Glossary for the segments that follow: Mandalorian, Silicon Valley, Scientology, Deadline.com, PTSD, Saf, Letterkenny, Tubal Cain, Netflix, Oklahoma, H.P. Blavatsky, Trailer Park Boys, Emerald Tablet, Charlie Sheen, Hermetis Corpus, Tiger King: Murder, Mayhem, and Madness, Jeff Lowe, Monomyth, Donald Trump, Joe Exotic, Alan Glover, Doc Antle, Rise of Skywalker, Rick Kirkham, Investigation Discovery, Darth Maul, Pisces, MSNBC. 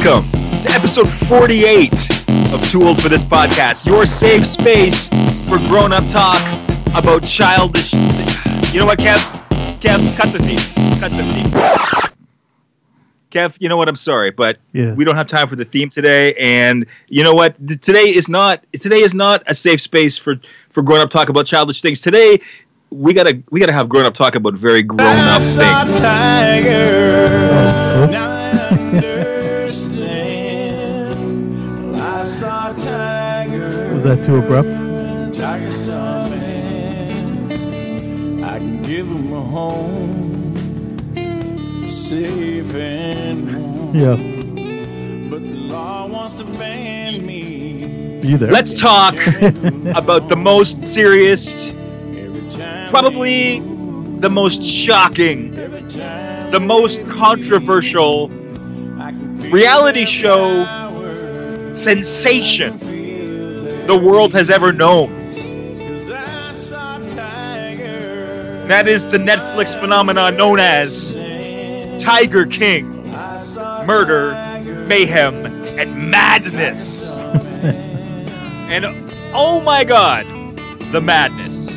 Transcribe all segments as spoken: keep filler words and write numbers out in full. Welcome to episode forty-eight of Too Old for This Podcast, your safe space for grown-up talk about childish... You know what, Kev? Kev, cut the thief. Cut the thief. Kev, you know what? I'm sorry, but yeah. We don't have time for the theme today. And you know what? Today is not today is not a safe space for, for grown-up talk about childish things. Today, we gotta we gotta have grown-up talk about very grown-up things. Tiger. Now that too abrupt? I can give him a home safe and warm. Yeah. But the law wants to ban me. Be there. Let's talk about the most serious, probably the most shocking, the most controversial reality show sensation the world has ever known. That is the Netflix phenomenon known as Tiger King: Murder, Mayhem, and Madness. And oh my god, the madness.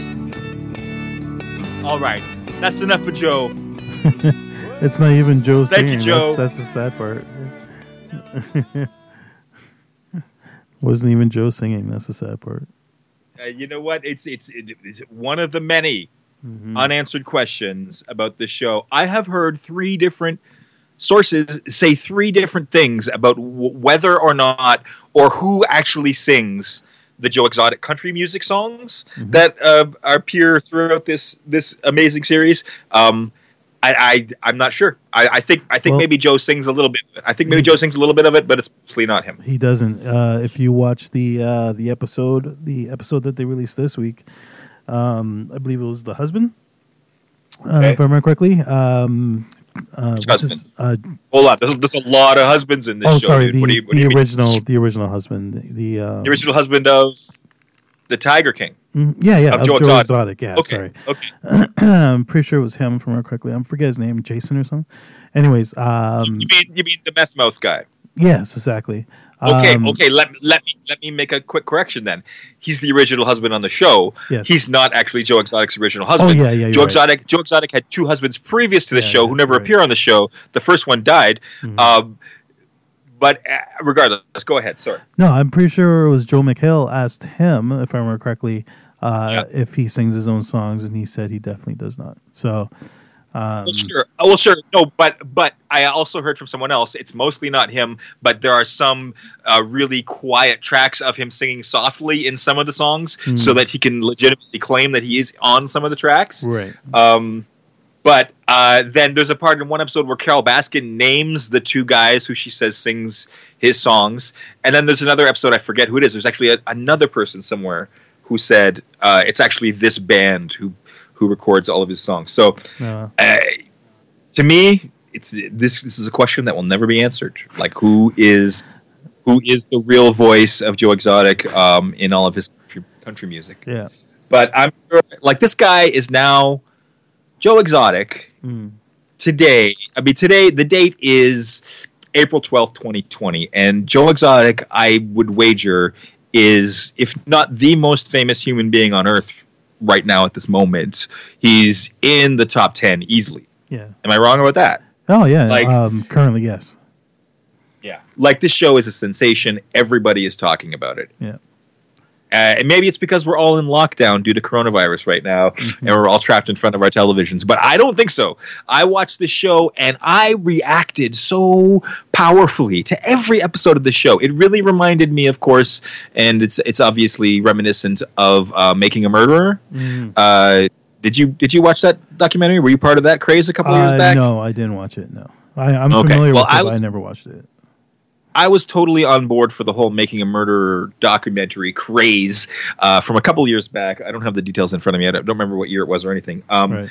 Alright, that's enough for Joe. It's not even Joe's Thank theme. You, Joe. That's, that's the sad part. Wasn't even Joe singing. That's the sad part. Uh, you know what? It's it's it's one of the many mm-hmm. unanswered questions about this show. I have heard three different sources say three different things about w- whether or not or who actually sings the Joe Exotic country music songs mm-hmm. that uh, appear throughout this this amazing series. Um, I, I I'm not sure. I, I think I think well, maybe Joe sings a little bit. I think maybe Joe sings a little bit of it, but it's mostly not him. He doesn't. Uh, if you watch the uh, the episode, the episode that they released this week, um, I believe it was the husband, uh, okay. if I remember correctly. Um, uh, husband. Is, uh, Hold on, there's, there's a lot of husbands in this. Oh, show, sorry, the, what do you, what the do you original, mean? the original husband, the um, the original husband of the Tiger King. Yeah, yeah, of Joe, Joe Exotic. Exotic. Yeah, okay, sorry. Okay. I'm pretty sure it was him, if I remember correctly. I forget his name, Jason or something. Anyways, um, you mean you mean the meth mouth guy? Yes, exactly. Okay, um, okay. Let let me let me make a quick correction then. He's the original husband on the show. Yes. He's not actually Joe Exotic's original husband. Oh, yeah, yeah, Joe Exotic. Right. Joe Exotic had two husbands previous to the yeah, show who never right. appear on the show. The first one died. Mm-hmm. Um, But regardless, let's go ahead. Sorry. No, I'm pretty sure it was Joe McHale asked him, if I remember correctly, uh, yeah. if he sings his own songs, and he said he definitely does not. So, um, well, sure. Oh, well, sure. No, but but I also heard from someone else. It's mostly not him, but there are some uh, really quiet tracks of him singing softly in some of the songs, mm. so that he can legitimately claim that he is on some of the tracks. Right. Um, But uh, then there's a part in one episode where Carole Baskin names the two guys who she says sings his songs. And then there's another episode, I forget who it is. There's actually a, another person somewhere who said uh, it's actually this band who who records all of his songs. So uh. Uh, to me, it's this this is a question that will never be answered. Like, who is who is the real voice of Joe Exotic um, in all of his country, country music? Yeah. But I'm sure, like, this guy is now... Joe Exotic, mm. today, I mean, today, the date is April twelfth, twenty twenty. And Joe Exotic, I would wager, is, if not the most famous human being on Earth right now at this moment, he's in the top ten easily. Yeah. Am I wrong about that? Oh, yeah. Like, um, currently, yes. Yeah. Like, this show is a sensation. Everybody is talking about it. Yeah. Uh, and maybe it's because we're all in lockdown due to coronavirus right now, mm-hmm. and we're all trapped in front of our televisions. But I don't think so. I watched this show, and I reacted so powerfully to every episode of the show. It really reminded me, of course, and it's it's obviously reminiscent of uh, Making a Murderer. Mm. Uh, did you did you watch that documentary? Were you part of that craze a couple uh, years back? No, I didn't watch it, no. I, I'm okay. familiar well, with I it, was- but I never watched it. I was totally on board for the whole Making a Murderer documentary craze uh, from a couple years back. I don't have the details in front of me. I don't remember what year it was or anything. Um, right.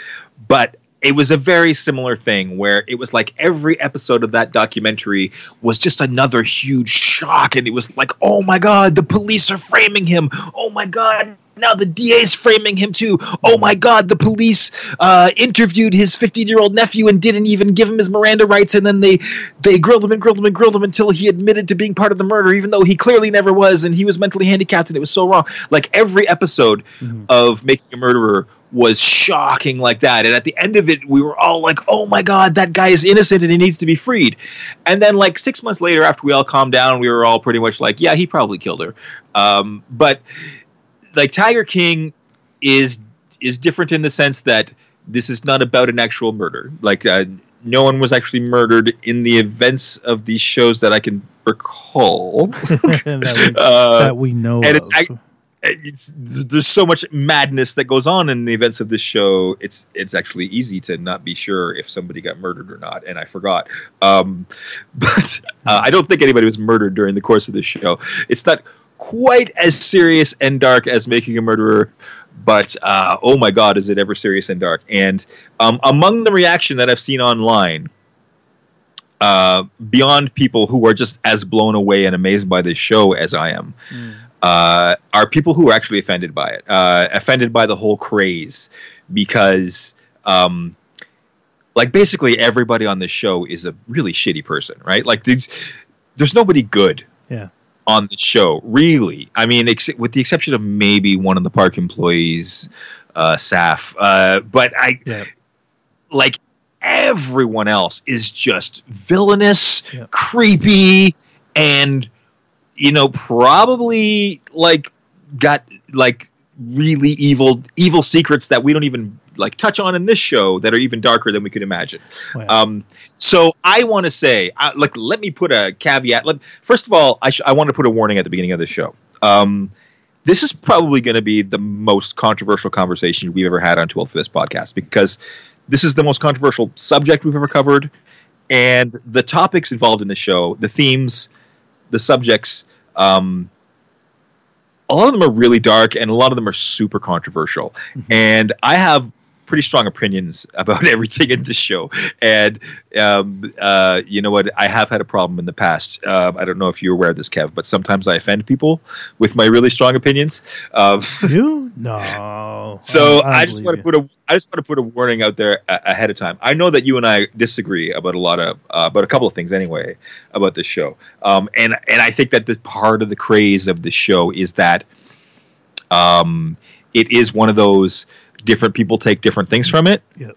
But it was a very similar thing where it was like every episode of that documentary was just another huge shock. And it was like, oh, my God, the police are framing him. Oh, my God. now the D A's framing him too. Oh my God, the police uh, interviewed his fifteen-year-old nephew and didn't even give him his Miranda rights, and then they they grilled him and grilled him and grilled him until he admitted to being part of the murder, even though he clearly never was, and he was mentally handicapped, and it was so wrong. Like, every episode mm-hmm. of Making a Murderer was shocking like that, and at the end of it we were all like, oh my God, that guy is innocent and he needs to be freed. And then like six months later, after we all calmed down, we were all pretty much like, yeah, he probably killed her. Um, but like Tiger King is is different in the sense that this is not about an actual murder. Like uh, no one was actually murdered in the events of these shows that I can recall that, we, uh, that we know and of. It's, I, It's, there's so much madness that goes on in the events of this show. It's it's actually easy to not be sure if somebody got murdered or not, and I forgot. Um, but uh, I don't think anybody was murdered during the course of this show. It's not quite as serious and dark as Making a Murderer, but uh, oh my God, is it ever serious and dark. And um, among the reaction that I've seen online, uh, beyond people who are just as blown away and amazed by this show as I am, mm. Uh, are people who are actually offended by it, uh, offended by the whole craze, because um, like basically everybody on this show is a really shitty person, right? Like these, there's nobody good yeah. on the show, really. I mean, ex- with the exception of maybe one of the park employees, uh, Saf. Uh, but I yeah. like everyone else is just villainous, yeah. creepy, and you know, probably like got like really evil, evil secrets that we don't even like touch on in this show that are even darker than we could imagine. Wow. Um, so I want to say, I, like, let me put a caveat. Let, first of all, I, sh- I want to put a warning at the beginning of the show. Um, this is probably going to be the most controversial conversation we've ever had on twelve for this podcast, because this is the most controversial subject we've ever covered. And the topics involved in the show, the themes, the subjects, um, a lot of them are really dark and a lot of them are super controversial. Mm-hmm. And I have pretty strong opinions about everything in this show. And, um, uh, you know what? I have had a problem in the past. Uh, I don't know if you're aware of this, Kev, but sometimes I offend people with my really strong opinions. Um, you? No. So I, I, I just want to put a, I just want to put a warning out there a- ahead of time. I know that you and I disagree about a lot of, uh, about a couple of things anyway about this show. Um, and, and I think that the part of the craze of this show is that, um, it is one of those, different people take different things from it. Yep.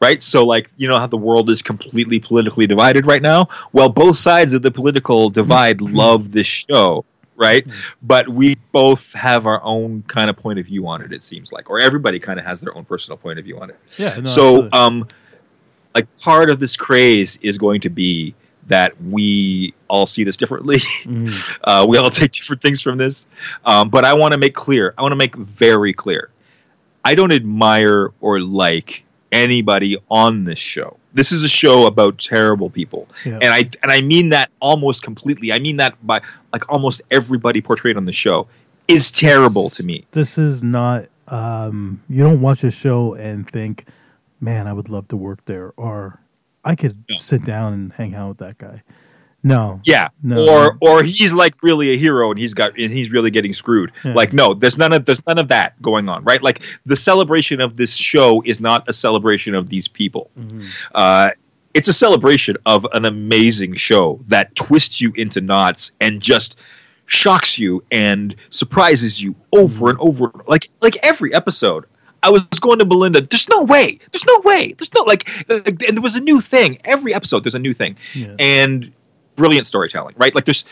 Right. So like, you know how the world is completely politically divided right now. Well, both sides of the political divide mm-hmm. love this show. Right. Mm-hmm. But we both have our own kind of point of view on it. It seems like, or everybody kind of has their own personal point of view on it. Yeah. No, so, um, like part of this craze is going to be that we all see this differently. Mm-hmm. uh, we all take different things from this. Um, but I want to make clear, I want to make very clear, I don't admire or like anybody on this show. This is a show about terrible people. Yeah. And I and I mean that almost completely. I mean that by like almost everybody portrayed on the show is terrible to me. This is not um, you don't watch a show and think, man, I would love to work there, or I could no. sit down and hang out with that guy. No. Yeah. No. Or or he's like really a hero and he's got and he's really getting screwed. Yeah. Like no, there's none of there's none of that going on, right? Like the celebration of this show is not a celebration of these people. Mm-hmm. Uh, it's a celebration of an amazing show that twists you into knots and just shocks you and surprises you over and over. Like like every episode. I was going to Belinda. There's no way. There's no way. There's no like and there was a new thing. Every episode there's a new thing. Yeah. And brilliant storytelling, right? Like there's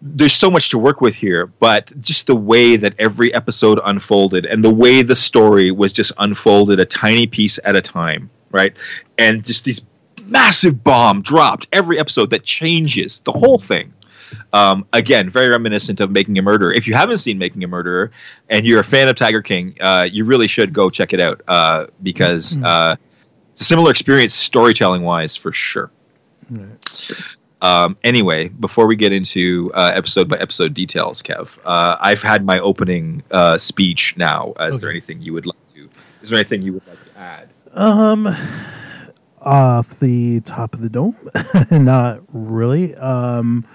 there's so much to work with here, but just the way that every episode unfolded and the way the story was just unfolded a tiny piece at a time, right? And just these massive bomb dropped every episode that changes the whole thing. Um, again, very reminiscent of Making a Murderer. If you haven't seen Making a Murderer and you're a fan of Tiger King, uh, you really should go check it out uh, because mm-hmm. uh, it's a similar experience storytelling-wise for sure. Mm-hmm. Um, anyway, before we get into uh, episode by episode details, Kev, uh, I've had my opening uh, speech now. Uh, is okay. there anything you would like to? Is there anything you would like to add? Um, off the top of the dome, not really. Um,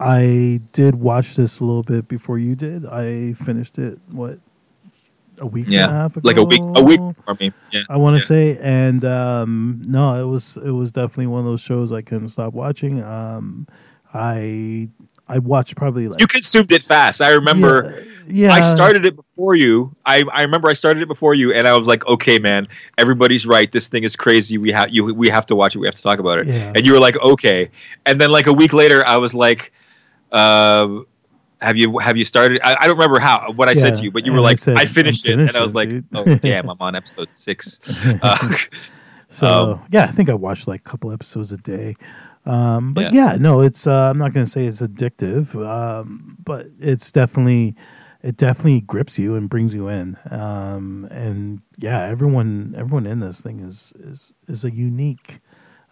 I did watch this a little bit before you did. I finished it what a week yeah. and a half ago. Like a week, a week before me. Yeah. I want to yeah. say, and um, no, it was it was definitely one of those shows I couldn't stop watching. Um, I I watched probably like you consumed it fast. I remember. Yeah. Yeah. I started it before you. I, I remember I started it before you, and I was like, okay, man, everybody's right. This thing is crazy. We have you. We have to watch it. We have to talk about it. Yeah. And you were like, okay. And then like a week later, I was like, uh, have you have you started? I, I don't remember how what I yeah. said to you, but you and were like, I, said, I finished, finished it, and I was like, dude. oh damn, I'm on episode six. Uh, so um, yeah, I think I watched like a couple episodes a day. Um, but yeah. yeah, no, it's. Uh, I'm not gonna say it's addictive, um, but it's definitely. It definitely grips you and brings you in, um, and yeah, everyone, everyone in this thing is is is a unique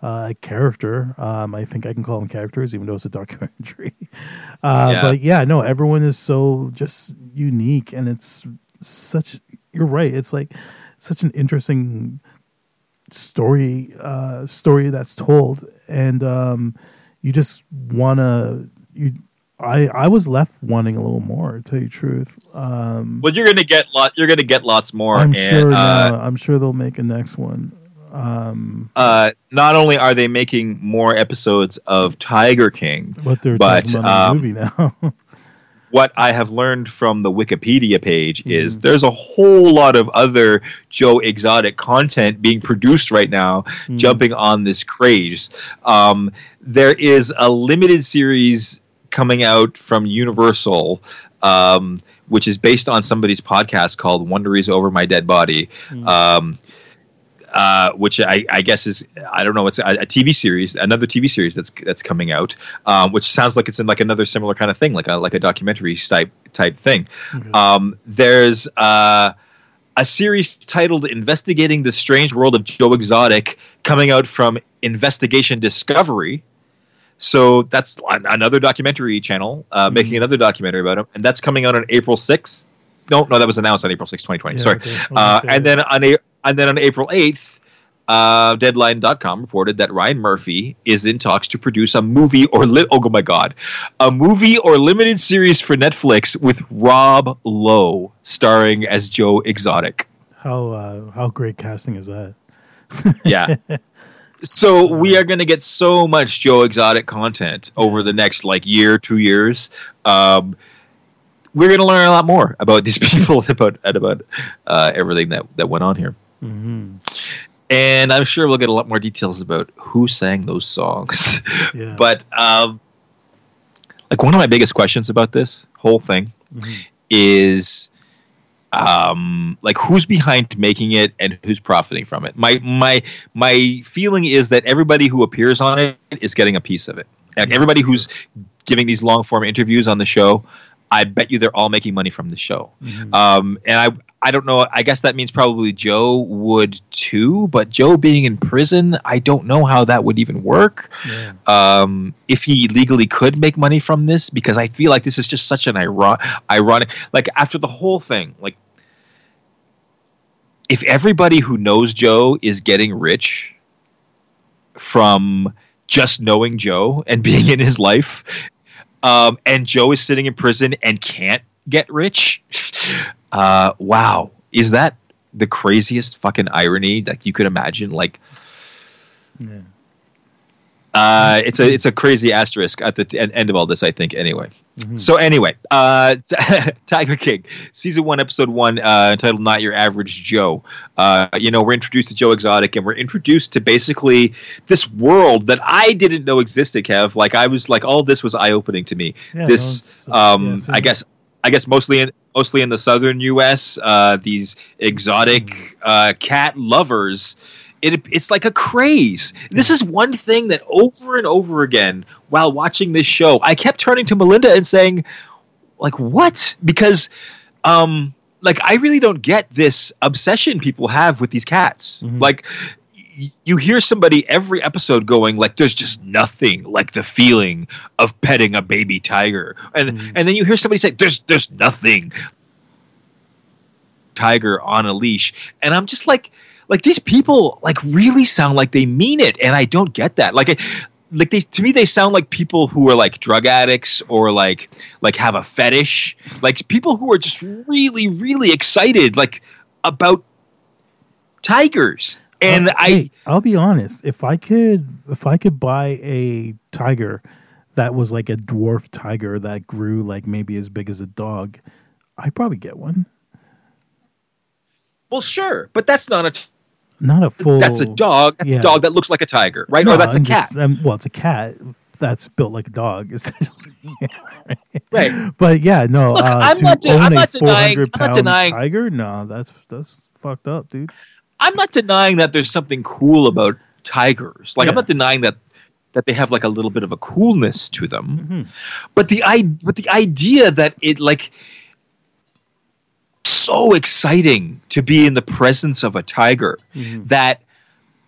uh, character. Um, I think I can call them characters, even though it's a documentary. Uh, yeah. But yeah, no, everyone is so just unique, and it's such. You're right. It's like such an interesting story uh, story that's told, and um, you just wanna you. I, I was left wanting a little more, to tell you the truth. Um, well, you're gonna get lot. You're gonna get lots more. I'm and, sure. Uh, no, I'm sure they'll make a next one. Um, uh, not only are they making more episodes of Tiger King, but they're but, talking about um, a movie now. What I have learned from the Wikipedia page mm. is there's a whole lot of other Joe Exotic content being produced right now, mm. jumping on this craze. Um, there is a limited series coming out from Universal, um, which is based on somebody's podcast called Wonderies Over My Dead Body, mm. um, uh, which I, I guess is, I don't know, it's a, a T V series, another T V series that's that's coming out, um, which sounds like it's in like another similar kind of thing, like a, like a documentary type, type thing. Mm-hmm. Um, there's uh, a series titled Investigating the Strange World of Joe Exotic coming out from Investigation Discovery. So that's another documentary channel uh, mm-hmm. making another documentary about him, and that's coming out on April sixth. No, no, that was announced on April sixth, twenty twenty. Yeah, Sorry, okay. uh, and then on a, and then on April eighth, uh, Deadline dot com reported that Ryan Murphy is in talks to produce a movie or li- oh my god, a movie or limited series for Netflix with Rob Lowe starring as Joe Exotic. How uh, how great casting is that? Yeah. So we are going to get so much Joe Exotic content over the next like year, two years. Um, we're going to learn a lot more about these people and about and about uh, everything that, that went on here. Mm-hmm. And I'm sure we'll get a lot more details about who sang those songs. Yeah. But um, like one of my biggest questions about this whole thing mm-hmm. is. Um, like who's behind making it and who's profiting from it. My my my feeling is that everybody who appears on it is getting a piece of it. Like everybody who's giving these long form interviews on the show, I bet you they're all making money from the show. Mm-hmm. Um, and I I don't know. I guess that means probably Joe would too. But Joe being in prison, I don't know how that would even work. Yeah. Um, if he legally could make money from this, because I feel like this is just such an iron- ironic. Like after the whole thing, like. If everybody who knows Joe is getting rich from just knowing Joe and being in his life, um, and Joe is sitting in prison and can't get rich, uh, wow, is that the craziest fucking irony that you could imagine? Like, yeah. Uh, it's a it's a crazy asterisk at the t- end of all this, I think, anyway. Mm-hmm. So anyway, uh, t- Tiger King, Season one, Episode one, uh, entitled Not Your Average Joe. Uh, you know, we're introduced to Joe Exotic, and we're introduced to basically this world that I didn't know existed, Kev. Like, I was like, all this was eye-opening to me. Yeah, this, no, um, yeah, I guess... I guess mostly in mostly in the southern U S, uh, these exotic mm. uh, cat lovers, it it's like a craze. This is one thing that over and over again, while watching this show, I kept turning to Melinda and saying, like, what? Because, um, like, I really don't get this obsession people have with these cats. Mm-hmm. Like, y- you hear somebody every episode going, like, there's just nothing like the feeling of petting a baby tiger. And mm. and then you hear somebody say, there's there's nothing tiger on a leash. And I'm just like, like these people like really sound like they mean it. And I don't get that. Like, like they to me they sound like people who are like drug addicts or like like have a fetish, like people who are just really really excited like about tigers. And uh, I hey, I'll be honest, if I could if I could buy a tiger that was like a dwarf tiger that grew like maybe as big as a dog, I'd probably get one. Well, sure, but that's not a t- not a full. That's a dog. That's yeah. a dog that looks like a tiger, right? No, or that's I'm a cat. Just, um, well, it's a cat that's built like a dog, essentially. right. right. But yeah, no. Look, uh, I'm, to not de- I'm not denying. I'm not denying tiger. No, that's that's fucked up, dude. I'm not denying that there's something cool about tigers. Like yeah. I'm not denying that that they have like a little bit of a coolness to them. Mm-hmm. But the I but the idea that it like. So exciting to be in the presence of a tiger mm-hmm. that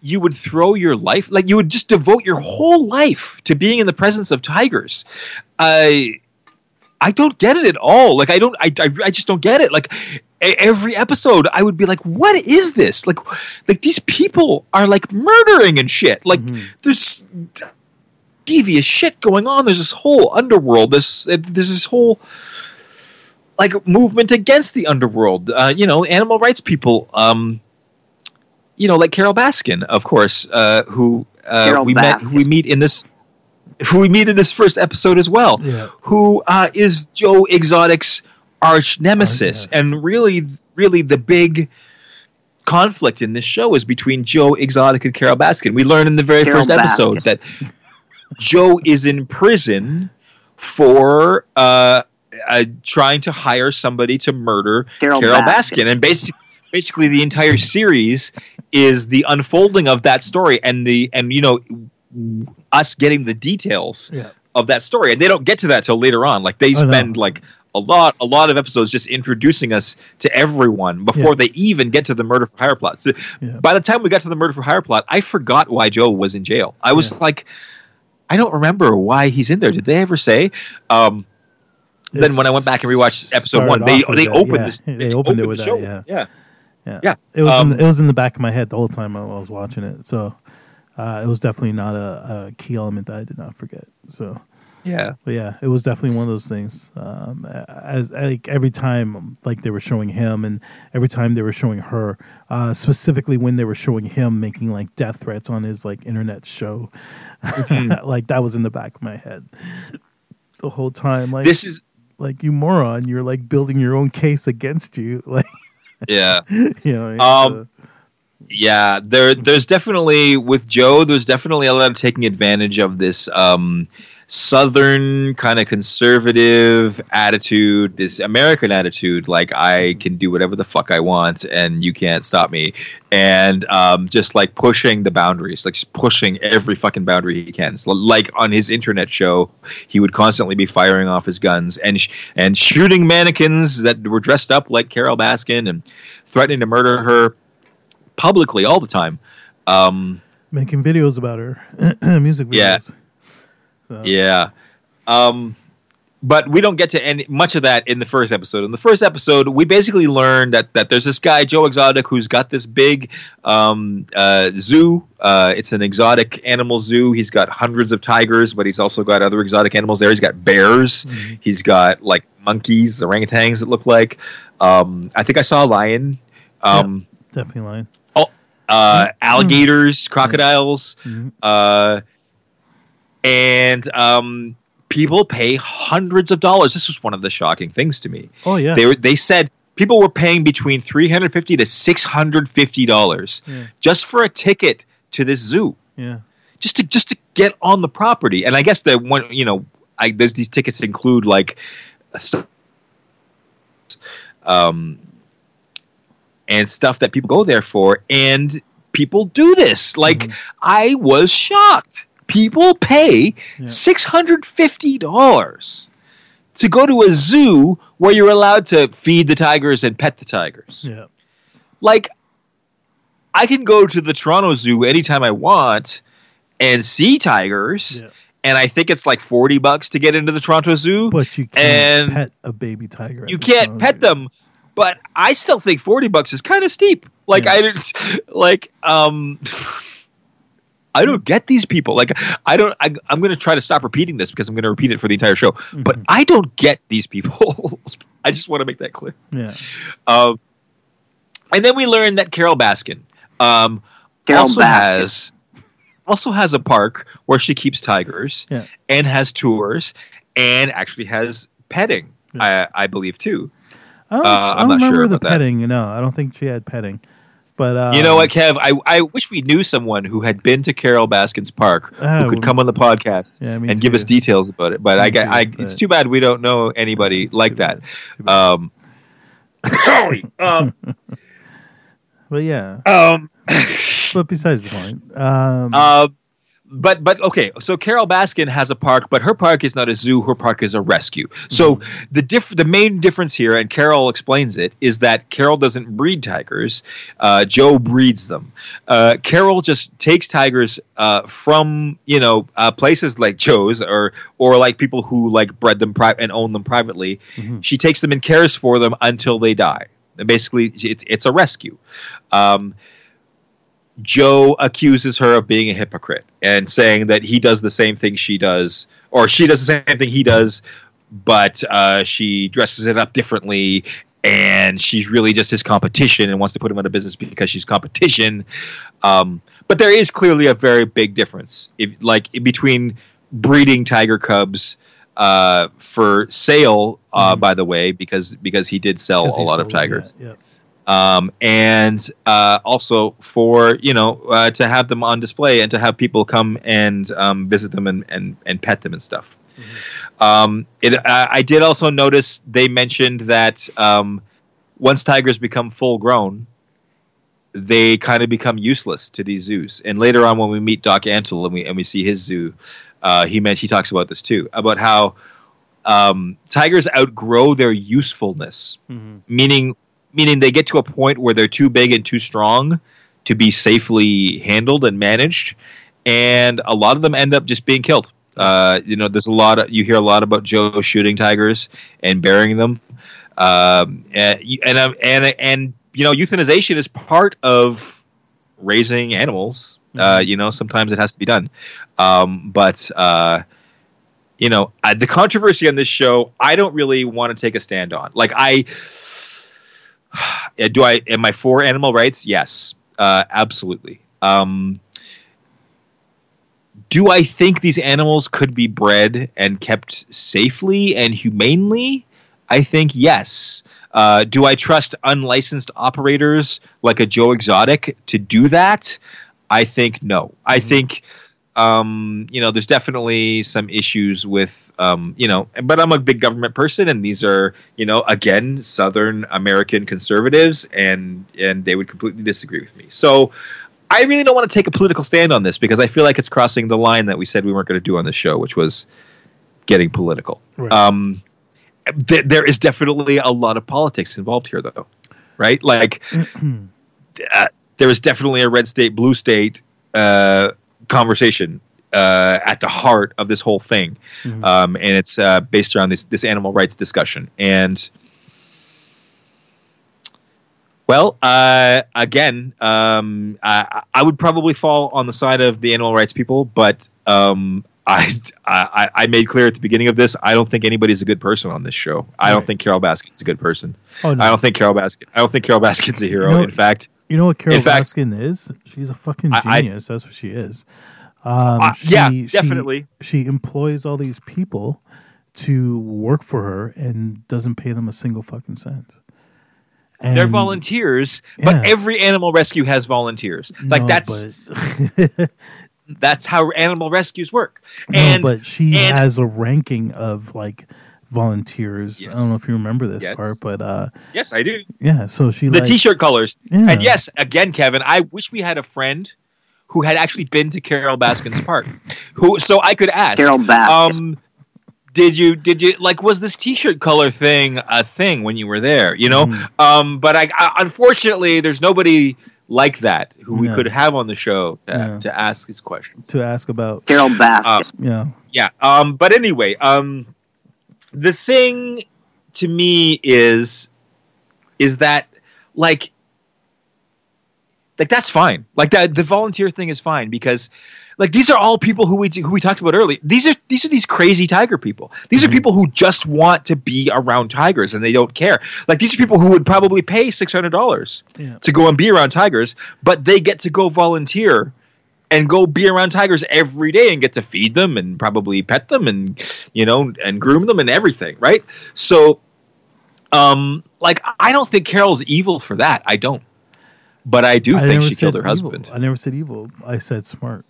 you would throw your life, like you would just devote your whole life to being in the presence of tigers. I, uh, I don't get it at all. Like I don't, I, I, I just don't get it. Like a- every episode, I would be like, "What is this? Like, like these people are like murdering and shit. Like mm-hmm. there's d- devious shit going on. There's this whole underworld. This, there's this whole." Like movement against the underworld, uh, you know, animal rights people, um, you know, like Carole Baskin, of course, uh, who uh, we met, who we meet in this, who we meet in this first episode as well, yeah. who uh, is Joe Exotic's arch nemesis, oh, yes. and really, really the big conflict in this show is between Joe Exotic and Carole Baskin. We learn in the very Carole first Baskin. episode that Joe is in prison for. Uh, Uh, trying to hire somebody to murder Carole, Carole Baskin. Baskin, and basically, basically the entire series is the unfolding of that story, and the and you know us getting the details yeah. of that story, and they don't get to that till later on. Like they oh, spend no. like a lot, a lot of episodes just introducing us to everyone before yeah. they even get to the murder for hire plot. So yeah. by the time we got to the murder for hire plot, I forgot why Joe was in jail. I was yeah. like, I don't remember why he's in there. Did they ever say? Um, Then it's when I went back and rewatched episode one, they they opened yeah. this. They, they opened, opened it with that. Yeah. yeah, yeah, yeah. It was um, in, it was in the back of my head the whole time I was watching it. So uh, it was definitely not a, a key element that I did not forget. So yeah, but yeah, it was definitely one of those things. Um, as like every time, like they were showing him, and every time they were showing her, uh, specifically when they were showing him making like death threats on his like internet show, mm-hmm. like that was in the back of my head the whole time. Like this is. Like you moron, you're like building your own case against you. Like, yeah, you know, um, uh, yeah. There, there's definitely with Joe. There's definitely a lot of taking advantage of this um, Southern kind of conservative attitude, this American attitude. Like I can do whatever the fuck I want, and you can't stop me. And um, just like pushing the boundaries, like just pushing every fucking boundary he can. So, like on his internet show, he would constantly be firing off his guns and sh- and shooting mannequins that were dressed up like Carole Baskin and threatening to murder her publicly all the time. Um, Making videos about her, music videos. Yeah. So. Yeah. Um, but we don't get to any much of that in the first episode. In the first episode, we basically learn that, that there's this guy, Joe Exotic, who's got this big um, uh, zoo. Uh, it's an exotic animal zoo. He's got hundreds of tigers, but he's also got other exotic animals there. He's got bears. Mm-hmm. He's got like monkeys, orangutans, it looked like. Um, I think I saw a lion. Um, yeah, definitely a lion. Oh, uh, mm-hmm. Alligators, crocodiles. Mm-hmm. Uh, and um, people pay hundreds of dollars. This was one of the shocking things to me. Oh yeah, they were, they said people were paying between three hundred fifty to six hundred fifty dollars yeah. just for a ticket to this zoo. Yeah, just to just to get on the property. And I guess that one, you know, I, there's these tickets that include like, um, and stuff that people go there for, and people do this. Like mm-hmm. I was shocked. People pay yeah. six hundred fifty dollars to go to a zoo where you're allowed to feed the tigers and pet the tigers. Yeah. Like, I can go to the Toronto Zoo anytime I want and see tigers, yeah. and I think it's like forty bucks to get into the Toronto Zoo. But you can't pet a baby tiger. You can't pet them, but I still think forty bucks is kind of steep. Like, yeah. I didn't, like, um... I don't get these people. Like, I don't, I, I'm going to try to stop repeating this because I'm going to repeat it for the entire show, mm-hmm. but I don't get these people. I just want to make that clear. Yeah. Um, and then we learned that Carole Baskin, um, Carole also Baskin. has, also has a park where she keeps tigers yeah. and has tours and actually has petting. Yeah. I, I believe too. I don't, uh, I'm I don't not remember sure the about petting. That. No, I don't think she had petting. But, um, you know what, Kev? I, I wish we knew someone who had been to Carole Baskin's park uh, who could come on the podcast yeah, and too. give us details about it. But I, too, I, I, but it's too bad we don't know anybody like that. Um, um, but yeah. Um, but besides the point. Um, uh, but but okay. So Carole Baskin has a park, but her park is not a zoo. Her park is a rescue. So mm-hmm. the diff- the main difference here, and Carole explains it, is that Carole doesn't breed tigers. Uh, Joe breeds them. Uh, Carole just takes tigers uh, from you know uh, places like Joe's or or like people who like bred them pri- and own them privately. Mm-hmm. She takes them and cares for them until they die. And basically, it's it's a rescue. Um, Joe accuses her of being a hypocrite and saying that he does the same thing she does, or she does the same thing he does, but uh, she dresses it up differently, and she's really just his competition and wants to put him out of business because she's competition. Um, but there is clearly a very big difference, if, like in between breeding tiger cubs uh, for sale, uh, mm-hmm. by the way, because because he did sell a lot of tigers. Yeah, yeah. Um, and, uh, also for, you know, uh, to have them on display and to have people come and, um, visit them and, and, and pet them and stuff. Mm-hmm. Um, it, I, I did also notice they mentioned that, um, once tigers become full grown, they kind of become useless to these zoos. And later on when we meet Doc Antle and we, and we see his zoo, uh, he meant, he talks about this too, about how, um, tigers outgrow their usefulness, mm-hmm. meaning Meaning they get to a point where they're too big and too strong to be safely handled and managed, and a lot of them end up just being killed. Uh, you know, there's a lot of, you hear a lot about Joe shooting tigers and burying them, um, and and, and and you know, euthanization is part of raising animals. Uh, you know, sometimes it has to be done, um, but. Uh, you know, the controversy on this show, I don't really want to take a stand on. Like I. Do I am I for animal rights? Yes, uh, absolutely. Um, do I think these animals could be bred and kept safely and humanely? I think yes. Uh, do I trust unlicensed operators like a Joe Exotic to do that? I think no. I mm-hmm. think um, you know there's definitely some issues with um, you know, but I'm a big government person, and these are, you know, again, Southern American conservatives, and and they would completely disagree with me. So I really don't want to take a political stand on this because I feel like it's crossing the line that we said we weren't going to do on this show, which was getting political. Right. Um, th- there is definitely a lot of politics involved here, though, right? Like uh, there is definitely a red state, blue state uh, conversation. Uh, at the heart of this whole thing, mm-hmm. um, and it's uh, based around this this animal rights discussion. And well, uh, again, um, I, I would probably fall on the side of the animal rights people, but um, I, I I made clear at the beginning of this, I don't think anybody's a good person on this show. Right. I don't think Carole Baskin's a good person. Oh, no. I don't think Carole Baskin. I don't think Carole Baskin's a hero. You know, in fact, you know what Carole Baskin fact, is? She's a fucking genius. I, I, That's what she is. Um, uh, she, yeah, definitely. She, she employs all these people to work for her and doesn't pay them a single fucking cent. And they're volunteers, yeah. but every animal rescue has volunteers. Like no, that's but... that's how animal rescues work. And no, but she and... has a ranking of like volunteers. Yes. I don't know if you remember this yes. part, but uh, yes, I do. Yeah, so she the like... t-shirt colors. Yeah. And yes, again, Kevin, I wish we had a friend who had actually been to Carole Baskin's park. Who so I could ask Carole Baskin. Um did you did you like was this t-shirt color thing a thing when you were there, you know? Mm. Um but I, I unfortunately there's nobody like that who yeah. we could have on the show to, yeah. to ask these questions. To ask about Carole Baskin. Um, yeah. Yeah. Um but anyway, um the thing to me is is that like Like that's fine. Like that, the volunteer thing is fine because, Like, these are all people who we who we talked about earlier. These are these are these crazy tiger people. These mm-hmm. are people who just want to be around tigers and they don't care. Like, these are people who would probably pay six hundred dollars yeah. to go and be around tigers, but they get to go volunteer and go be around tigers every day and get to feed them and probably pet them and, you know, and groom them and everything, right? So, um, like, I don't think Carol's evil for that. I don't. But I do think I she killed her evil. husband. I never said evil. I said smart.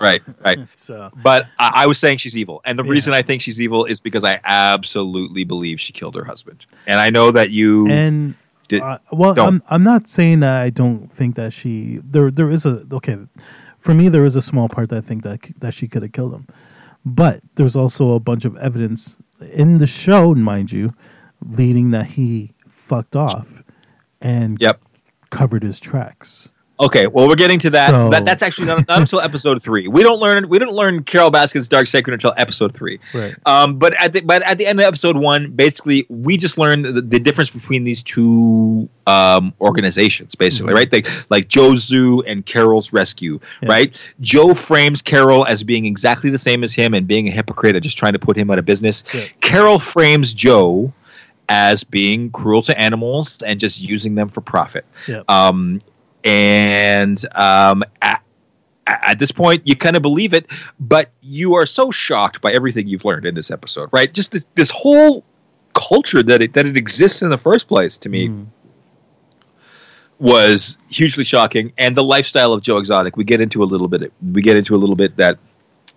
Right, right. So, but I, I was saying she's evil. And the yeah. reason I think she's evil is because I absolutely believe she killed her husband. And I know that you... And did, uh, well, don't. I'm I'm not saying that I don't think that she... There, There is a... Okay, for me, there is a small part that I think that, that she could have killed him. But there's also a bunch of evidence in the show, mind you, leading that he fucked off. And yep. covered his tracks. Okay, well, we're getting to that. So. that that's actually not, not until episode three. We don't learn we don't learn Carole Baskin's dark secret until episode three. Right. Um, but at the but at the end of episode one, basically, we just learned the, the difference between these two um, organizations. Basically, mm-hmm. right? They, like Joe's Zoo and Carole's Rescue. Yeah. Right? Joe frames Carole as being exactly the same as him and being a hypocrite and just trying to put him out of business. Yeah. Carole frames Joe as being cruel to animals and just using them for profit. Yep. Um, and um, at, at this point, you kind of believe it, but you are so shocked by everything you've learned in this episode, right? Just this, this whole culture that it, that it exists in the first place, to me, mm. was hugely shocking. And the lifestyle of Joe Exotic, we get into a little bit. We get into a little bit that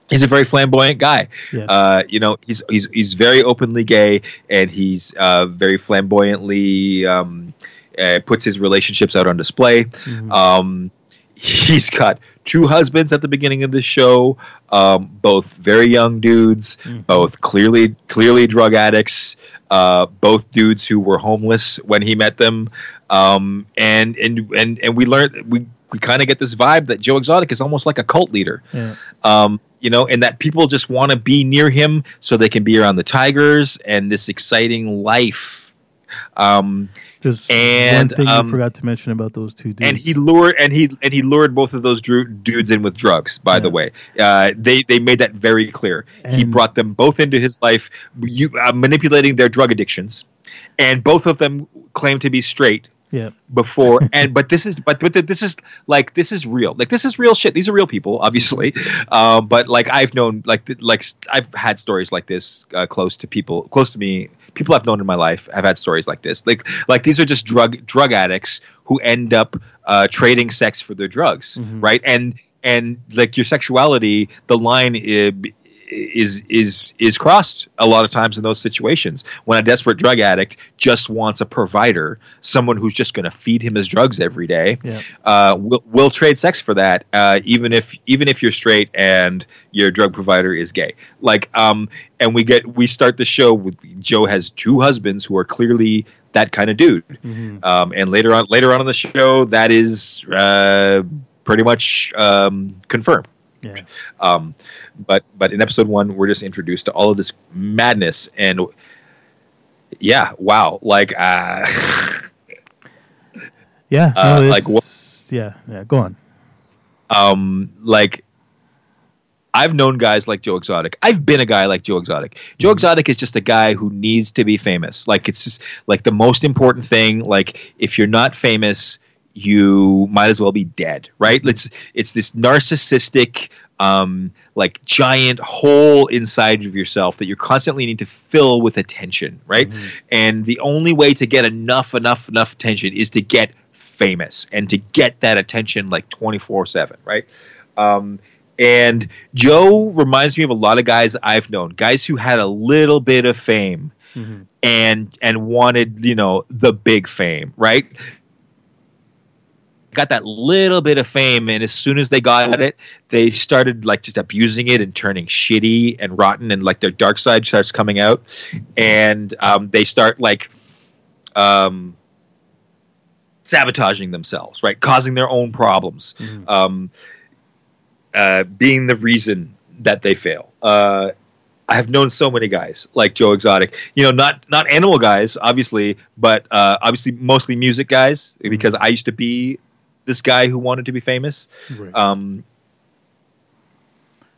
he's a very flamboyant guy. Yeah. Uh, you know, he's he's he's very openly gay, and he's uh, very flamboyantly um, uh, puts his relationships out on display. Mm-hmm. Um, he's got two husbands at the beginning of the show, um, both very young dudes, mm-hmm. both clearly clearly drug addicts, uh, both dudes who were homeless when he met them, um, and and and and we learned we. we kind of get this vibe that Joe Exotic is almost like a cult leader, yeah. um, you know, and that people just want to be near him so they can be around the tigers and this exciting life. Um, There's and, one thing um, you forgot to mention about those two dudes. And he lured and he and he lured both of those dru- dudes in with drugs. By yeah. the way, uh, they they made that very clear. And he brought them both into his life, you, uh, manipulating their drug addictions, and both of them claimed to be straight. Yeah. Before and but this is but but this is like this is real like this is real shit. These are real people, obviously. Uh, but like I've known like like I've had stories like this uh, close to people close to me. People I've known in my life have had stories like this. Like like these are just drug drug addicts who end up uh, trading sex for their drugs, mm-hmm. right? And and like your sexuality, the line is, is is is crossed a lot of times in those situations when a desperate drug addict just wants a provider, someone who's just going to feed him his drugs every day. Yeah. Uh, will will trade sex for that, uh, even if even if you're straight and your drug provider is gay. Like, um, and we get we start the show with Joe has two husbands who are clearly that kind of dude. Mm-hmm. Um, and later on later on in the show, that is uh, pretty much um, confirmed. Yeah. Um, but but in episode one, we're just introduced to all of this madness, and yeah, wow, like uh, yeah, uh, no, like what, yeah, yeah. Go on. Um, like I've known guys like Joe Exotic. I've been a guy like Joe Exotic. Joe mm-hmm. Exotic is just a guy who needs to be famous. Like it's just, like the most important thing. Like if you're not famous, you might as well be dead, right? It's it's this narcissistic, um, like giant hole inside of yourself that you constantly need to fill with attention, right? Mm-hmm. And the only way to get enough, enough, enough attention is to get famous and to get that attention like twenty-four seven, right? Um, and Joe reminds me of a lot of guys I've known, guys who had a little bit of fame mm-hmm. and and wanted, you know, the big fame, right? Got that little bit of fame, and as soon as they got it, they started like just abusing it and turning shitty and rotten, and like their dark side starts coming out, and um, they start like um, sabotaging themselves, right? Causing their own problems, mm-hmm. um, uh, being the reason that they fail. Uh, I have known so many guys like Joe Exotic, you know, not not animal guys, obviously, but uh, obviously mostly music guys, because I used to be this guy who wanted to be famous, right. um,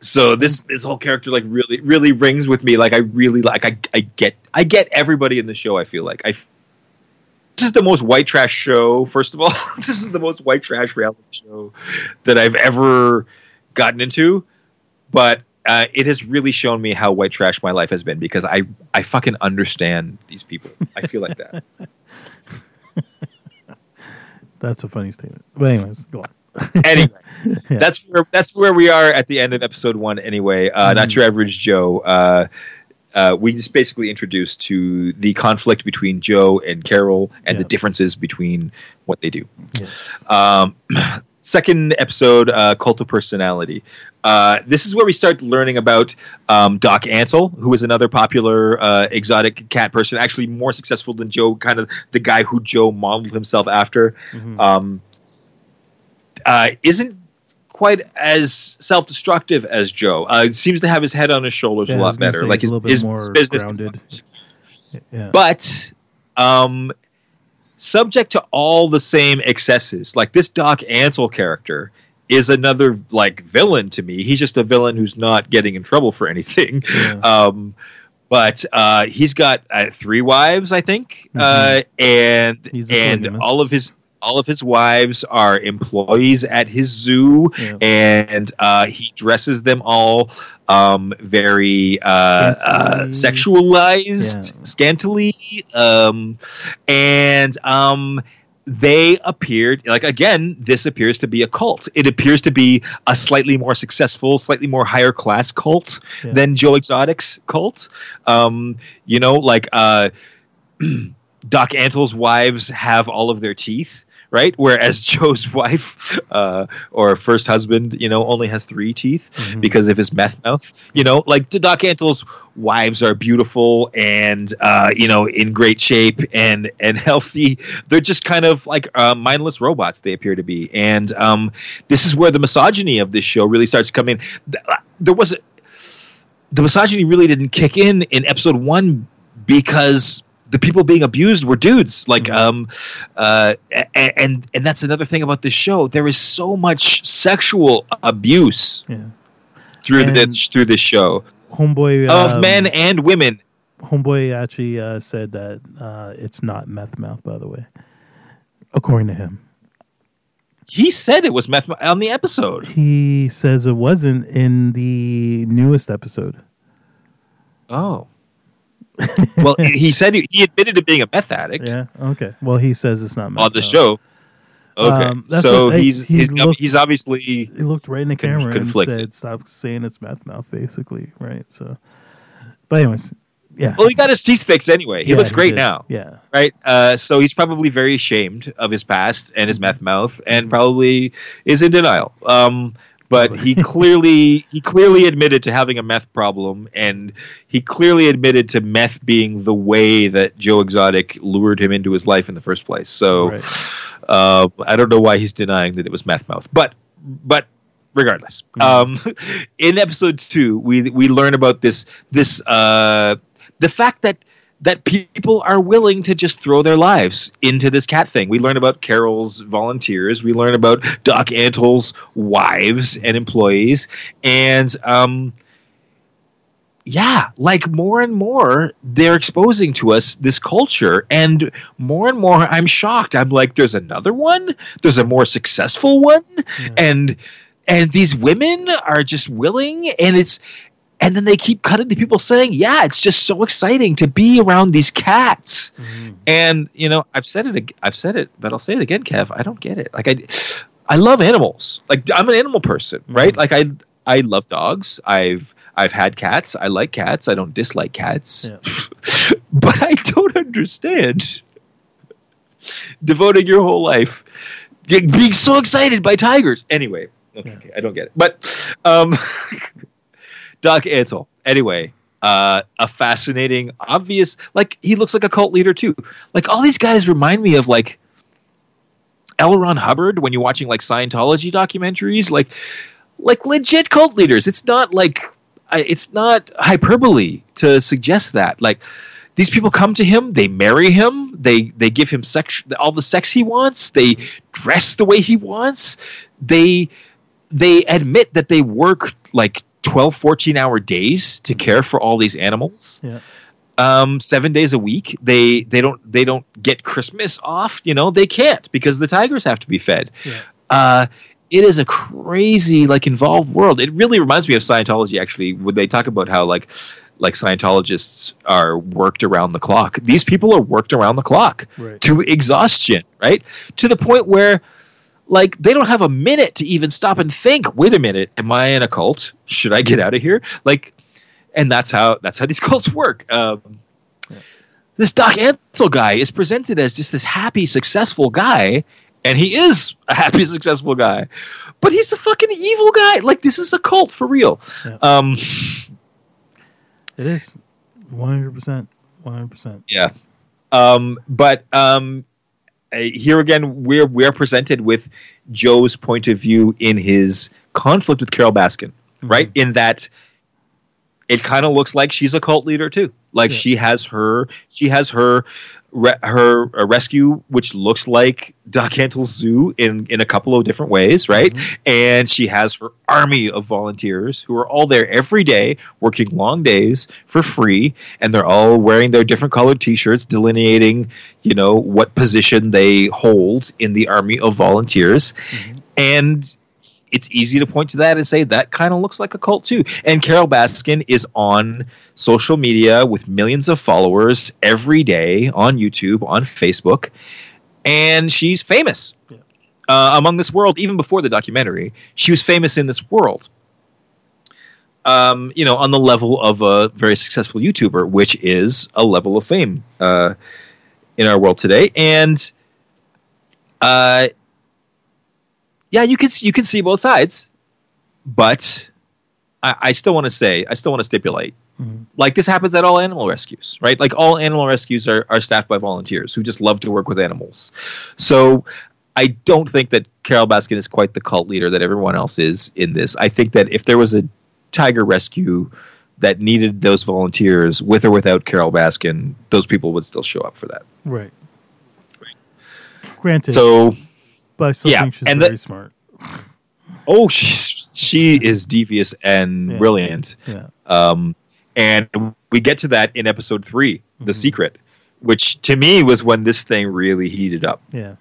So this this whole character like really really rings with me. Like I really like I I get I get everybody in the show. I feel like I. This is the most white trash show. First of all, this is the most white trash reality show that I've ever gotten into. But uh, it has really shown me how white trash my life has been, because I I fucking understand these people. I feel like that. That's a funny statement. But anyways, go on. Anyway, yeah. that's where that's where we are at the end of episode one. Anyway, uh, mm-hmm. Not Your Average Joe. Uh, uh, we just basically introduced to the conflict between Joe and Carole and yeah. the differences between what they do. Yes. Um, second episode, uh, Cult of Personality. Uh, this is where we start learning about um, Doc Antle, who is another popular uh, exotic cat person, actually more successful than Joe, kind of the guy who Joe modeled himself after. Mm-hmm. Um, Uh, isn't quite as self-destructive as Joe. Uh, seems to have his head on his shoulders yeah, a lot better. Like his, his, his business, grounded. Yeah. But um, subject to all the same excesses. Like this Doc Antle character is another like villain to me. He's just a villain who's not getting in trouble for anything. Yeah. Um, but uh, he's got uh, three wives, I think, mm-hmm. uh, and he's and famous. all of his. All of his wives are employees at his zoo, yeah. and uh, he dresses them all um, very uh, uh, sexualized, yeah. scantily, um, and um, they appeared, like, again, this appears to be a cult. It appears to be a slightly more successful, slightly more higher class cult yeah. than Joe Exotic's cult. Um, you know, like... Uh, Doc Antle's wives have all of their teeth, right? Whereas Joe's wife uh, or first husband, you know, only has three teeth mm-hmm. because of his meth mouth. You know, like Doc Antle's wives are beautiful and, uh, you know, in great shape and, and healthy. They're just kind of like uh, mindless robots, they appear to be. And um, this is where the misogyny of this show really starts coming in. There was a, the misogyny really didn't kick in in episode one because... the people being abused were dudes, like, mm-hmm. um, uh, and, and and that's another thing about this show. There is so much sexual abuse yeah. through and this through this show, homeboy of um, men and women. Homeboy actually uh, said that uh, it's not meth mouth, by the way, according to him. He said it was meth mouth on the episode. He says it wasn't in the newest episode. Oh. Well, he said he, he admitted to being a meth addict. Yeah. Okay. Well, he says it's not meth on the show. Okay. Um, so what, he's he he's, looked, he's obviously he looked right in the camera conflicted. and said, "Stop saying it's meth mouth," basically, right? So, but anyways, yeah. Well, he got his teeth fixed anyway. He yeah, looks great he now. Yeah. Right. Uh, so he's probably very ashamed of his past and his meth mouth, and mm-hmm. probably is in denial. Um. But he clearly he clearly admitted to having a meth problem, and he clearly admitted to meth being the way that Joe Exotic lured him into his life in the first place. So right. uh, I don't know why he's denying that it was meth mouth. But but regardless, mm-hmm. um, in episode two, we we learn about this this uh, the fact that. that people are willing to just throw their lives into this cat thing. We learn about Carole's volunteers. We learn about Doc Antle's wives and employees. And, um, yeah, like more and more they're exposing to us this culture. And more and more I'm shocked. I'm like, there's another one? There's a more successful one? Yeah. And, and these women are just willing. And it's... And then they keep cutting to people saying, yeah, it's just so exciting to be around these cats. Mm-hmm. And, you know, I've said it, I've said it, but I'll say it again, Kev. I don't get it. Like, I, I love animals. Like, I'm an animal person, mm-hmm. right? Like, I, I love dogs. I've, I've had cats. I like cats. I don't dislike cats. Yeah. But I don't understand devoting your whole life, being so excited by tigers. Anyway, okay, yeah. okay I don't get it. But, um... Doc Antle. Anyway, uh, a fascinating, obvious... Like, he looks like a cult leader, too. Like, all these guys remind me of, like, L. Ron Hubbard when you're watching, like, Scientology documentaries. Like, like legit cult leaders. It's not, like... It's not hyperbole to suggest that. Like, these people come to him. They marry him. They they give him sex, all the sex he wants. They dress the way he wants. They, they admit that they work, like... twelve, fourteen hour days to care for all these animals. Yeah. Um, seven days a week. They, they don't, they don't get Christmas off, you know, they can't because the tigers have to be fed. Yeah. Uh, it is a crazy, like, involved world. It really reminds me of Scientology, actually, when they talk about how, like, like Scientologists are worked around the clock. These people are worked around the clock right. to exhaustion, right? To the point where, like, they don't have a minute to even stop and think, wait a minute, am I in a cult? Should I get out of here? Like, and that's how, that's how these cults work. Um, yeah. This Doc Antle guy is presented as just this happy, successful guy. And he is a happy, successful guy, but he's a fucking evil guy. Like, this is a cult for real. Yeah. Um, it is one hundred percent, one hundred percent. Yeah. Um, but um, here again, we're we're presented with Joe's point of view in his conflict with Carole Baskin, mm-hmm. right? In that it kind of looks like she's a cult leader too. Like yeah. she has her, she has her. Re- her uh, rescue, which looks like Doc Antle's zoo in, in a couple of different ways, right? Mm-hmm. And she has her army of volunteers who are all there every day, working long days for free, and they're all wearing their different colored T-shirts, delineating, you know, what position they hold in the army of volunteers. Mm-hmm. And it's easy to point to that and say that kind of looks like a cult too. And Carole Baskin is on social media with millions of followers every day on YouTube, on Facebook, and she's famous yeah. uh, among this world. Even before the documentary, she was famous in this world. Um, you know, on the level of a very successful YouTuber, which is a level of fame uh, in our world today, and. Uh, Yeah, you can you can see both sides, but I, I still want to say I still want to stipulate mm-hmm. like this happens at all animal rescues, right? Like all animal rescues are are staffed by volunteers who just love to work with animals. So I don't think that Carole Baskin is quite the cult leader that everyone else is in this. I think that if there was a tiger rescue that needed those volunteers with or without Carole Baskin, those people would still show up for that. Right. Right. Granted. So. But I still yeah, think she's and very the, smart. Oh, she she is devious and yeah. brilliant. Yeah. Um, and we get to that in episode three, mm-hmm. The Secret, which to me was when this thing really heated up. Yeah,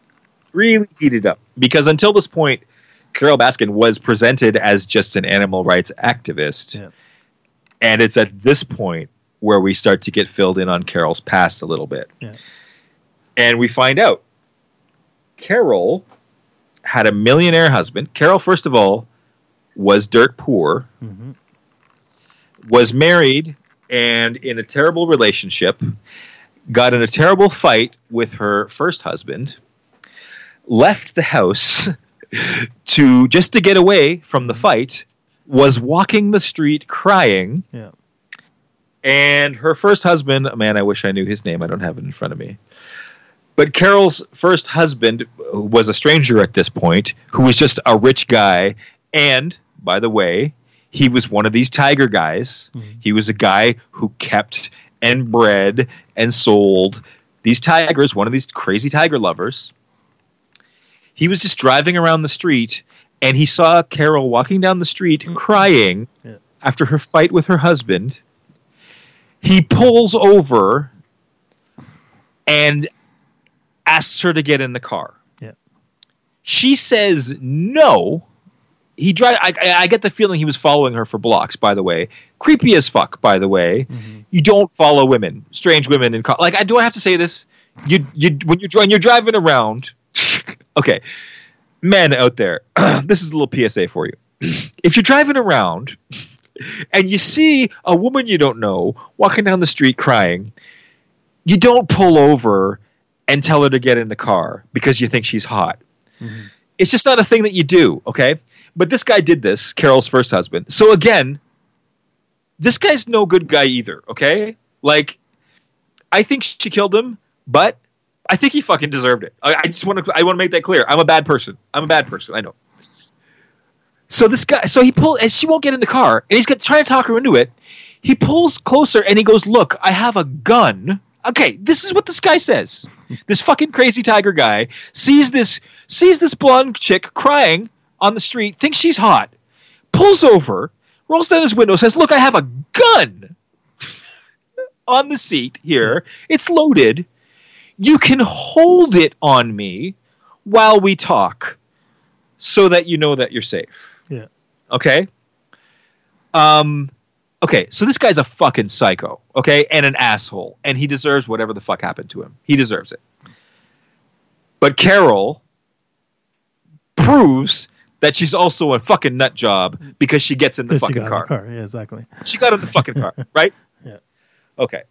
really heated up because until this point, Carole Baskin was presented as just an animal rights activist, yeah. and it's at this point where we start to get filled in on Carole's past a little bit, yeah. and we find out Carole had a millionaire husband. Carole, first of all, was dirt poor, mm-hmm. was married and in a terrible relationship, got in a terrible fight with her first husband, left the house to just to get away from the fight, was walking the street crying. Yeah. And her first husband, man, I wish I knew his name. I don't have it in front of me. But Carole's first husband was a stranger at this point who was just a rich guy. And, by the way, he was one of these tiger guys. Mm-hmm. He was a guy who kept and bred and sold these tigers, one of these crazy tiger lovers. He was just driving around the street, and he saw Carole walking down the street mm-hmm. crying yeah. after her fight with her husband. He pulls over and asks her to get in the car. Yeah. She says no. He drive. I, I get the feeling he was following her for blocks. By the way, creepy as fuck. By the way, mm-hmm. you don't follow women, strange women in car. Like, I do I have to say this? You, you when you're when you're driving around. Okay, men out there, this is a little P S A for you. If you're driving around and you see a woman you don't know walking down the street crying, you don't pull over and tell her to get in the car because you think she's hot. Mm-hmm. It's just not a thing that you do, okay? But this guy did this, Carole's first husband. So again, this guy's no good guy either, okay? Like, I think she killed him, but I think he fucking deserved it. I, I just want to I want to make that clear. I'm a bad person. I'm a bad person. I know. So this guy, so he pulled, and she won't get in the car, and he's got, trying to talk her into it. He pulls closer, and he goes, "Look, I have a gun." Okay, this is what this guy says. This fucking crazy tiger guy sees this sees this blonde chick crying on the street, thinks she's hot, pulls over, rolls down his window, says, look, I have a gun on the seat here. It's loaded. You can hold it on me while we talk so that you know that you're safe. Yeah. Okay. Um, okay. So this guy's a fucking psycho. Okay. And an asshole. And he deserves whatever the fuck happened to him. He deserves it. But Carole proves that she's also a fucking nut job because she gets in the fucking car. car. Yeah, exactly. She got in the fucking car. Right. Yeah. Okay.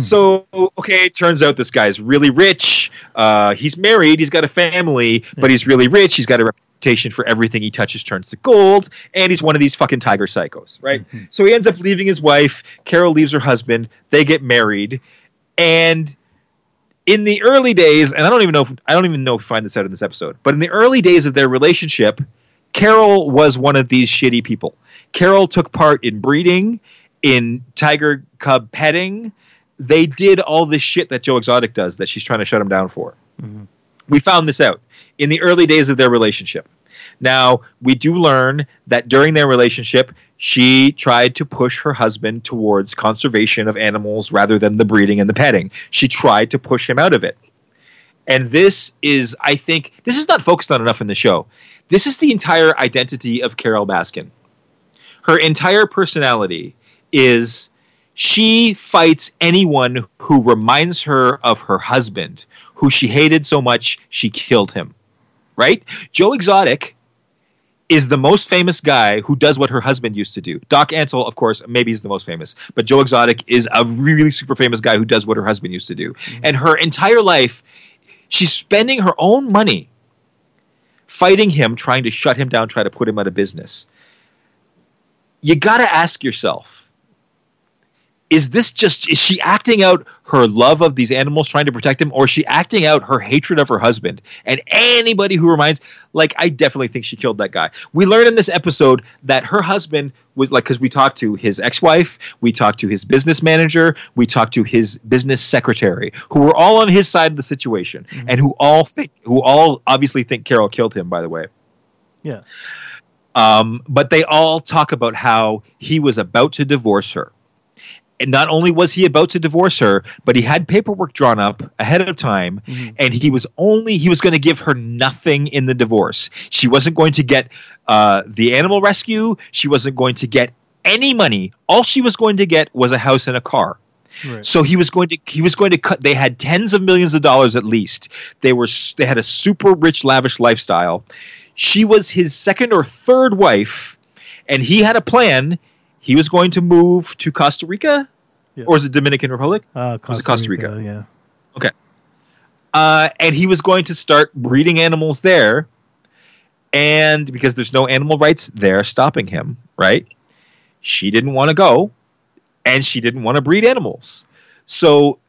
So, okay, it turns out this guy's really rich. Uh, he's married. He's got a family, but he's really rich. He's got a reputation for everything he touches turns to gold. And he's one of these fucking tiger psychos, right? Mm-hmm. So he ends up leaving his wife. Carole leaves her husband. They get married. And in the early days, and I don't even know if, I don't even know if we find this out in this episode, but in the early days of their relationship, Carole was one of these shitty people. Carole took part in breeding, in tiger cub petting. They did all this shit that Joe Exotic does that she's trying to shut him down for. Mm-hmm. We found this out in the early days of their relationship. Now, we do learn that during their relationship, she tried to push her husband towards conservation of animals rather than the breeding and the petting. She tried to push him out of it. And this is, I think, this is not focused on enough in the show. This is the entire identity of Carole Baskin. Her entire personality is... she fights anyone who reminds her of her husband, who she hated so much she killed him, right? Joe Exotic is the most famous guy who does what her husband used to do. Doc Antle, of course, maybe he's the most famous, but Joe Exotic is a really super famous guy who does what her husband used to do. Mm-hmm. And her entire life, she's spending her own money fighting him, trying to shut him down, try to put him out of business. You got to ask yourself, is this just, is she acting out her love of these animals trying to protect him, or is she acting out her hatred of her husband? And anybody who reminds, like, I definitely think she killed that guy. We learn in this episode that her husband was like, because we talked to his ex-wife, we talked to his business manager, we talked to his business secretary, who were all on his side of the situation, mm-hmm. and who all think, who all obviously think Carole killed him, by the way. Yeah. Um, but they all talk about how he was about to divorce her. And not only was he about to divorce her, but he had paperwork drawn up ahead of time, mm-hmm. and he was only he was going to give her nothing in the divorce. She wasn't going to get uh, the animal rescue. She wasn't going to get any money. All she was going to get was a house and a car. Right. So he was going to he was going to cut. They had tens of millions of dollars at least. They were they had a super rich, lavish lifestyle. She was his second or third wife, and he had a plan. He was going to move to Costa Rica, yeah. or is it Dominican Republic? Uh, Costa, was it Costa Rica, Rica? Yeah. Okay. Uh, and he was going to start breeding animals there, and because there's no animal rights there stopping him, right? She didn't want to go, and she didn't want to breed animals. So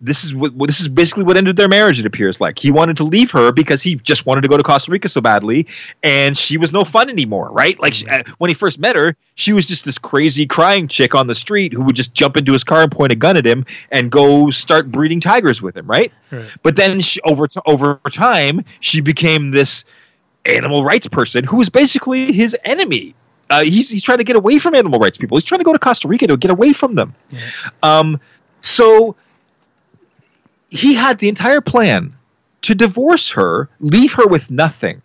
this is what this is basically what ended their marriage. It appears like he wanted to leave her because he just wanted to go to Costa Rica so badly, and she was no fun anymore, right? Like she, when he first met her, she was just this crazy crying chick on the street who would just jump into his car and point a gun at him and go start breeding tigers with him, right? Right. But then she, over t- over time, she became this animal rights person who was basically his enemy. Uh, he's he's trying to get away from animal rights people. He's trying to go to Costa Rica to get away from them. Yeah. Um, so. He had the entire plan to divorce her, leave her with nothing.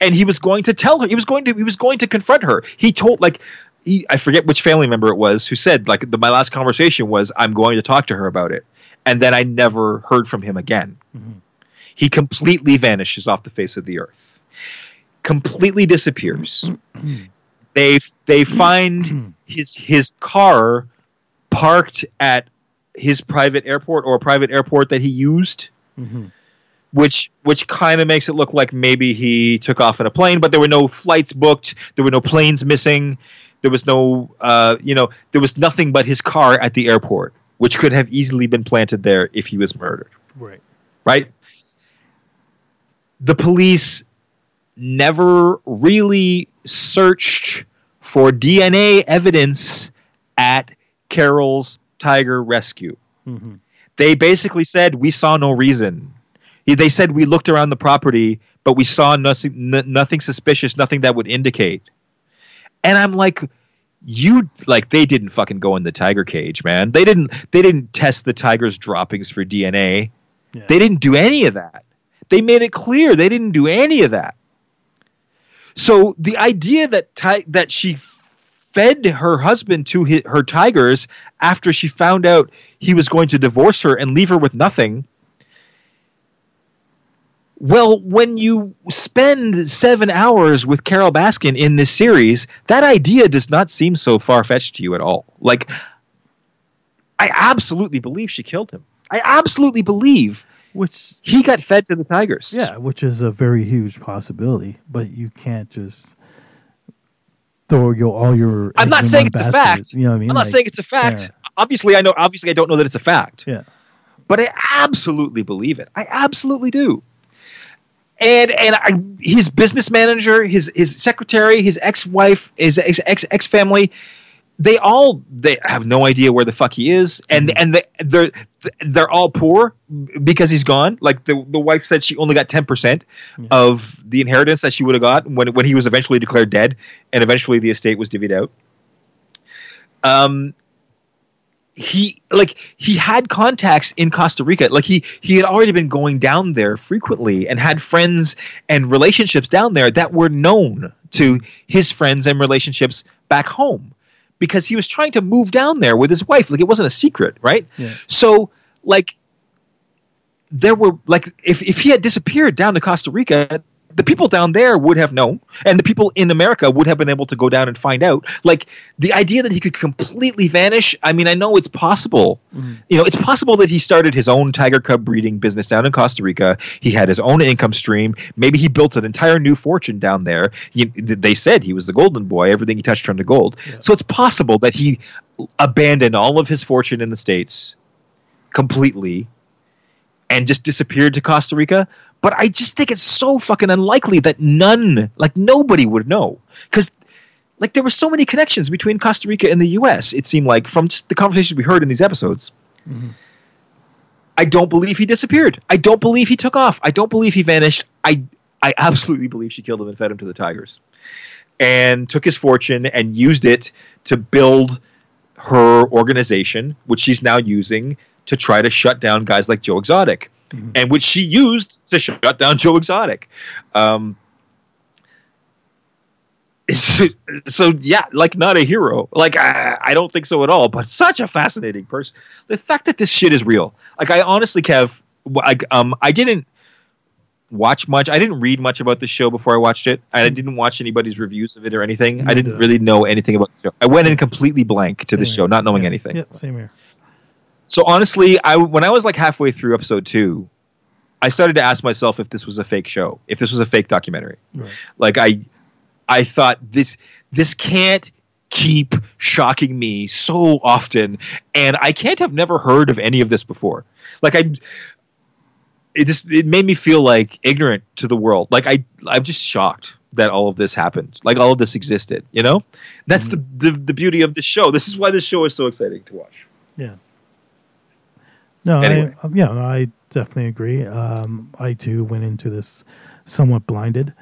And he was going to tell her, he was going to, he was going to confront her. He told like, he, I forget which family member it was who said like the, my last conversation was, I'm going to talk to her about it. And then I never heard from him again. Mm-hmm. He completely vanishes off the face of the earth, completely disappears. they, they find his, his car parked at his private airport or a private airport that he used, mm-hmm. which which kind of makes it look like maybe he took off in a plane, but there were no flights booked. There were no planes missing. There was no, uh, you know, there was nothing but his car at the airport, which could have easily been planted there if he was murdered. Right. Right? The police never really searched for D N A evidence at Carole's tiger rescue. Mm-hmm. They basically said we saw no reason. They said we looked around the property, but we saw nothing, n- nothing suspicious, nothing that would indicate. And I'm like, you like they didn't fucking go in the tiger cage, man. They didn't they didn't test the tiger's droppings for D N A. Yeah. They didn't do any of that. They made it clear they didn't do any of that. So the idea that ti- that she fed her husband to his, her tigers after she found out he was going to divorce her and leave her with nothing. Well, when you spend seven hours with Carole Baskin in this series, that idea does not seem so far-fetched to you at all. Like, I absolutely believe she killed him. I absolutely believe which he got fed to the tigers. Yeah, which is a very huge possibility, but you can't just throw your, all your... I'm not saying it's a fact. You know what I mean? I'm not like, saying it's a fact. Yeah. Obviously, I know. Obviously, I don't know that it's a fact. Yeah, but I absolutely believe it. I absolutely do. And and I, his business manager, his his secretary, his ex-wife, his ex ex ex family, they all they have no idea where the fuck he is, and mm-hmm. and they, they're they're all poor because he's gone. Like the the wife said, she only got ten percent yeah. of the inheritance that she would have got when when he was eventually declared dead, and eventually the estate was divvied out. Um. He like he had contacts in Costa Rica. Like he he had already been going down there frequently and had friends and relationships down there that were known to his friends and relationships back home because he was trying to move down there with his wife. Like it wasn't a secret, right? Yeah. So like there were like if, if he had disappeared down to Costa Rica, the people down there would have known, and the people in America would have been able to go down and find out. Like the idea that he could completely vanish. I mean, I know it's possible, mm-hmm. you know, it's possible that he started his own tiger cub breeding business down in Costa Rica. He had his own income stream. Maybe he built an entire new fortune down there. He, they said he was the golden boy. Everything he touched turned to gold. Yeah. So it's possible that he abandoned all of his fortune in the States completely and just disappeared to Costa Rica. But I just think it's so fucking unlikely that none, like nobody would know. Because like there were so many connections between Costa Rica and the U S, it seemed like, from the conversations we heard in these episodes. Mm-hmm. I don't believe he disappeared. I don't believe he took off. I don't believe he vanished. I, I absolutely believe she killed him and fed him to the tigers. And took his fortune and used it to build her organization, which she's now using to try to shut down guys like Joe Exotic. Mm-hmm. And which she used to shut down Joe Exotic. Um, so, so, yeah, like not a hero. Like, I, I don't think so at all. But such a fascinating person. The fact that this shit is real. Like, I honestly, Kev, I, um, I didn't watch much. I didn't read much about the show before I watched it. I didn't watch anybody's reviews of it or anything. Mm-hmm. I didn't really know anything about the show. I went in completely blank to the show, not knowing yeah. anything. Yep, same here. So honestly, I, when I was like halfway through episode two, I started to ask myself if this was a fake show, if this was a fake documentary. Right. Like I, I thought this this can't keep shocking me so often, and I can't have never heard of any of this before. Like I, it just it made me feel like ignorant to the world. Like I, I'm just shocked that all of this happened. Like all of this existed. You know, that's mm-hmm. the, the the beauty of this show. This is why this show is so exciting to watch. Yeah. No, anyway. I, yeah, no, I definitely agree. Um, I too went into this somewhat blinded.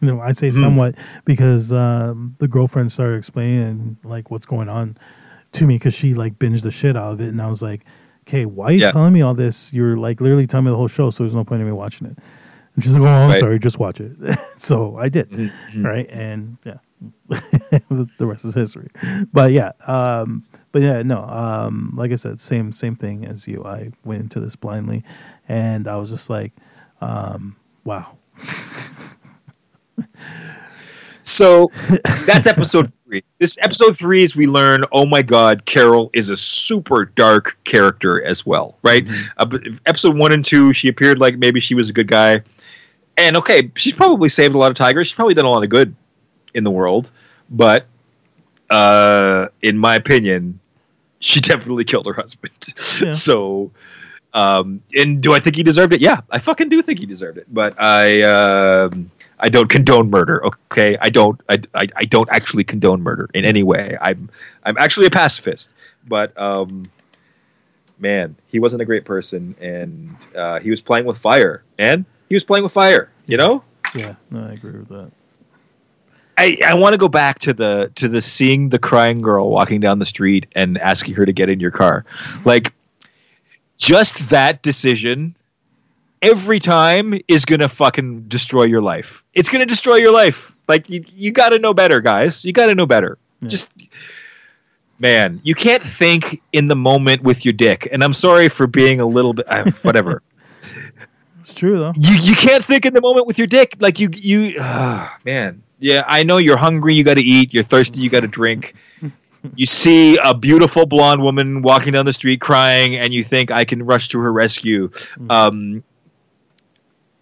No, I say mm. somewhat because um, the girlfriend started explaining like what's going on to me because she like binged the shit out of it, and I was like, "Okay, why are you yeah. telling me all this? You're like literally telling me the whole show, so there's no point in me watching it." And she's like, "Oh, I'm right. sorry, just watch it." So I did, mm-hmm. right? And yeah, the rest is history. But yeah. Um, But yeah, no, um, like I said, same same thing as you. I went into this blindly, and I was just like, um, wow. So that's episode three. This episode three is we learn, oh my God, Carole is a super dark character as well, right? Mm-hmm. Uh, episode one and two, she appeared like maybe she was a good guy. And okay, she's probably saved a lot of tigers. She's probably done a lot of good in the world, but... Uh, in my opinion, she definitely killed her husband. Yeah. So, um, and do I think he deserved it? Yeah, I fucking do think he deserved it. But I, uh, I don't condone murder. Okay, I don't. I, I, I don't actually condone murder in any way. I'm, I'm actually a pacifist. But, um, man, he wasn't a great person, and uh, he was playing with fire. And he was playing with fire. You know? Yeah, no, I agree with that. I, I want to go back to the to the seeing the crying girl walking down the street and asking her to get in your car. Like, just that decision every time is going to fucking destroy your life. It's going to destroy your life. Like, you, you got to know better, guys. You got to know better. Yeah. Just, man, you can't think in the moment with your dick. And I'm sorry for being a little bit, uh, whatever. It's true, though. You you can't think in the moment with your dick. Like, you, you uh, man. Yeah, I know you're hungry, you got to eat. You're thirsty, you got to drink. You see a beautiful blonde woman walking down the street crying, and you think, I can rush to her rescue. Um,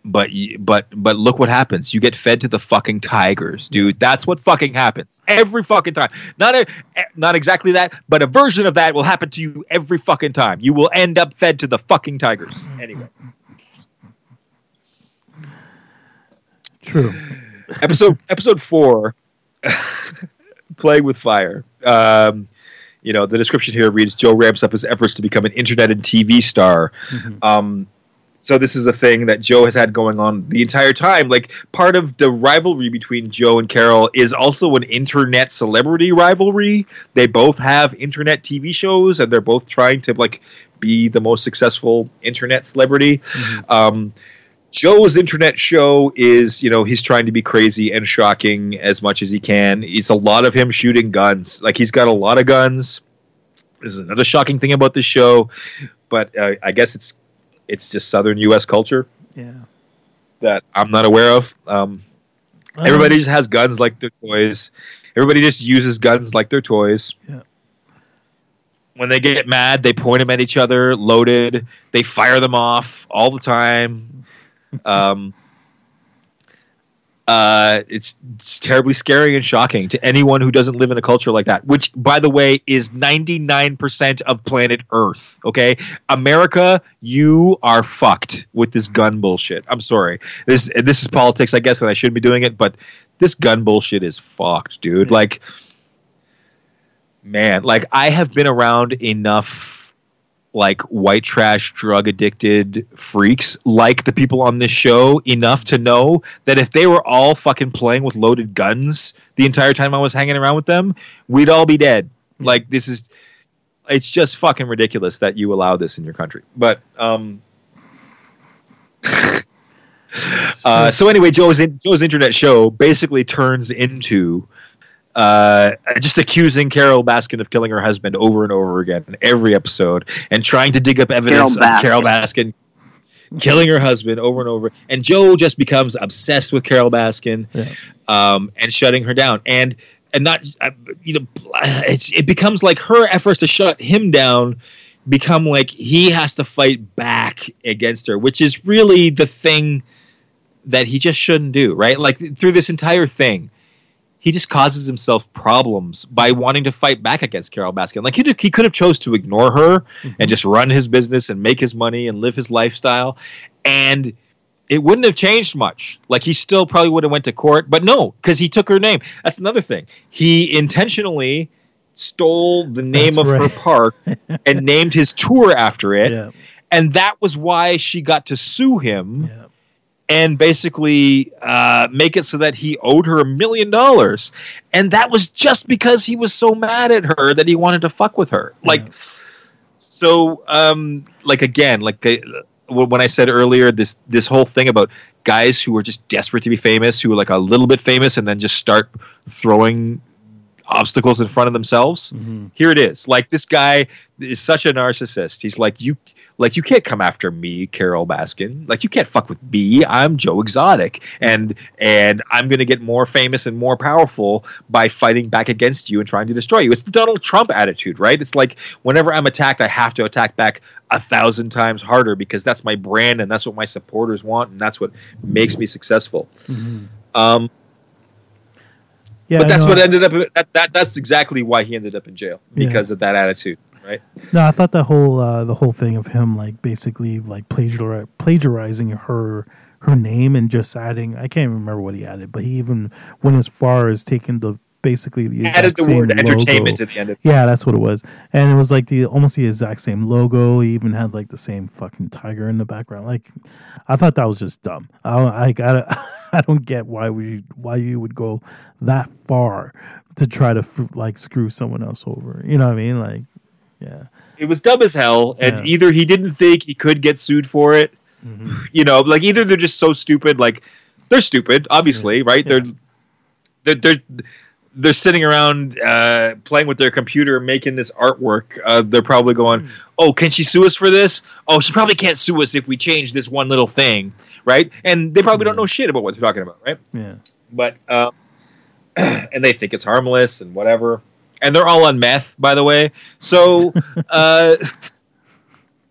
but but but look what happens. You get fed to the fucking tigers, dude. That's what fucking happens every fucking time. Not a, not exactly that, but a version of that will happen to you every fucking time. You will end up fed to the fucking tigers. Anyway. True. episode episode four, Play with Fire. Um, you know, the description here reads, Joe ramps up his efforts to become an internet and T V star. Mm-hmm. Um, so this is a thing that Joe has had going on the entire time. Like, part of the rivalry between Joe and Carole is also an internet celebrity rivalry. They both have internet T V shows, and they're both trying to, like, be the most successful internet celebrity. Mm-hmm. Um, Joe's internet show is, you know, he's trying to be crazy and shocking as much as he can. It's a lot of him shooting guns. Like, he's got a lot of guns. This is another shocking thing about this show, but uh, I guess it's it's just Southern U S culture, yeah, that I'm not aware of. Um, um, everybody just has guns like their toys. Everybody just uses guns like their toys. Yeah. When they get mad, they point them at each other, loaded. They fire them off all the time. Um, uh, it's, it's terribly scary and shocking to anyone who doesn't live in a culture like that, which, by the way, is ninety-nine percent of planet Earth. Okay, America, you are fucked with this gun bullshit. I'm sorry. This this is politics, I guess, and I shouldn't be doing it, but this gun bullshit is fucked, dude. Yeah. Like, man, like, I have been around enough, like, white trash, drug addicted freaks like the people on this show enough to know that if they were all fucking playing with loaded guns the entire time I was hanging around with them, we'd all be dead. Like, this is, it's just fucking ridiculous that you allow this in your country. But, um, uh, so anyway, Joe's, in, Joe's internet show basically turns into, Uh, just accusing Carole Baskin of killing her husband over and over again in every episode, and trying to dig up evidence Carole of Carole Baskin killing her husband over and over. And Joe just becomes obsessed with Carole Baskin, yeah. um, and shutting her down. And and not uh, you know, it's, it becomes like her efforts to shut him down become like he has to fight back against her, which is really the thing that he just shouldn't do, right? Like, through this entire thing, he just causes himself problems by wanting to fight back against Carole Baskin. Like, he did, he could have chose to ignore her, mm-hmm. and just run his business and make his money and live his lifestyle, and it wouldn't have changed much. Like, he still probably would have went to court, but no, because he took her name. That's another thing. He intentionally stole the name That's of right. her park and named his tour after it, yeah. and that was why she got to sue him. Yeah. And basically uh, make it so that he owed her a million dollars. And that was just because he was so mad at her that he wanted to fuck with her. Yeah. Like, so, um, like, again, like uh, when I said earlier, this this whole thing about guys who are just desperate to be famous, who are like a little bit famous and then just start throwing obstacles in front of themselves. Mm-hmm. Here it is. Like, this guy is such a narcissist. He's like, you... Like, you can't come after me, Carole Baskin. Like, you can't fuck with me. I'm Joe Exotic. And and I'm going to get more famous and more powerful by fighting back against you and trying to destroy you. It's the Donald Trump attitude, right? It's like, whenever I'm attacked, I have to attack back a thousand times harder because that's my brand and that's what my supporters want and that's what makes me successful. Mm-hmm. Um, yeah, but that's no, what ended up that, – that, that's exactly why he ended up in jail, because yeah. of that attitude. Right? No, I thought the whole uh, the whole thing of him like basically like plagiar- plagiarizing her her name and just adding, I can't remember what he added, but he even went as far as taking the basically the exact added the same word logo. Entertainment to the end of it. Yeah, that's what it was, and it was like the almost the exact same logo. He even had like the same fucking tiger in the background. Like, I thought that was just dumb. I I gotta I don't get why we why you would go that far to try to like screw someone else over. You know what I mean? Like, yeah, it was dumb as hell. And yeah. either he didn't think he could get sued for it, mm-hmm. you know, like either they're just so stupid, like they're stupid, obviously, yeah. right? Yeah. They're they're they're they're sitting around uh, playing with their computer, making this artwork. Uh, they're probably going, "Oh, can she sue us for this? Oh, she probably can't sue us if we change this one little thing, right?" And they probably yeah. don't know shit about what they're talking about, right? Yeah. But um, and they think it's harmless and whatever. And they're all on meth, by the way. So uh,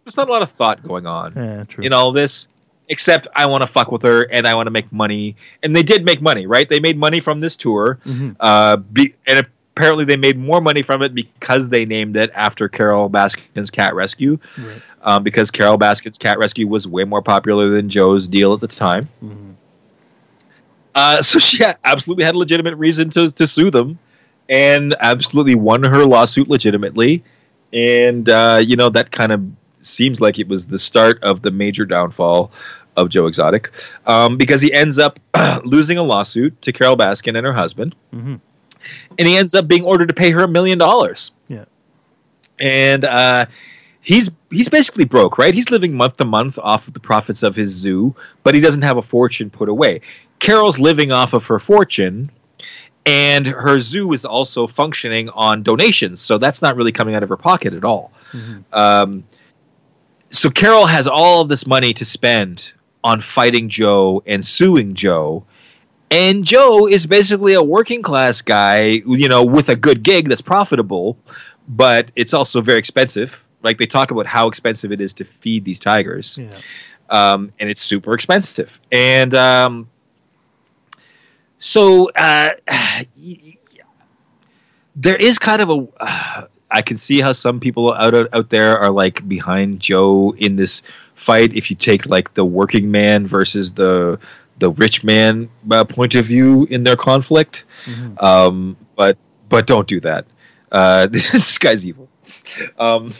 there's not a lot of thought going on yeah, true. in all this, except I want to fuck with her and I want to make money. And they did make money, right? They made money from this tour. Mm-hmm. Uh, be, and apparently they made more money from it because they named it after Carole Baskin's Cat Rescue. Right. Um, because Carole Baskin's Cat Rescue was way more popular than Joe's deal at the time. Mm-hmm. Uh, so she had, absolutely had a legitimate reason to, to sue them. And absolutely won her lawsuit legitimately. And, uh, you know, that kind of seems like it was the start of the major downfall of Joe Exotic. Um, because he ends up losing a lawsuit to Carole Baskin and her husband. Mm-hmm. And he ends up being ordered to pay her a million dollars. Yeah. And uh, he's he's basically broke, right? He's living month to month off of the profits of his zoo. But he doesn't have a fortune put away. Carol's living off of her fortune. And her zoo is also functioning on donations, so that's not really coming out of her pocket at all. Mm-hmm. Um, so Carole has all of this money to spend on fighting Joe and suing Joe. And Joe is basically a working-class guy, you know, with a good gig that's profitable, but it's also very expensive. Like, they talk about how expensive it is to feed these tigers. Yeah. Um, and it's super expensive. And... Um, So uh, there is kind of a uh, – I can see how some people out out there are like behind Joe in this fight. If you take like the working man versus the the rich man uh, point of view in their conflict. Mm-hmm. Um, but but don't do that. Uh, this guy's evil. Um,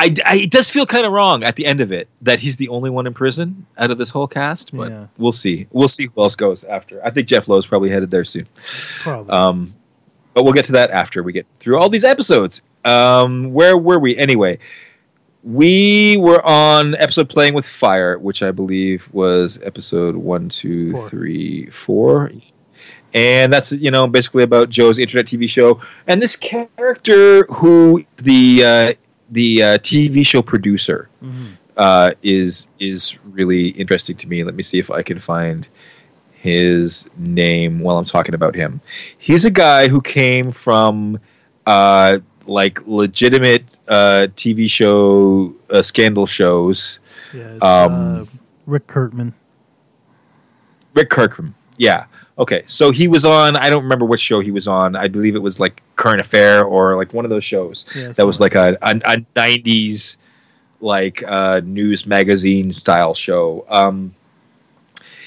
I, I, it does feel kind of wrong at the end of it that he's the only one in prison out of this whole cast, but yeah. we'll see. We'll see who else goes after. I think Jeff Lowe's probably headed there soon. Probably. Um, but we'll get to that after we get through all these episodes. Um, where were we? Anyway, we were on episode Playing with Fire, which I believe was episode one, two, four. three, four. And that's, you know, basically about Joe's internet T V show. And this character who the... Uh, The uh, T V show producer mm-hmm. uh, is is really interesting to me. Let me see if I can find his name while I'm talking about him. He's a guy who came from uh, like legitimate uh, T V show uh, scandal shows. Yeah, um, uh, Rick Kirkman. Rick Kirkham. Yeah. Okay. So he was on. I don't remember what show he was on. I believe it was like Current Affair or like one of those shows yeah, that was like a, a, a nineties like uh, news magazine style show. Um,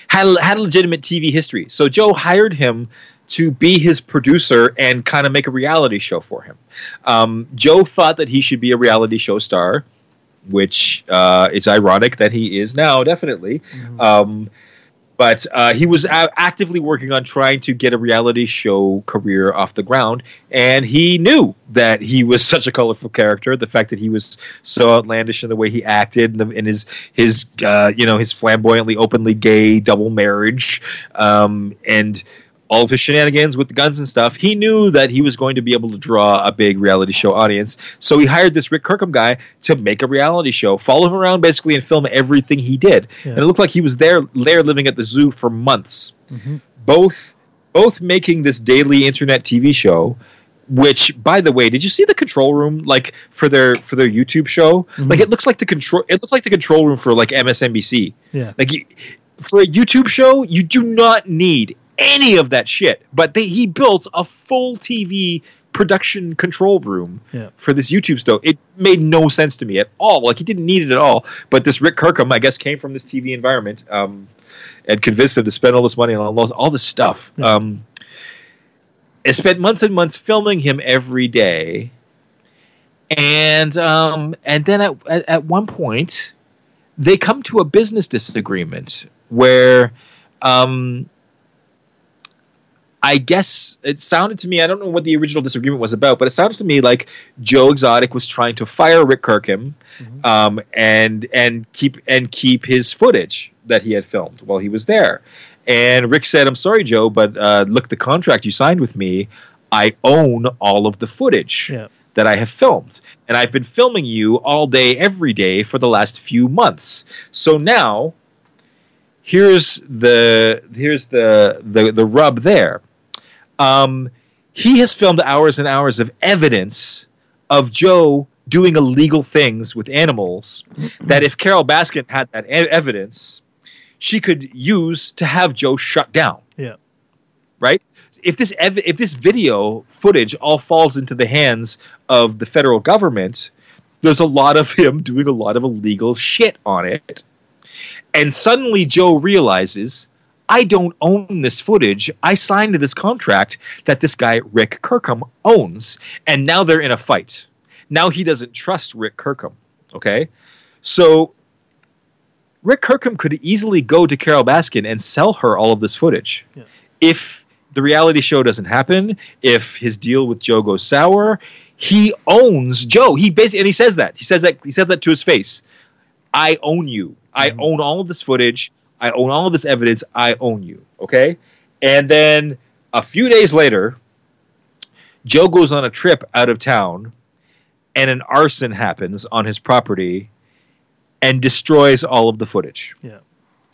had had a legitimate T V history. So Joe hired him to be his producer and kind of make a reality show for him. Um, Joe thought that he should be a reality show star, which uh, it's ironic that he is now, definitely. Mm-hmm. Um, But uh, he was a- actively working on trying to get a reality show career off the ground. And he knew that he was such a colorful character. The fact that he was so outlandish in the way he acted and, the, and his, his uh, you know, his flamboyantly, openly gay double marriage um, and all of his shenanigans with the guns and stuff. He knew that he was going to be able to draw a big reality show audience. So he hired this Rick Kirkham guy to make a reality show, follow him around basically and film everything he did. Yeah. And it looked like he was there, there living at the zoo for months, mm-hmm. both, both making this daily internet T V show, which by the way, did you see the control room, like for their, for their YouTube show? Mm-hmm. Like it looks like the control, it looks like the control room for like M S N B C. Yeah. Like for a YouTube show, you do not need any of that shit, but they, he built a full T V production control room yeah. for this YouTube show. It made no sense to me at all. Like he didn't need it at all. But this Rick Kirkham, I guess, came from this T V environment um, and convinced him to spend all this money on all, all this stuff. Yeah. Um, I spent months and months filming him every day, and um, and then at at one point they come to a business disagreement where um, I guess it sounded to me, I don't know what the original disagreement was about, but it sounded to me like Joe Exotic was trying to fire Rick Kirkham mm-hmm. um, and and keep and keep his footage that he had filmed while he was there. And Rick said, "I'm sorry, Joe, but uh, look, the contract you signed with me, I own all of the footage yeah. that I have filmed. And I've been filming you all day, every day for the last few months. So now here's the here's the the, the rub there. Um, he has filmed hours and hours of evidence of Joe doing illegal things with animals that if Carole Baskin had that e- evidence... she could use to have Joe shut down." Yeah. Right? If this ev- if this video footage all falls into the hands of the federal government, there's a lot of him doing a lot of illegal shit on it. And suddenly Joe realizes, I don't own this footage. I signed this contract that this guy Rick Kirkham owns. And now they're in a fight. Now he doesn't trust Rick Kirkham. Okay? So... Rick Kirkham could easily go to Carole Baskin and sell her all of this footage. Yeah. If the reality show doesn't happen, if his deal with Joe goes sour, he owns Joe. He basically, and he says that. He says that he said that to his face. I own you. I mm-hmm. own all of this footage. I own all of this evidence. I own you. Okay? And then a few days later, Joe goes on a trip out of town and an arson happens on his property. And destroys all of the footage. Yeah.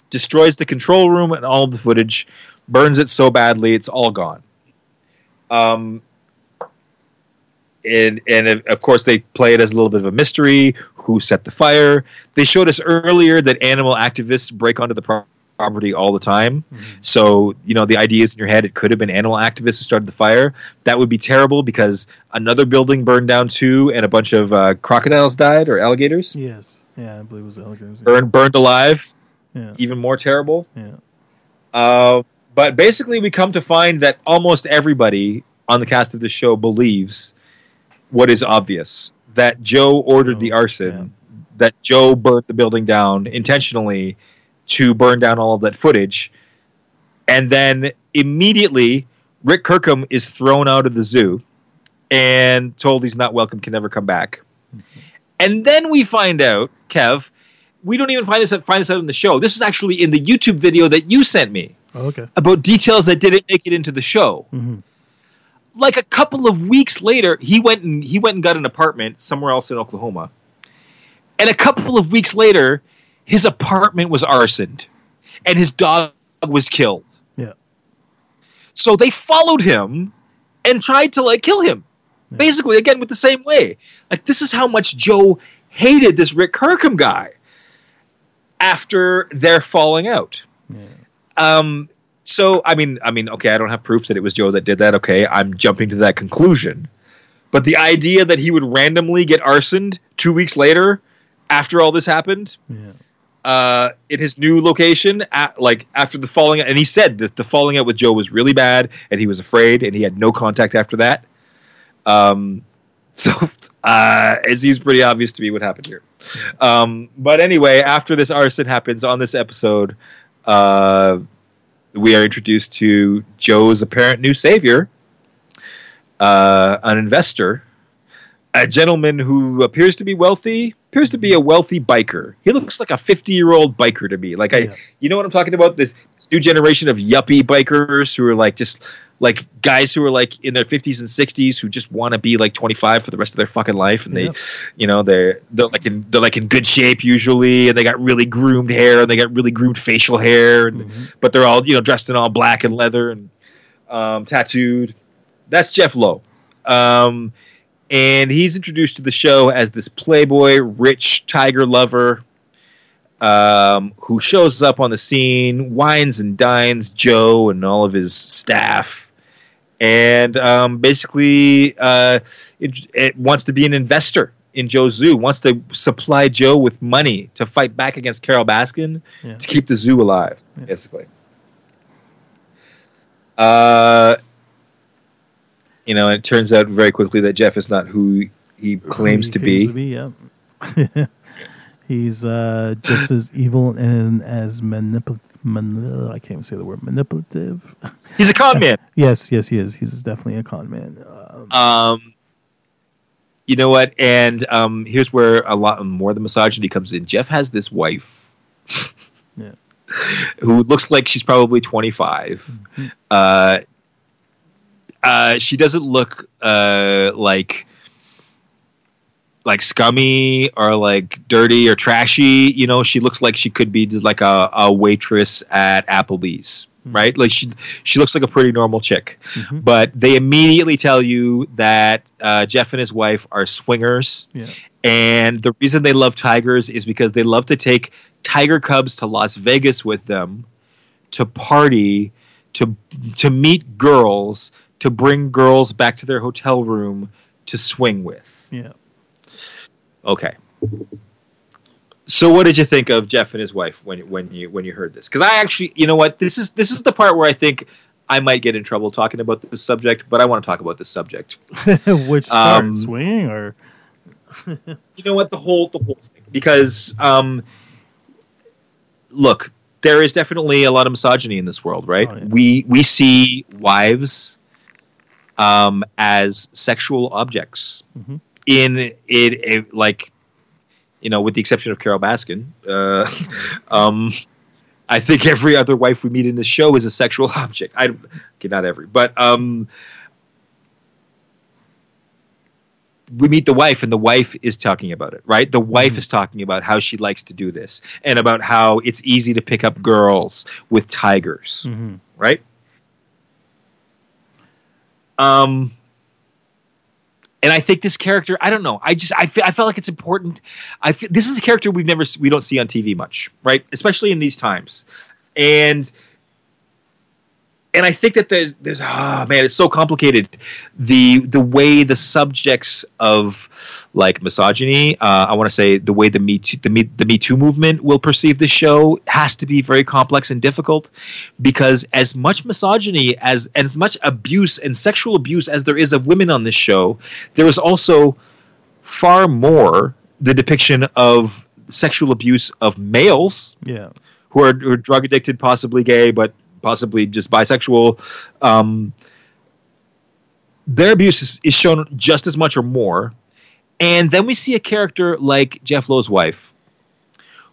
Destroys the control room and all of the footage. Burns it so badly, it's all gone. Um, and, and of course, they play it as a little bit of a mystery. Who set the fire? They showed us earlier that animal activists break onto the pro- property all the time. Mm-hmm. So, you know, the idea is in your head, it could have been animal activists who started the fire. That would be terrible because another building burned down too and a bunch of uh, crocodiles died or alligators. Yes. Yeah, I believe it was alligators. Burned, burned alive. Yeah. Even more terrible. Yeah. Uh, but basically, we come to find that almost everybody on the cast of the show believes what is obvious: that Joe ordered oh, the arson, yeah. that Joe burned the building down intentionally to burn down all of that footage, and then immediately Rick Kirkham is thrown out of the zoo and told he's not welcome, can never come back. Mm-hmm. And then we find out, Kev, we don't even find this out, find this out in the show. This is actually in the YouTube video that you sent me oh, okay. about details that didn't make it into the show. Mm-hmm. Like a couple of weeks later, he went and he went and got an apartment somewhere else in Oklahoma. And a couple of weeks later, his apartment was arsoned and his dog was killed. Yeah. So they followed him and tried to like kill him. Yeah. Basically, again, with the same way. Like, this is how much Joe hated this Rick Kirkham guy after their falling out. Yeah. Um, so, I mean, I mean, okay, I don't have proof that it was Joe that did that. Okay, I'm jumping to that conclusion. But the idea that he would randomly get arsoned two weeks later after all this happened yeah. uh, in his new location, at, like, after the falling out. And he said that the falling out with Joe was really bad, and he was afraid, and he had no contact after that. Um, so, uh, it seems pretty obvious to me what happened here. Um, but anyway, after this arson happens on this episode, uh, we are introduced to Joe's apparent new savior, uh, an investor, a gentleman who appears to be wealthy, appears to be a wealthy biker. He looks like a fifty-year-old biker to me. Like I, yeah. you know what I'm talking about? This, this new generation of yuppie bikers who are like just... like guys who are like in their fifties and sixties who just want to be like twenty-five for the rest of their fucking life, and yeah. they, you know, they're they're like in they're like in good shape usually, and they got really groomed hair and they got really groomed facial hair, and, mm-hmm. but they're all you know dressed in all black and leather and um, tattooed. That's Jeff Lowe, um, and he's introduced to the show as this playboy, rich tiger lover um, who shows up on the scene, wines and dines Joe and all of his staff. And um, basically, uh, it, it wants to be an investor in Joe's zoo. Wants to supply Joe with money to fight back against Carole Baskin yeah. to keep the zoo alive, yeah. basically. Uh, you know, it turns out very quickly that Jeff is not who he claims, who he to, claims be. to be. Yeah, he's uh, just as evil and as manip- man, I can't even say the word manipulative. He's a con man. yes, yes, he is. He's definitely a con man. Um, um you know what? And um, here's where a lot more of the misogyny comes in. Jeff has this wife, yeah, who looks like she's probably twenty-five. Mm-hmm. Uh, uh, she doesn't look uh like. like scummy or like dirty or trashy. You know, she looks like she could be like a, a waitress at Applebee's, mm-hmm. right? Like she, she looks like a pretty normal chick, mm-hmm. but they immediately tell you that uh, Jeff and his wife are swingers. Yeah. And the reason they love tigers is because they love to take tiger cubs to Las Vegas with them to party, to, to meet girls, to bring girls back to their hotel room to swing with. Yeah. Okay, so what did you think of Jeff and his wife when when you when you heard this? Because I actually, you know what, this is this is the part where I think I might get in trouble talking about this subject, but I want to talk about this subject. Which part, um, swinging or? You know what, the whole the whole thing, because um, look, there is definitely a lot of misogyny in this world, right? Oh, yeah. We we see wives um, as sexual objects. Mm-hmm. In it, it, like, you know, with the exception of Carole Baskin, uh, um, I think every other wife we meet in this show is a sexual object. I, okay, not every, but um, we meet the wife, and the wife is talking about it, right? The wife mm-hmm. is talking about how she likes to do this and about how it's easy to pick up girls with tigers, mm-hmm. right? Um. And I think this character, I don't know. I just, I, feel, I felt like it's important. I feel, this is a character we've never, we don't see on T V much, right? Especially in these times. And, and I think that there's, there's, ah, oh man, it's so complicated. The, the way the subjects of like misogyny, uh, I want to say the way the Me Too, the Me, the Me Too movement will perceive this show has to be very complex and difficult, because as much misogyny as, and as much abuse and sexual abuse as there is of women on this show, there is also far more the depiction of sexual abuse of males, yeah, who are, who are drug addicted, possibly gay, but possibly just bisexual. Um, their abuse is, is shown just as much or more. And then we see a character like Jeff Lowe's wife,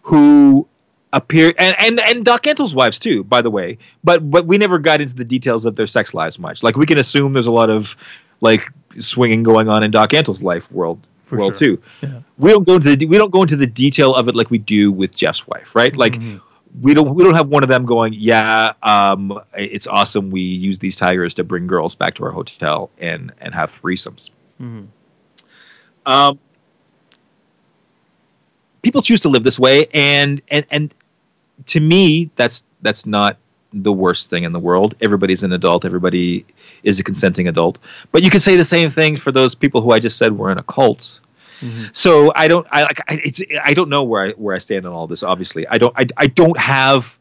who appeared, and, and, and Doc Antle's wives too, by the way, but, but we never got into the details of their sex lives much. Like, we can assume there's a lot of like swinging going on in Doc Antle's life world. For world sure. too. Yeah. We don't go into the, we don't go into the detail of it like we do with Jeff's wife, right? Like, mm-hmm. We don't. We don't have one of them going, yeah, um, it's awesome. We use these tigers to bring girls back to our hotel and and have threesomes. Mm-hmm. Um, people choose to live this way, and and and to me, that's that's not the worst thing in the world. Everybody's an adult. Everybody is a consenting adult. But you can say the same thing for those people who I just said were in a cult. Mm-hmm. So I don't. I like. It's. I don't know where I where I stand on all this. Obviously, I don't. I, I don't have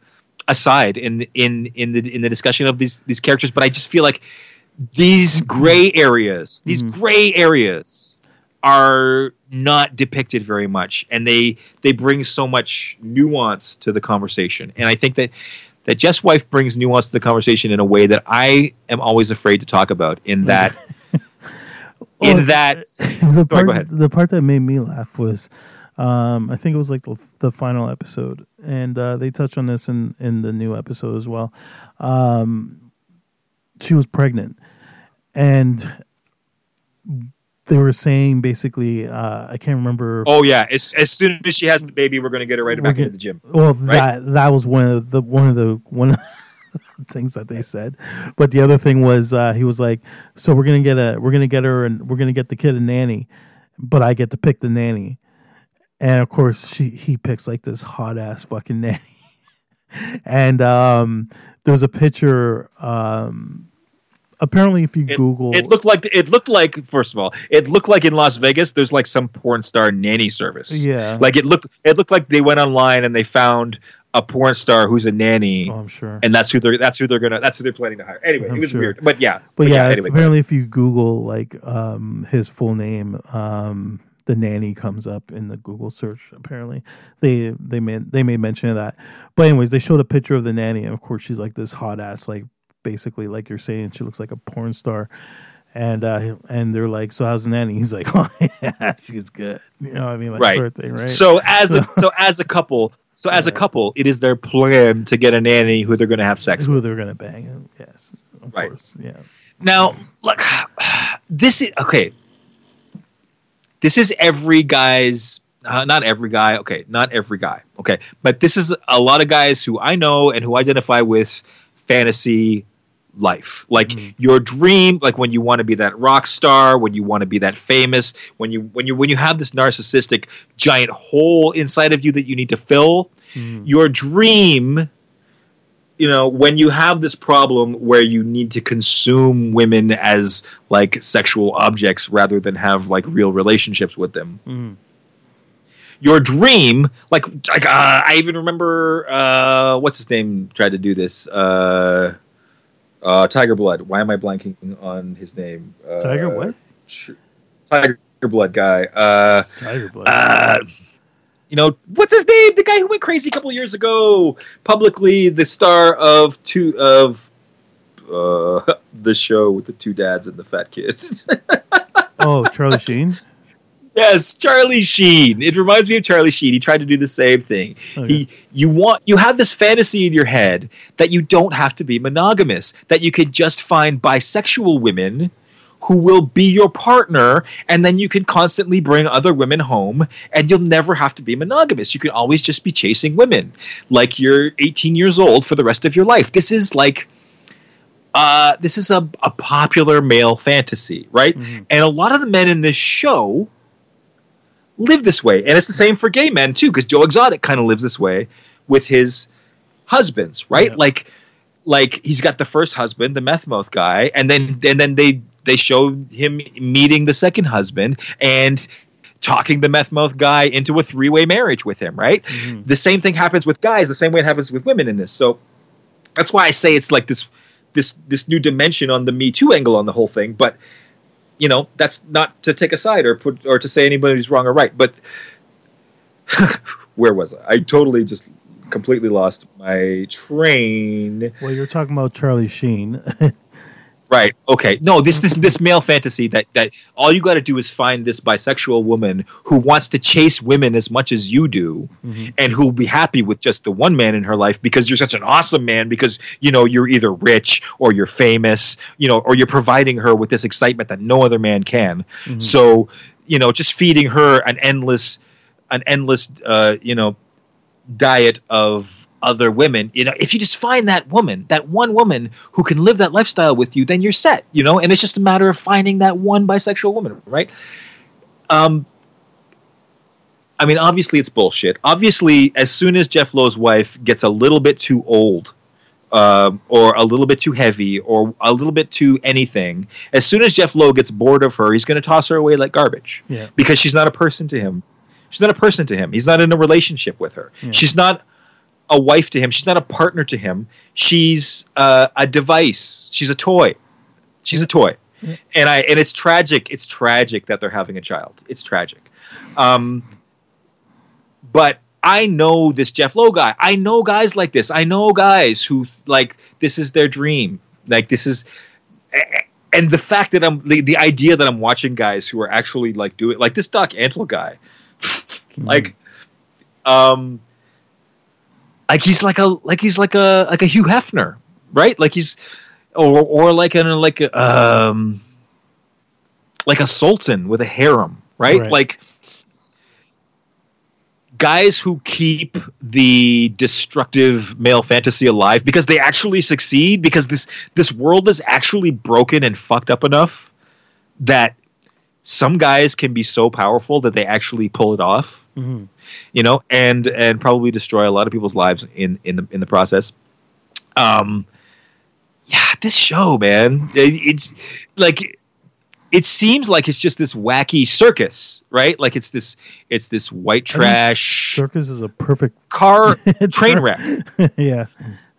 a side in in in the in the discussion of these these characters. But I just feel like these gray areas, these mm-hmm. gray areas, are not depicted very much, and they they bring so much nuance to the conversation. And I think that that Jeff's wife brings nuance to the conversation in a way that I am always afraid to talk about. In that. In oh, that, the, sorry, part, go ahead. The part that made me laugh was, um, I think it was like the, the final episode, and uh, they touched on this in, in the new episode as well. Um, she was pregnant, and they were saying basically, uh, I can't remember. Oh yeah, as as soon as she has the baby, we're going to get her right back into the gym. Well, right? that that was one of the one of the one. Of things that they said, but the other thing was uh, he was like, "So we're gonna get a, we're gonna get her, and we're gonna get the kid a nanny, but I get to pick the nanny." And of course, she he picks like this hot ass fucking nanny. And um, there's a picture. Um, apparently, if you it, Google, it looked like it looked like. First of all, it looked like in Las Vegas, there's like some porn star nanny service. Yeah, like it looked it looked like they went online and they found a porn star who's a nanny. Oh, I'm sure. And that's who they're that's who they're gonna that's who they're planning to hire. Anyway, I'm it was sure. weird. But yeah. But, but yeah, yeah if, anyway. Apparently if you Google like um his full name, um The nanny comes up in the Google search. Apparently, they they made they made mention of that. But anyways, they showed a picture of the nanny, and of course, she's like this hot ass, like basically like you're saying, she looks like a porn star. And uh, and they're like, so how's the nanny? He's like, oh yeah, she's good. You know what I mean? Like right. Birthday, right? So as so, a, so as a couple, so as yeah. a couple, it is their plan to get a nanny who they're going to have sex who with, who they're going to bang. Yes, of right. course. Yeah. Now, look, this is okay. This is every guy's, uh, not every guy. Okay, not every guy. Okay, but this is a lot of guys who I know and who identify with fantasy life, like mm-hmm. your dream, like when you want to be that rock star, when you want to be that famous, when you when you when you have this narcissistic giant hole inside of you that you need to fill, mm-hmm. your dream, you know, when you have this problem where you need to consume women as like sexual objects rather than have like real relationships with them, mm-hmm. your dream, like, like uh, I even remember uh what's his name tried to do this, uh Uh, Tiger Blood. Why am I blanking on his name? Uh, Tiger what? Sh- Tiger Blood guy. Uh, Tiger Blood. Uh, you know, what's his name? The guy who went crazy a couple of years ago. Publicly, the star of two of uh, the show with the two dads and the fat kid. Oh, Charlie Sheen? Yes, Charlie Sheen. It reminds me of Charlie Sheen. He tried to do the same thing. Okay. He, you want, you have this fantasy in your head that you don't have to be monogamous, that you could just find bisexual women who will be your partner, and then you can constantly bring other women home, and you'll never have to be monogamous. You can always just be chasing women, like you're eighteen years old for the rest of your life. This is like... Uh, this is a, a popular male fantasy, right? Mm-hmm. And a lot of the men in this show... live this way, and it's the same for gay men too, because Joe Exotic kind of lives this way with his husbands, right? Yeah. Like, like he's got the first husband, the meth mouth guy, and then and then they they show him meeting the second husband and talking the meth mouth guy into a three way marriage with him, right? Mm-hmm. The same thing happens with guys, the same way it happens with women in this. So that's why I say it's like this this this new dimension on the Me Too angle on the whole thing, but. You know, that's not to take a side or put or to say anybody's wrong or right. But where was I? I totally just completely lost my train. Well, you're talking about Charlie Sheen. Right. Okay. No, this this this male fantasy that, that all you got to do is find this bisexual woman who wants to chase women as much as you do, mm-hmm. and who'll be happy with just the one man in her life because you're such an awesome man, because, you know, you're either rich or you're famous, you know, or you're providing her with this excitement that no other man can. Mm-hmm. So, you know, just feeding her an endless, an endless, uh, you know, diet of other women. You know, if you just find that woman, that one woman who can live that lifestyle with you, then you're set, you know, and it's just a matter of finding that one bisexual woman, right? Um, I mean, obviously it's bullshit. Obviously, as soon as Jeff Lowe's wife gets a little bit too old, uh, or a little bit too heavy, or a little bit too anything, as soon as Jeff Lowe gets bored of her, he's going to toss her away like garbage. Yeah. Because she's not a person to him. She's not a person to him. He's not in a relationship with her. Yeah. She's not a wife to him. She's not a partner to him. She's uh, a device. She's a toy. She's a toy. And I, and it's tragic. It's tragic that they're having a child. It's tragic. Um, but I know this Jeff Lowe guy. I know guys like this. I know guys who, like, this is their dream. Like, this is, and the fact that I'm, the, the idea that I'm watching guys who are actually like doing, like this Doc Antle guy, like, um, Like he's like a like he's like a like a Hugh Hefner, right? Like he's, or or like an like a, um, like a sultan with a harem, right? Right? Like guys who keep the destructive male fantasy alive because they actually succeed, because this this world is actually broken and fucked up enough that some guys can be so powerful that they actually pull it off. Mm-hmm. You know, and and probably destroy a lot of people's lives in, in the in the process. Um, yeah, this show, man, it, it's like it seems like it's just this wacky circus, right? Like it's this it's this white trash circus is a perfect car train wreck. Yeah,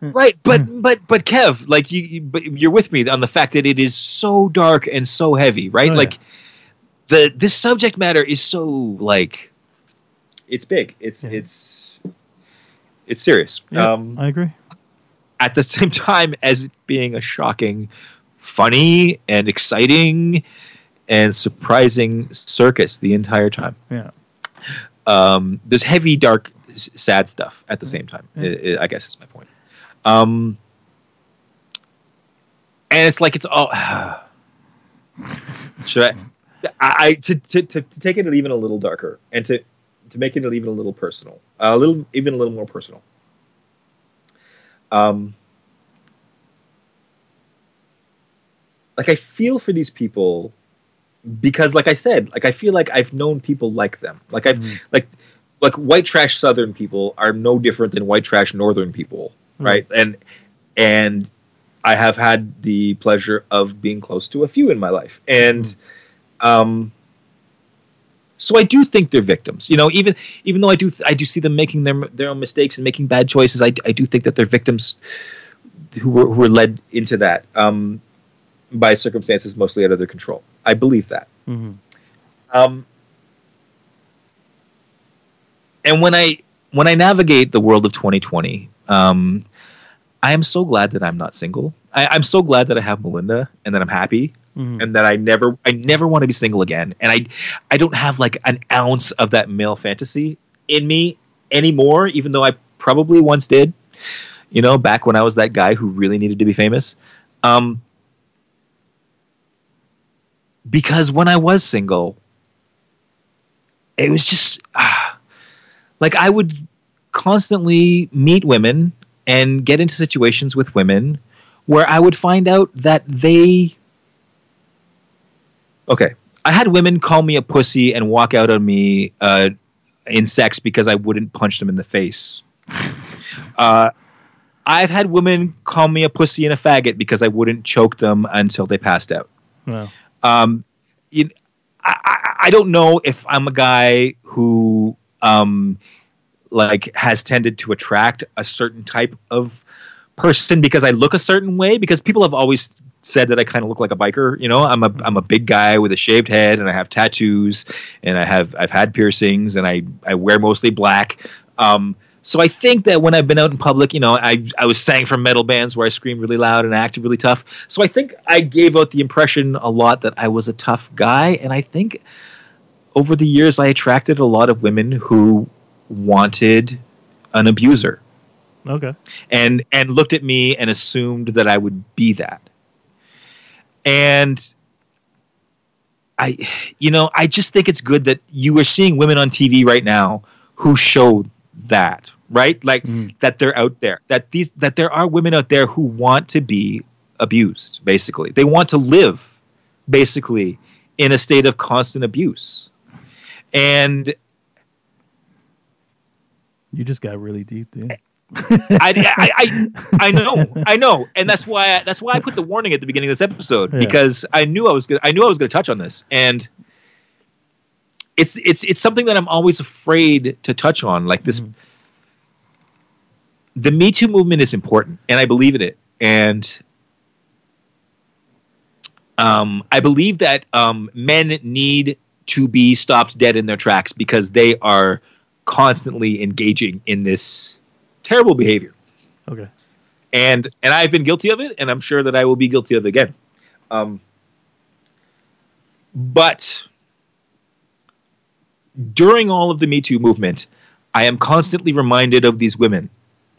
right. But but but Kev, like you, you, but you're with me on the fact that it is so dark and so heavy, right? Oh, like. Yeah. the this subject matter is so, like, it's big. It's yeah. it's it's serious. Yeah, um, I agree. At the same time as it being a shocking, funny, and exciting and surprising circus the entire time. Yeah. Um, there's heavy, dark, sad stuff at the same time. Yeah. It, it, I guess is my point. Um, and it's like it's all. Should I? I to, to to take it even a little darker and to to make it even a little personal, a little even a little more personal. Um, like I feel for these people because, like I said, like I feel like I've known people like them. Like I've mm. like like white trash Southern people are no different than white trash Northern people, mm. right? And and I have had the pleasure of being close to a few in my life, and. Mm. Um, so I do think they're victims, you know, even, even though I do, I do see them making their, their own mistakes and making bad choices. I, I do think that they're victims who were, who were led into that, um, by circumstances mostly out of their control. I believe that. Mm-hmm. Um, and when I, when I navigate the world of twenty twenty, um, I am so glad that I'm not single. I, I'm so glad that I have Melinda and that I'm happy. Mm-hmm. And that I never, I never want to be single again. And I, I don't have like an ounce of that male fantasy in me anymore, even though I probably once did, you know, back when I was that guy who really needed to be famous. Um, because when I was single, it was just ah, like I would constantly meet women and get into situations with women where I would find out that they... Okay, I had women call me a pussy and walk out on me uh, in sex because I wouldn't punch them in the face. Uh, I've had women call me a pussy and a faggot because I wouldn't choke them until they passed out. No. Um, you, I, I, I don't know if I'm a guy who um, like has tended to attract a certain type of person because I look a certain way, because people have always... said that I kind of look like a biker, you know. I'm a I'm a big guy with a shaved head, and I have tattoos, and I have I've had piercings, and I, I wear mostly black. Um, so I think that when I've been out in public, you know, I I was sang from metal bands where I screamed really loud and I acted really tough. So I think I gave out the impression a lot that I was a tough guy, and I think over the years I attracted a lot of women who wanted an abuser. Okay. And and looked at me and assumed that I would be that. And I, you know, I just think it's good that you are seeing women on T V right now who show that, right? Like mm. that they're out there, that these, that there are women out there who want to be abused. Basically, they want to live basically in a state of constant abuse. And you just got really deep, dude. I, I, I, I know, I know, and that's why I, that's why I put the warning at the beginning of this episode, yeah. because I knew I was gonna, I knew I was going to touch on this, and it's it's it's something that I'm always afraid to touch on. Like this, mm. the Me Too movement is important, and I believe in it, and um, I believe that um, men need to be stopped dead in their tracks because they are constantly engaging in this. Terrible behavior. Okay. And and I've been guilty of it, and I'm sure that I will be guilty of it again. Um, but during all of the Me Too movement, I am constantly reminded of these women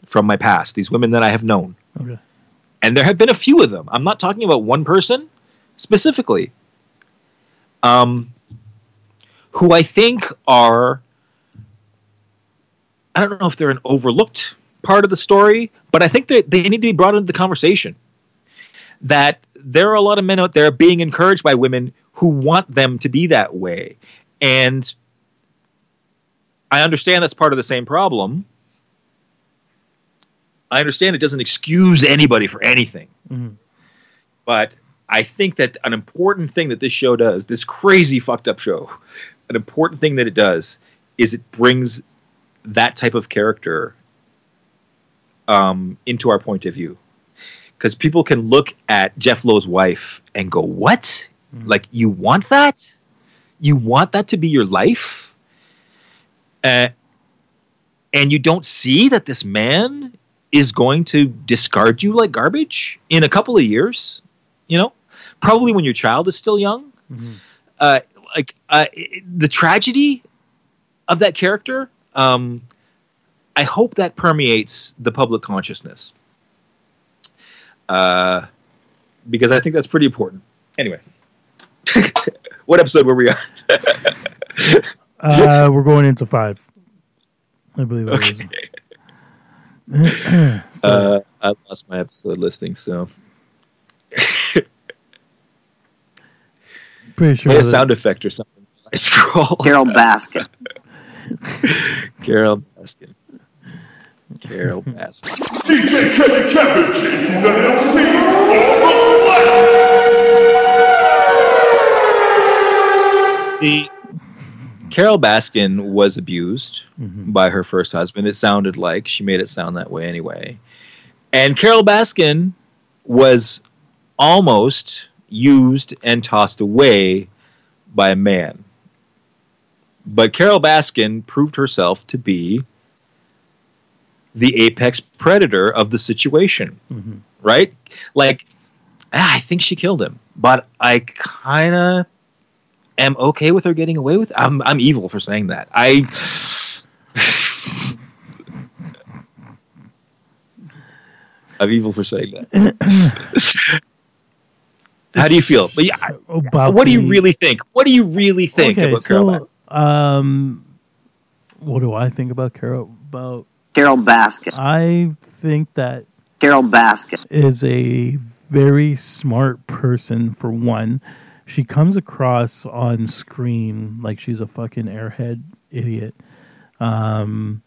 from my past, these women that I have known. Okay. And there have been a few of them. I'm not talking about one person specifically, um, who I think are... I don't know if they're an overlooked part of the story, but I think that they need to be brought into the conversation. That there are a lot of men out there being encouraged by women who want them to be that way. And I understand that's part of the same problem. I understand it doesn't excuse anybody for anything. Mm-hmm. But I think that an important thing that this show does, this crazy fucked up show, an important thing that it does is it brings... that type of character um, into our point of view. Because people can look at Jeff Lowe's wife and go, what? Mm-hmm. Like, you want that? you want that to be your life. Uh, and you don't see that this man is going to discard you like garbage in a couple of years, you know, probably when your child is still young. Mm-hmm. Uh, like uh, the tragedy of that character, um, I hope that permeates the public consciousness. Uh, because I think that's pretty important. Anyway, what episode were we on? uh, we're going into five. I believe that okay. was. so. uh, I lost my episode listing, so. Pretty sure. Play a sound effect or something. I scroll. Carole Baskin. Carole Baskin. Carole Baskin. D J Kevin Kevin G. L L C. All the See, Carole Baskin was abused mm-hmm. by her first husband. It sounded like she made it sound that way anyway. And Carole Baskin was almost used and tossed away by a man. But Carole Baskin proved herself to be the apex predator of the situation, mm-hmm. right? Like, ah, I think she killed him, but I kind of am okay with her getting away with it. I'm, I'm evil for saying that. I... I'm evil for saying that. How do you feel? But yeah, about what do you really think? What do you really think okay, about so, Carole Baskin? Um, what do I think about Carole? About Carole Baskin? I think that Carole Baskin is a very smart person. For one, she comes across on screen like she's a fucking airhead idiot. Um,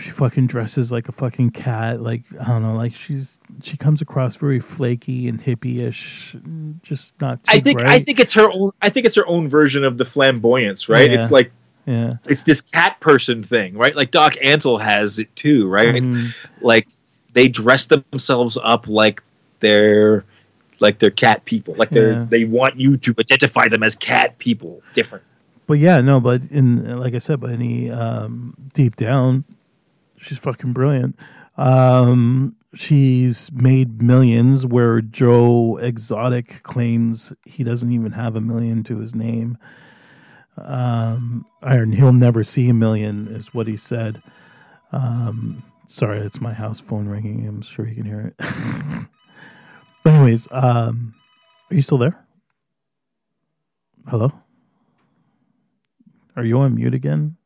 she fucking dresses like a fucking cat. Like, I don't know, like she's, she comes across very flaky and hippie-ish, just not too I think, bright. I think it's her own, I think it's her own version of the flamboyance, right? Yeah. It's like, yeah, it's this cat person thing, right? Like Doc Antle has it too, right? Mm. Like they dress themselves up like they're, like they're cat people. Like they're, yeah. they want you to identify them as cat people. Different. But yeah, no, but in, like I said, but any, um, deep down, she's fucking brilliant. Um, she's made millions where Joe Exotic claims he doesn't even have a million to his name. Um, and he'll never see a million is what he said. Um, sorry, it's my house phone ringing. I'm sure you can hear it. But anyways, um, are you still there? Hello? Are you on mute again?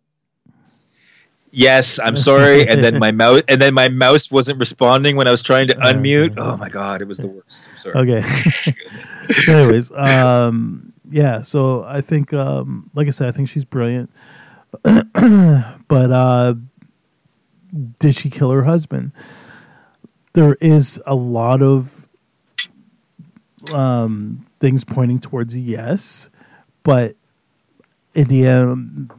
Yes, I'm sorry. And then my mouse, and then my mouse wasn't responding when I was trying to unmute. Oh my God, it was the worst. I'm sorry. Okay. Anyways, um, yeah. So I think, um, like I said, I think she's brilliant. But uh, did she kill her husband? There is a lot of um, things pointing towards yes, but in the end,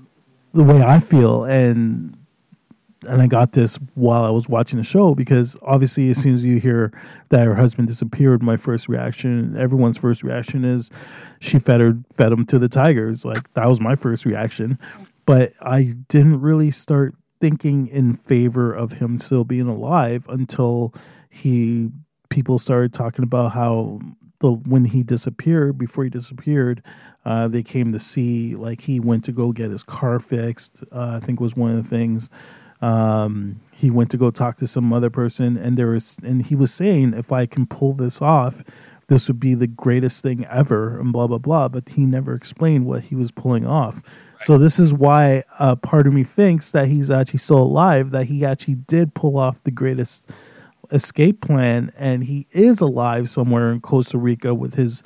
the way I feel and. And I got this while I was watching the show, because obviously as soon as you hear that her husband disappeared, my first reaction, everyone's first reaction is she fed, her, fed him to the tigers. Like, that was my first reaction. But I didn't really start thinking in favor of him still being alive until he people started talking about how the when he disappeared, before he disappeared, uh, they came to see, like he went to go get his car fixed, uh, I think was one of the things. Um, he went to go talk to some other person, and there was, and he was saying, if I can pull this off, this would be the greatest thing ever, and blah, blah, blah. But he never explained what he was pulling off. Right. So this is why uh, part of me thinks that he's actually still alive, that he actually did pull off the greatest escape plan. And he is alive somewhere in Costa Rica with his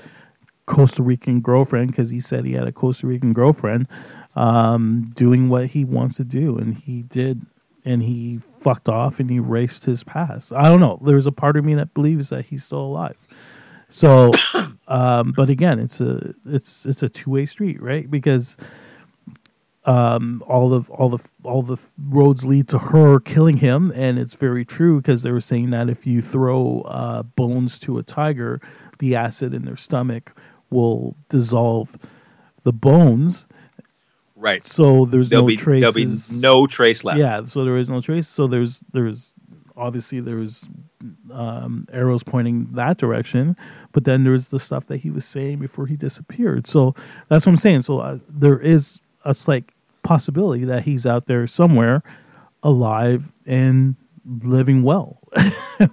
Costa Rican girlfriend, because he said he had a Costa Rican girlfriend, um, doing what he wants to do. And he did. And he fucked off and he erased his past. I don't know. There's a part of me that believes that he's still alive. So, um, but again, it's a it's it's a two way street, right? Because um, all of all the all the roads lead to her killing him, and it's very true, because they were saying that if you throw uh, bones to a tiger, the acid in their stomach will dissolve the bones. Right. So there's there'll no be, traces. There'll be no trace left. Yeah, so there is no trace. So there's there's obviously there's um, arrows pointing that direction, but then there's the stuff that he was saying before he disappeared. So that's what I'm saying. So uh, there is a slight possibility that he's out there somewhere alive and living well.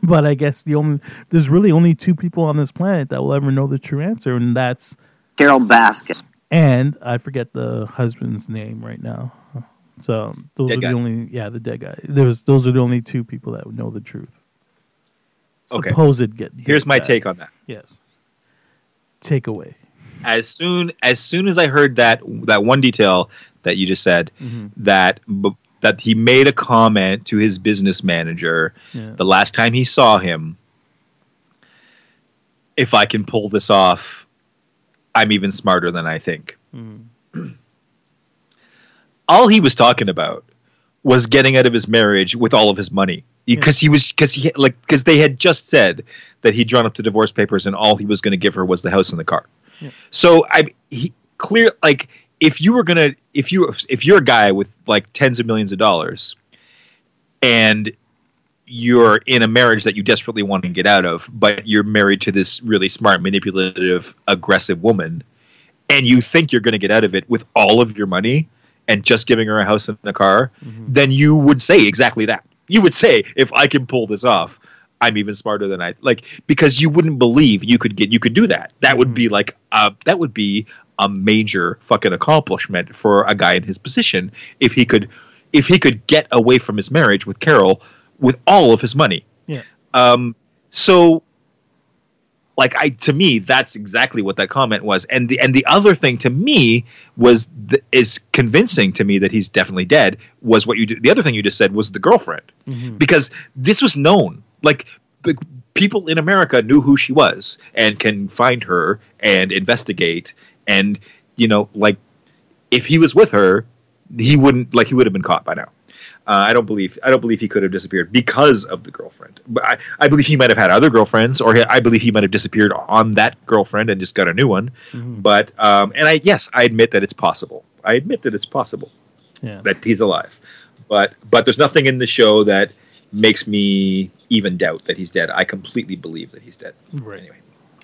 But I guess the only there's really only two people on this planet that will ever know the true answer, and that's Carole Baskin. And I forget the husband's name right now. So those dead are guy. the only, yeah, the dead guy. There's those are the only two people that would know the truth. Okay. Supposed get Here's my guy. take on that. Yes. Takeaway. As soon as soon as I heard that that one detail that you just said, mm-hmm. that that he made a comment to his business manager yeah. the last time he saw him. If I can pull this off, I'm even smarter than I think. Mm. All he was talking about was getting out of his marriage with all of his money, because yeah. he was because he like because they had just said that he'd drawn up the divorce papers and all he was going to give her was the house and the car. Yeah. So I he clear like if you were gonna if you if you're a guy with like tens of millions of dollars and you're in a marriage that you desperately want to get out of, but you're married to this really smart, manipulative, aggressive woman, and you think you're going to get out of it with all of your money and just giving her a house and a car, mm-hmm. then you would say exactly that. You would say, if I can pull this off, I'm even smarter than I like, because you wouldn't believe you could get, you could do that. That would mm-hmm. be like, uh, that would be a major fucking accomplishment for a guy in his position. If he could, if he could get away from his marriage with Carole, with all of his money. Yeah. Um, so like I, to me, that's exactly what that comment was. And the, and the other thing to me was, th- is convincing to me that he's definitely dead was what you do. The other thing you just said was the girlfriend, mm-hmm. because this was known, like the people in America knew who she was and can find her and investigate. And, you know, like if he was with her, he wouldn't like, he would have been caught by now. Uh, I don't believe I don't believe he could have disappeared because of the girlfriend. But I, I believe he might have had other girlfriends, or he, I believe he might have disappeared on that girlfriend and just got a new one. Mm-hmm. But um, and I yes, I admit that it's possible. I admit that it's possible yeah. that he's alive. But but there's nothing in the show that makes me even doubt that he's dead. I completely believe that he's dead. Right. Anyway,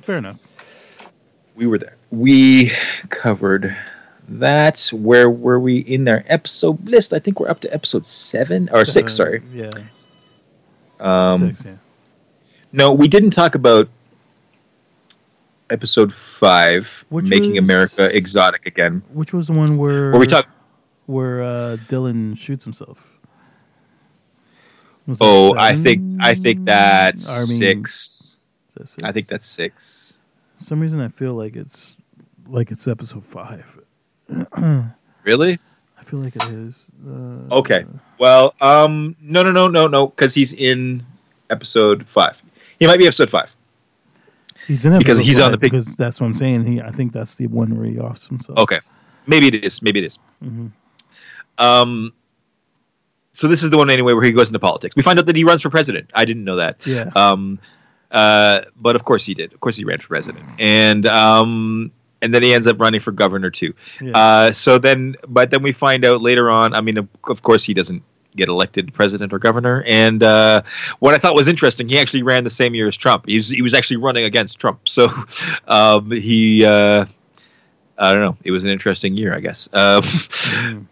fair enough. We were there. We covered. That's where were we in our episode list? I think we're up to episode seven or six. Uh, sorry, yeah. Um, six, yeah. No, we didn't talk about episode five, which Making was, America Exotic again, which was the one where where we talk where uh, Dylan shoots himself. Oh, I think I think that's I mean, six. That six. I think that's six. For some reason I feel like it's like it's episode five. Really? I feel like it is. Uh, okay. Well, um, no, no, no, no, no, because he's in episode five. He might be episode five. He's in episode because he's five on the big. Because that's what I'm saying. He, I think that's the one where he offs himself. Okay, maybe it is. Maybe it is. Mm-hmm. Um. So this is the one anyway where he goes into politics. We find out that he runs for president. I didn't know that. Yeah. Um. Uh. But of course he did. Of course he ran for president. And um. And then he ends up running for governor too. Yeah. Uh, so then, but then we find out later on. I mean, of, of course, he doesn't get elected president or governor. And uh, what I thought was interesting, he actually ran the same year as Trump. He was he was actually running against Trump. So um, he, uh, I don't know. It was an interesting year, I guess. Uh, mm.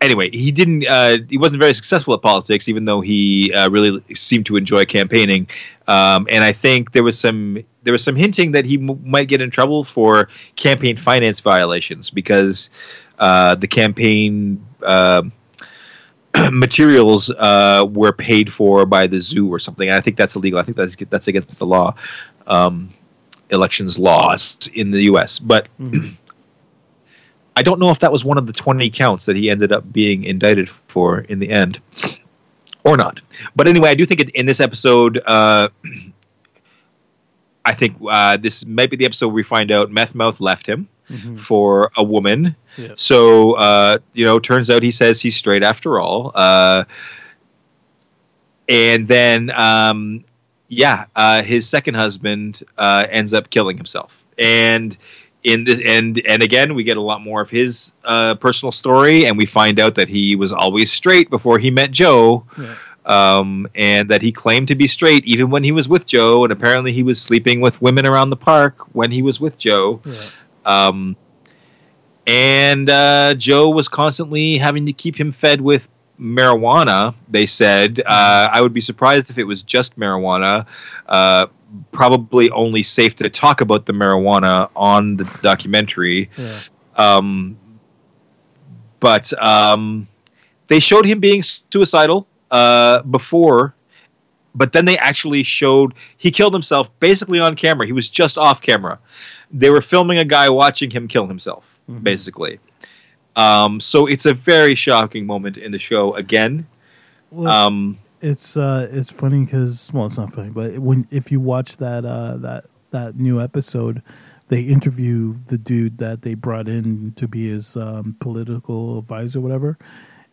Anyway, he didn't. Uh, he wasn't very successful at politics, even though he uh, really seemed to enjoy campaigning. Um, and I think there was some. There was some hinting that he m- might get in trouble for campaign finance violations because uh, the campaign uh, materials uh, were paid for by the zoo or something. And I think that's illegal. I think that's that's against the law, um, elections laws in the U S. But mm-hmm. I don't know if that was one of the twenty counts that he ended up being indicted for in the end or not. But anyway, I do think it, in this episode. Uh, I think uh, this might be the episode where we find out Meth Mouth left him mm-hmm. for a woman. Yeah. So, uh, you know, turns out he says he's straight after all. Uh, and then, um, yeah, uh, his second husband uh, ends up killing himself. And in this, and and again, we get a lot more of his uh, personal story, and we find out that he was always straight before he met Joe, yeah. um, and that he claimed to be straight even when he was with Joe, and apparently he was sleeping with women around the park when he was with Joe. Yeah. Um, and uh, Joe was constantly having to keep him fed with marijuana, they said. Uh, I would be surprised if it was just marijuana. Uh, probably only safe to talk about the marijuana on the documentary. Yeah. Um, but um, they showed him being suicidal uh, before, but then they actually showed he killed himself basically on camera. He was just off camera. They were filming a guy watching him kill himself, mm-hmm. basically. Um, so it's a very shocking moment in the show again. Well, um, it's uh, it's funny because well, it's not funny, but when if you watch that uh, that that new episode, they interview the dude that they brought in to be his um, political advisor, or whatever,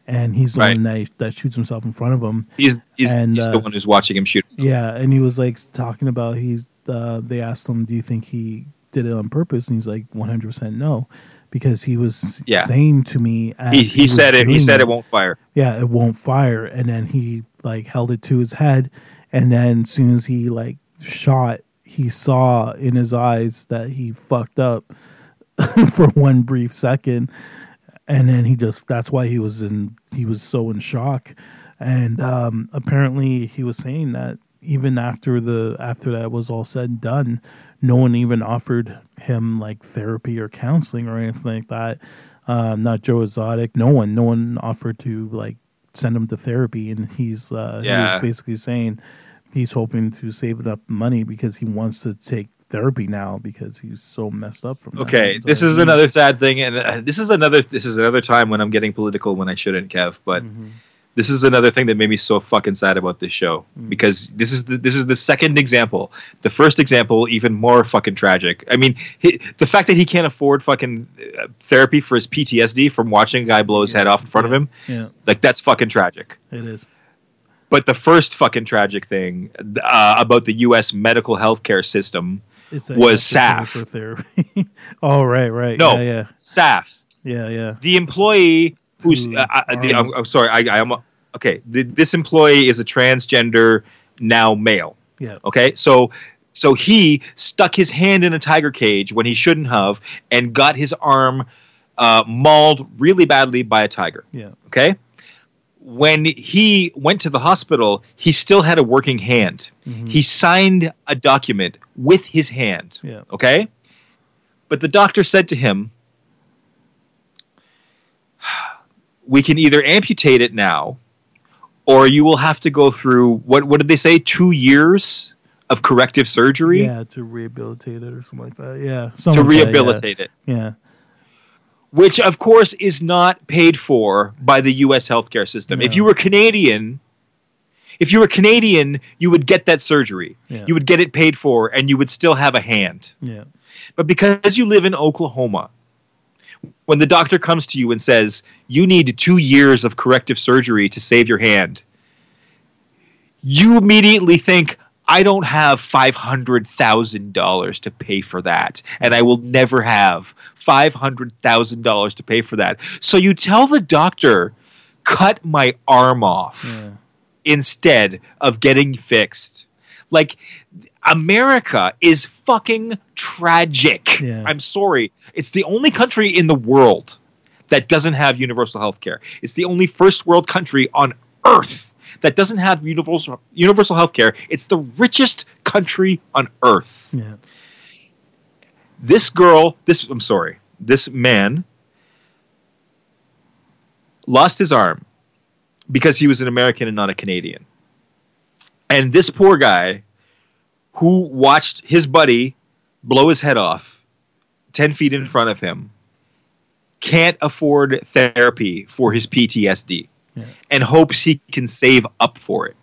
and he's the right. one that, that shoots himself in front of him. He's he's, and, he's uh, the one who's watching him shoot. Himself. Yeah, and he was like talking about he's. Uh, they asked him, "Do you think he did it on purpose?" And he's like, "one hundred percent no." Because he was yeah. saying to me, as he, he, he said it. He said it. it won't fire. Yeah, it won't fire. And then he like held it to his head, and then as soon as he like shot, he saw in his eyes that he fucked up for one brief second, and then he just that's why he was in he was so in shock, and um, apparently he was saying that even after the after that was all said and done. No one even offered him like therapy or counseling or anything like that. Uh, not Joe Exotic. No one, no one offered to like send him to therapy. And he's uh, yeah. he was basically saying he's hoping to save enough money because he wants to take therapy now because he's so messed up from. Okay, that. this so, is yeah. another sad thing, and uh, this is another this is another time when I'm getting political when I shouldn't, Kev. But mm-hmm. this is another thing that made me so fucking sad about this show because this is the, this is the second example. The first example, even more fucking tragic. I mean, he, the fact that he can't afford fucking therapy for his P T S D from watching a guy blow his yeah. head off in front yeah. of him, yeah. like that's fucking tragic. It is. But the first fucking tragic thing uh, about the U S medical healthcare system it's a, was Saf. Therapy. oh right, right. No, yeah, yeah. Saf. Yeah, yeah. The employee. Who's, uh, I, the, I'm, I'm sorry, I, I'm okay. The, this employee is a transgender now male. Yeah. Okay. So, so he stuck his hand in a tiger cage when he shouldn't have, and got his arm uh, mauled really badly by a tiger. Yeah. Okay. When he went to the hospital, he still had a working hand. Mm-hmm. He signed a document with his hand. Yeah. Okay. But the doctor said to him, we can either amputate it now or you will have to go through, what What did they say, two years of corrective surgery? Yeah, to rehabilitate it or something like that. Yeah. To like rehabilitate that, yeah. it. Yeah. Which, of course, is not paid for by the U S healthcare system. No. If you were Canadian, if you were Canadian, you would get that surgery. Yeah. You would get it paid for and you would still have a hand. Yeah. But because you live in Oklahoma, when the doctor comes to you and says, you need two years of corrective surgery to save your hand, you immediately think, I don't have five hundred thousand dollars to pay for that, and I will never have five hundred thousand dollars to pay for that. So you tell the doctor, cut my arm off yeah. instead of getting fixed. Like, America is fucking tragic. Yeah. I'm sorry. It's the only country in the world that doesn't have universal health care. It's the only first world country on earth that doesn't have universal universal health care. It's the richest country on earth. Yeah. This girl, this I'm sorry, this man lost his arm because he was an American and not a Canadian. And this poor guy who watched his buddy blow his head off ten feet in front of him can't afford therapy for his P T S D yeah. and hopes he can save up for it.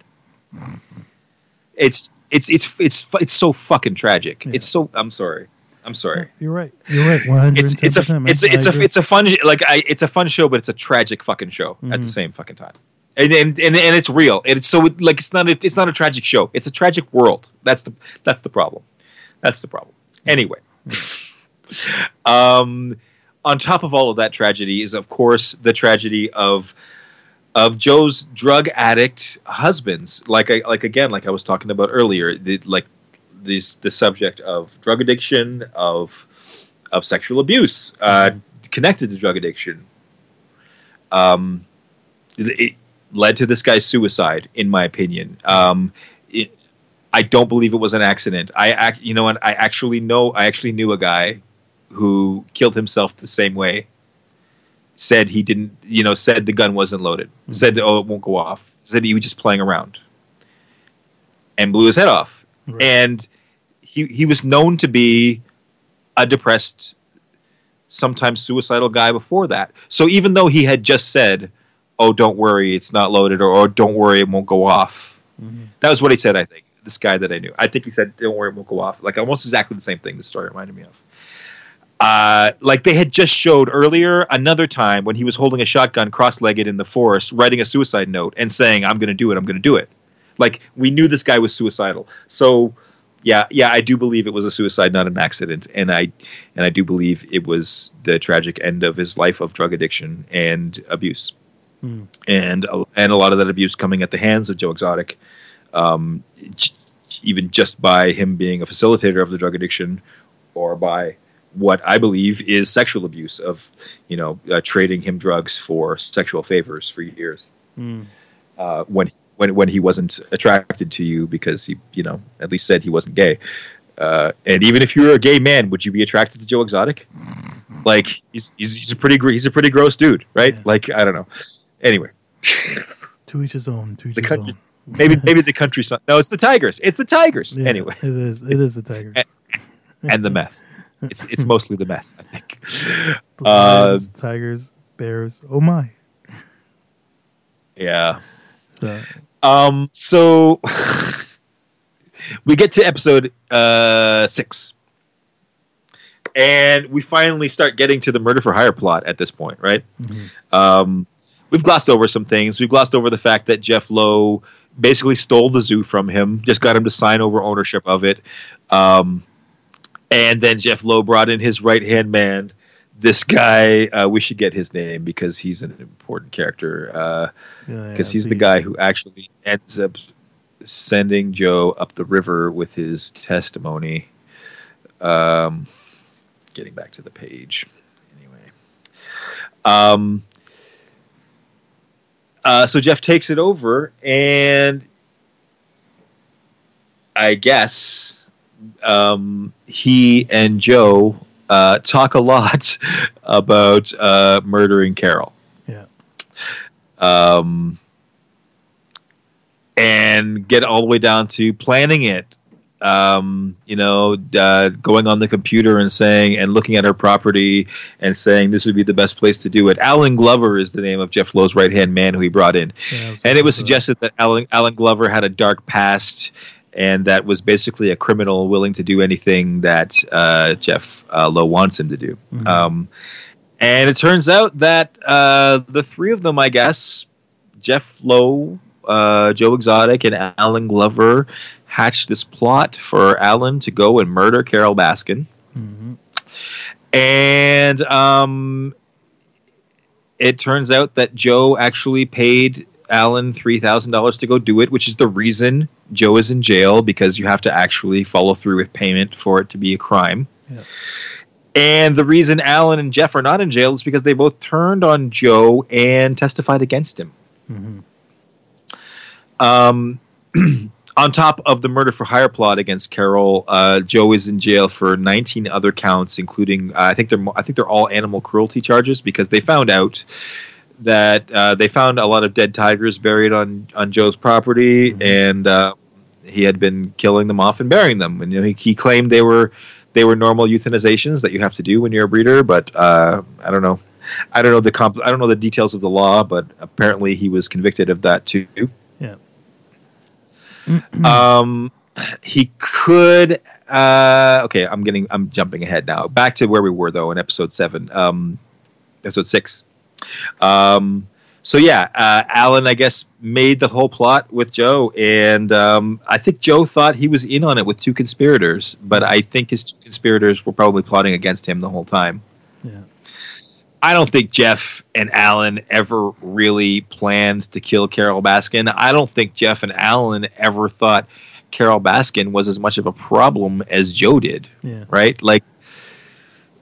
It's it's it's it's it's so fucking tragic. Yeah. It's so I'm sorry. I'm sorry. You're right. You're right. one hundred ten percent it's it's a man. it's it's a, it's a fun like I, it's a fun show, but it's a tragic fucking show mm-hmm. at the same fucking time. And, and and and it's real. And it's so it, like it's not a, it's not a tragic show. It's a tragic world. That's the that's the problem. That's the problem. Anyway, Um, on top of all of that tragedy is, of course, the tragedy of of Joe's drug addict husbands. Like, I, like again, like I was talking about earlier, the, like this the subject of drug addiction, of of sexual abuse uh, connected to drug addiction. Um, it, it led to this guy's suicide, in my opinion. Um, it, I don't believe it was an accident. I, act, you know, and I actually know, I actually knew a guy who killed himself the same way. Said he didn't, you know, said the gun wasn't loaded. Mm-hmm. Said, oh, it won't go off. Said he was just playing around, and blew his head off. Right. And he he was known to be a depressed, sometimes suicidal guy before that. So even though he had just said, oh, don't worry, it's not loaded, or oh, don't worry, it won't go off. Mm-hmm. That was what he said, I think. This guy that I knew. I think he said, don't worry, it won't go off. Like, almost exactly the same thing the story reminded me of. Uh, like, they had just showed earlier another time when he was holding a shotgun cross-legged in the forest, writing a suicide note and saying, I'm going to do it, I'm going to do it. Like, we knew this guy was suicidal. So, yeah, yeah, I do believe it was a suicide, not an accident. And I and I do believe it was the tragic end of his life of drug addiction and abuse. Mm. And and a lot of that abuse coming at the hands of Joe Exotic, um, even just by him being a facilitator of the drug addiction, or by what I believe is sexual abuse of, you know, uh, trading him drugs for sexual favors for years. Mm. Uh, when when when he wasn't attracted to you because he, you know, at least said he wasn't gay. Uh, and even if you were a gay man, would you be attracted to Joe Exotic? Mm-hmm. Like, he's, he's he's a pretty he's a pretty gross dude, right? Yeah. Like, I don't know. Anyway, to each his own. To each the his country, own. maybe maybe the country. Son- no, it's the Tigers. It's the Tigers. Yeah, anyway, it is. It is the Tigers and, and the meth. It's it's mostly the meth, I think. The lions, uh, tigers, bears. Oh my. Yeah. So, um, so we get to episode uh, six. And we finally start getting to the murder for hire plot at this point, right? Mm-hmm. Um, we've glossed over some things. We've glossed over the fact that Jeff Lowe basically stole the zoo from him, just got him to sign over ownership of it. Um, and then Jeff Lowe brought in his right-hand man, this guy. Uh, we should get his name because he's an important character. Because uh, yeah, yeah, he's the guy who actually ends up sending Joe up the river with his testimony. Um, getting back to the page, anyway. Um. Uh, so Jeff takes it over, and I guess. Um, he and Joe uh, talk a lot about uh, murdering Carole. Yeah. Um, and get all the way down to planning it. Um, you know, uh, going on the computer and saying, and looking at her property and saying, this would be the best place to do it. Alan Glover is the name of Jeff Lowe's right-hand man who he brought in. Yeah, and it was suggested that Alan, Alan Glover had a dark past, and that was basically a criminal willing to do anything that uh, Jeff uh, Lowe wants him to do. Mm-hmm. Um, and it turns out that uh, the three of them, I guess, Jeff Lowe, uh, Joe Exotic, and Alan Glover, hatched this plot for Alan to go and murder Carole Baskin. Mm-hmm. And um, it turns out that Joe actually paid Alan three thousand dollars to go do it, which is the reason Joe is in jail, because you have to actually follow through with payment for it to be a crime. Yeah. And the reason Alan and Jeff are not in jail is because they both turned on Joe and testified against him. Mm-hmm. Um, on top of the murder for hire plot against Carole, uh, Joe is in jail for nineteen other counts, including uh, I think they're I think they're all animal cruelty charges, because they found out that uh, they found a lot of dead tigers buried on, on Joe's property, mm-hmm. and uh, he had been killing them off and burying them. And you know, he, he claimed they were they were normal euthanizations that you have to do when you're a breeder. But uh, I don't know, I don't know the comp- I don't know the details of the law. But apparently, he was convicted of that too. Yeah. Mm-hmm. Um, he could. Uh, okay, I'm getting I'm jumping ahead now. Back to where we were though in episode seven, um, episode six. Um, So yeah, uh, Alan, I guess, made the whole plot with Joe, and um, I think Joe thought he was in on it with two conspirators, but I think his two conspirators were probably plotting against him the whole time. Yeah, I don't think Jeff and Alan ever really planned to kill Carole Baskin. I don't think Jeff and Alan ever thought Carole Baskin was as much of a problem as Joe did. Yeah. Right? Like,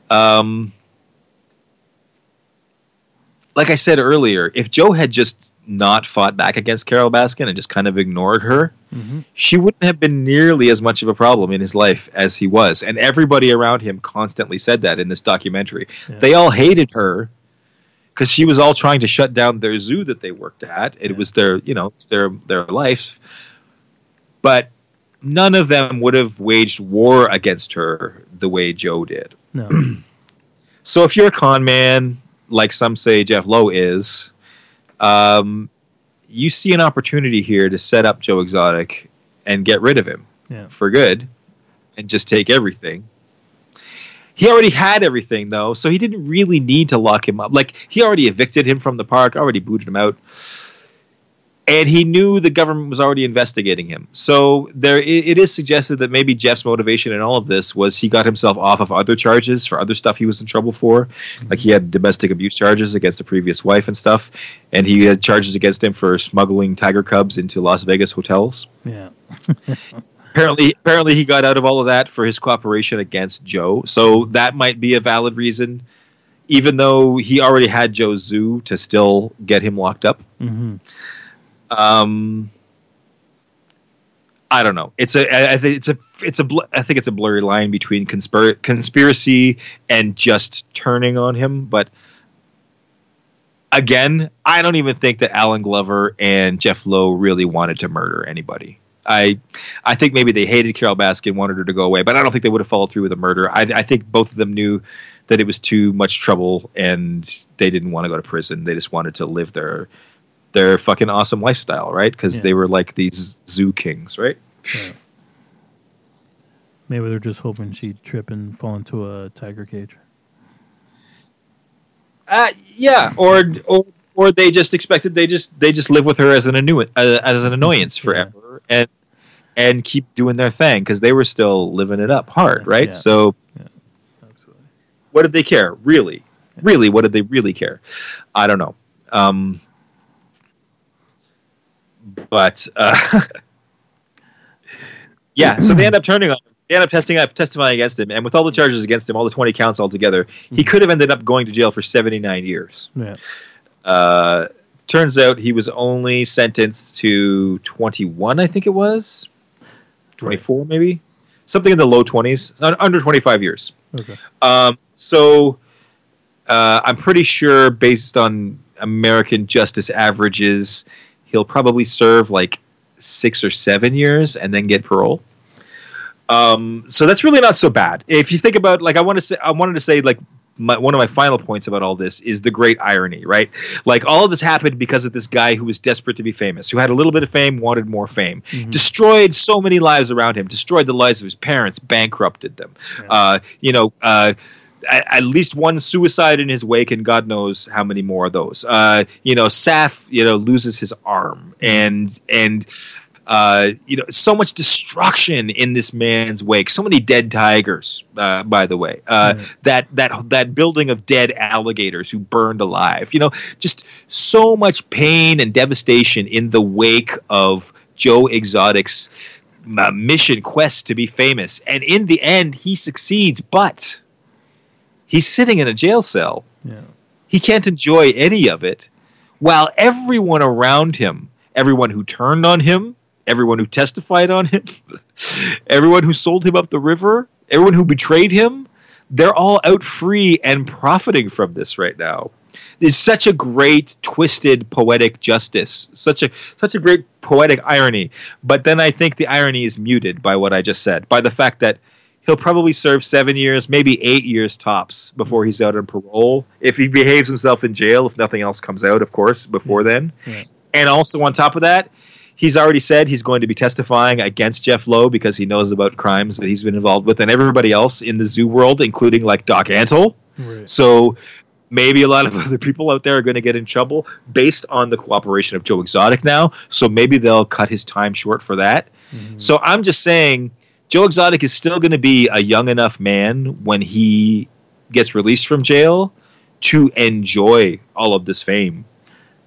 um. Like I said earlier, if Joe had just not fought back against Carole Baskin and just kind of ignored her, mm-hmm. she wouldn't have been nearly as much of a problem in his life as he was. And everybody around him constantly said that in this documentary. Yeah. They all hated her because she was all trying to shut down their zoo that they worked at. It yeah. was their, you know, their their life. But none of them would have waged war against her the way Joe did. No. So if you're a con man, like some say Jeff Lowe is, um, you see an opportunity here to set up Joe Exotic and get rid of him yeah. for good and just take everything. He already had everything, though, so he didn't really need to lock him up. Like, he already evicted him from the park, already booted him out, and he knew the government was already investigating him. So there, it is suggested that maybe Jeff's motivation in all of this was he got himself off of other charges for other stuff he was in trouble for. Mm-hmm. Like, he had domestic abuse charges against a previous wife and stuff, and he had charges against him for smuggling tiger cubs into Las Vegas hotels. Yeah. apparently, apparently he got out of all of that for his cooperation against Joe. So that might be a valid reason, even though he already had Joe's zoo, to still get him locked up. Mm-hmm. Um, I don't know. It's a, I think it's a, it's a, bl- I think it's a blurry line between conspir- conspiracy and just turning on him. But again, I don't even think that Alan Glover and Jeff Lowe really wanted to murder anybody. I, I think maybe they hated Carole Baskin, wanted her to go away, but I don't think they would have followed through with a murder. I, I think both of them knew that it was too much trouble and they didn't want to go to prison. They just wanted to live their their fucking awesome lifestyle, right? Because yeah. they were like these zoo kings, right? Yeah. Maybe they're just hoping she'd trip and fall into a tiger cage. Uh, yeah, or or or they just expected they just they just live with her as an annu- uh, as an annoyance forever, yeah. and and keep doing their thing because they were still living it up hard, yeah. right? Yeah. So, yeah. Absolutely. What did they care, really? Yeah. Really, what did they really care? I don't know. Um. But uh, yeah, so they end up turning on him. They end up testing up, testifying against him, and with all the charges against him, all the twenty counts altogether, mm-hmm. he could have ended up going to jail for seventy-nine years. Yeah. Uh, turns out he was only sentenced to twenty-one, I think it was, twenty-four, right. maybe something in the low twenties, under twenty-five years. Okay. Um, so uh, I'm pretty sure, based on American justice averages, he'll probably serve like six or seven years and then get parole. Um, so that's really not so bad. If you think about, like, I want to say, I wanted to say, like, my, one of my final points about all this is the great irony, right? Like, all of this happened because of this guy who was desperate to be famous, who had a little bit of fame, wanted more fame, mm-hmm. destroyed so many lives around him, destroyed the lives of his parents, bankrupted them. Yeah. Uh, you know, uh, at least one suicide in his wake, and God knows how many more of those. Uh, you know, Saf, you know, loses his arm, and and uh, you know, so much destruction in this man's wake. So many dead tigers, uh, by the way. Uh, mm. That that that building of dead alligators who burned alive. You know, just so much pain and devastation in the wake of Joe Exotic's uh, mission quest to be famous, and in the end, he succeeds, but he's sitting in a jail cell. Yeah. He can't enjoy any of it, while everyone around him, everyone who turned on him, everyone who testified on him, everyone who sold him up the river, everyone who betrayed him, they're all out free and profiting from this right now. It's such a great, twisted, poetic justice, such a such a great poetic irony. But then I think the irony is muted by what I just said, by the fact that he'll probably serve seven years, maybe eight years tops, before he's out on parole. If he behaves himself in jail, if nothing else comes out, of course, before then. Yeah. And also on top of that, he's already said he's going to be testifying against Jeff Lowe because he knows about crimes that he's been involved with, and everybody else in the zoo world, including like Doc Antle. Right. So maybe a lot of other people out there are going to get in trouble based on the cooperation of Joe Exotic now. So maybe they'll cut his time short for that. Mm-hmm. So I'm just saying Joe Exotic is still going to be a young enough man when he gets released from jail to enjoy all of this fame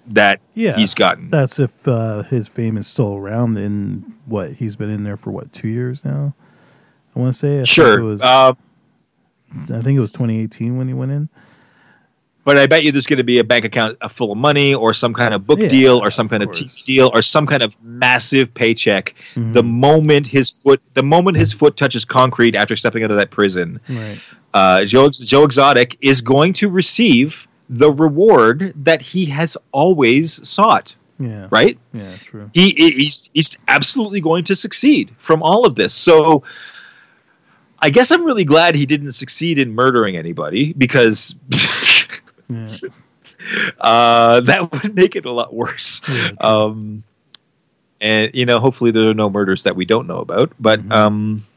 that yeah, he's gotten. That's if uh, his fame is still around in what he's been in there for, what, two years now? I want to say. I sure. It was, uh, I think it was twenty eighteen when he went in. But I bet you there's going to be a bank account full of money or some kind of book yeah, deal or some kind of, of T V deal or some kind of massive paycheck. Mm-hmm. The moment his foot the moment his foot touches concrete after stepping out of that prison, right. uh, Joe, Joe Exotic is going to receive the reward that he has always sought. Yeah. Right? Yeah, true. He, he's, he's absolutely going to succeed from all of this. So I guess I'm really glad he didn't succeed in murdering anybody because... Yeah. Uh, that would make it a lot worse. Yeah, um, and, you know, hopefully there are no murders that we don't know about. But mm-hmm. um,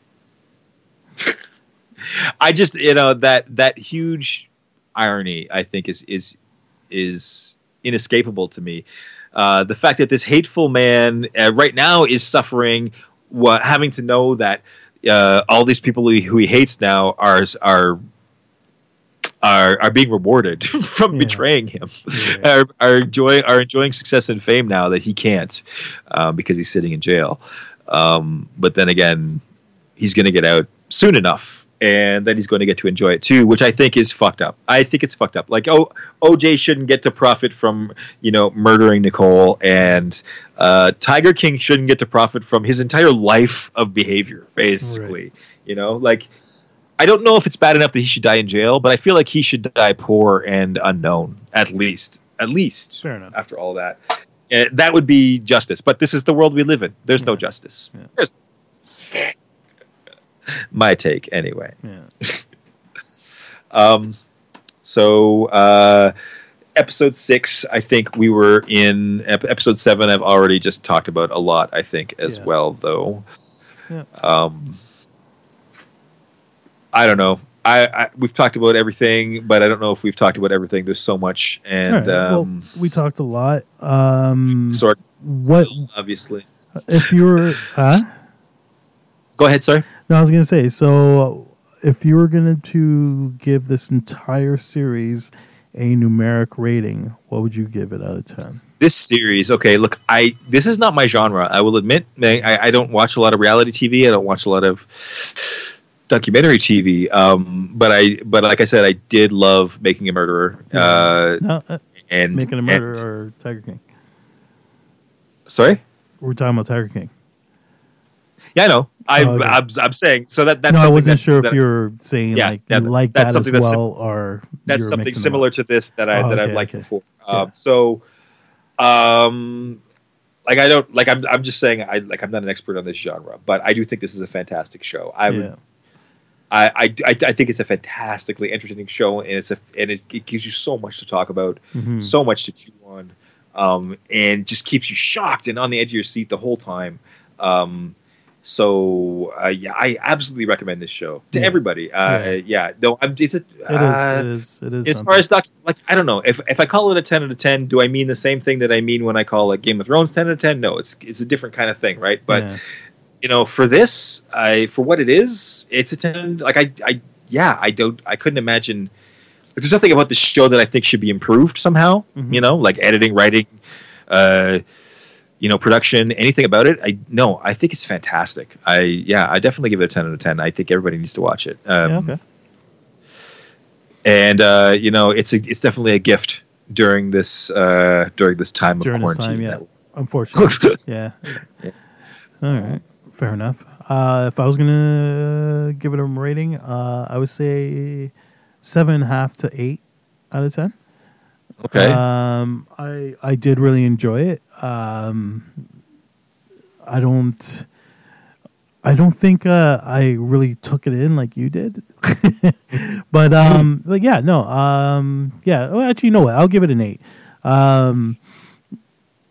I just, you know, that that huge irony, I think, is is is inescapable to me. Uh, the fact that this hateful man uh, right now is suffering, wh- having to know that uh, all these people who he, who he hates now are are. Are, are being rewarded from yeah. betraying him, yeah. are, are, enjoy, are enjoying success and fame now that he can't uh, because he's sitting in jail. Um, but then again, he's going to get out soon enough, and then he's going to get to enjoy it too, which I think is fucked up. I think it's fucked up. Like, oh, O J shouldn't get to profit from, you know, murdering Nicole, and uh, Tiger King shouldn't get to profit from his entire life of behavior, basically. Right. You know, like... I don't know if it's bad enough that he should die in jail, but I feel like he should die poor and unknown, at least. At least. Fair enough. After all that. Uh, that would be justice. But this is the world we live in. There's yeah. no justice. Yeah. There's... My take, anyway. Yeah. um, so, uh, episode six, I think we were in... Ep- episode seven, I've already just talked about a lot, I think, as yeah. well, though. Yeah. Um... I don't know. I, I we've talked about everything, but I don't know if we've talked about everything. There's so much, and right. um, well, we talked a lot. Um, sorry, what? Obviously, if you were, huh? Go ahead. Sorry. No, I was gonna say. So, if you were gonna to give this entire series a numeric rating, what would you give it out of ten? This series, okay. Look, I this is not my genre. I will admit, I, I don't watch a lot of reality T V. I don't watch a lot of documentary T V, um, but I, but like I said, I did love Making a Murderer, uh, no, uh, and Making a Murderer and, or Tiger King. Sorry, we're talking about Tiger King. Yeah, I know. I, oh, okay. I'm, I'm saying so that that's. No, I wasn't that, sure that, if that, you were saying yeah, like yeah, you like that's that something as that's well, sim- or that's something similar to this that I oh, that okay, I've liked okay. before. Um, yeah. So, um. Like I don't like I'm I'm just saying I like I'm not an expert on this genre, but I do think this is a fantastic show. I yeah. would I, I, I think it's a fantastically entertaining show, and it's a and it, it gives you so much to talk about, mm-hmm. so much to chew on, um, and just keeps you shocked and on the edge of your seat the whole time. Um, so uh, yeah, I absolutely recommend this show to yeah. everybody. Uh, yeah. yeah, no, I'm, it's a, uh, it is, it is, it is. As something. Far as doc, like I don't know if if I call it a ten out of ten, do I mean the same thing that I mean when I call it Game of Thrones ten out of ten? No, it's it's a different kind of thing, right? But. Yeah. You know, for this, I for what it is, it's a ten. Like I, I, yeah, I don't, I couldn't imagine. There's nothing about this show that I think should be improved somehow. Mm-hmm. You know, like editing, writing, uh, you know, production, anything about it. I no, I think it's fantastic. I yeah, I definitely give it a ten out of ten. I think everybody needs to watch it. Um, yeah, okay. And uh, you know, it's a, it's definitely a gift during this uh, during this time during of quarantine. Time, yeah, unfortunately, yeah. yeah. All right. Fair enough. Uh, if I was going to give it a rating, uh, I would say seven point five to eight out of ten. Okay. Um, I I did really enjoy it. Um, I don't I don't think uh, I really took it in like you did. but, um, but, yeah, no. Um, yeah, well, actually, you know what? I'll give it an eight. Um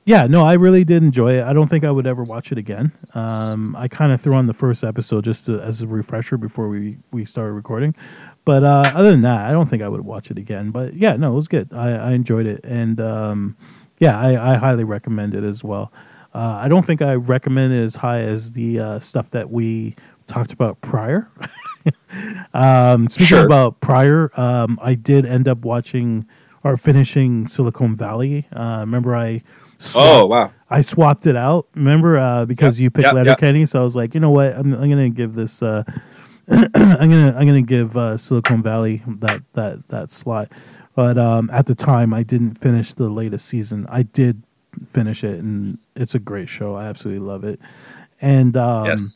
Yeah, no, I really did enjoy it. I don't think I would ever watch it again. Um, I kind of threw on the first episode just to, as a refresher before we, we started recording. But uh, other than that, I don't think I would watch it again. But yeah, no, it was good. I, I enjoyed it. And um, yeah, I, I highly recommend it as well. Uh, I don't think I recommend it as high as the uh, stuff that we talked about prior. um, speaking sure. about prior, um, I did end up watching or finishing Silicon Valley. Uh, remember I... Swapped, oh, wow. I swapped it out, remember, uh, because yep, you picked yep, Letterkenny. Yep. So I was like, you know what? I'm, I'm going to give this... Uh, I'm gonna I'm gonna give uh, Silicon Valley that that that slot, but um, at the time I didn't finish the latest season. I did finish it, and it's a great show. I absolutely love it. And um, yes.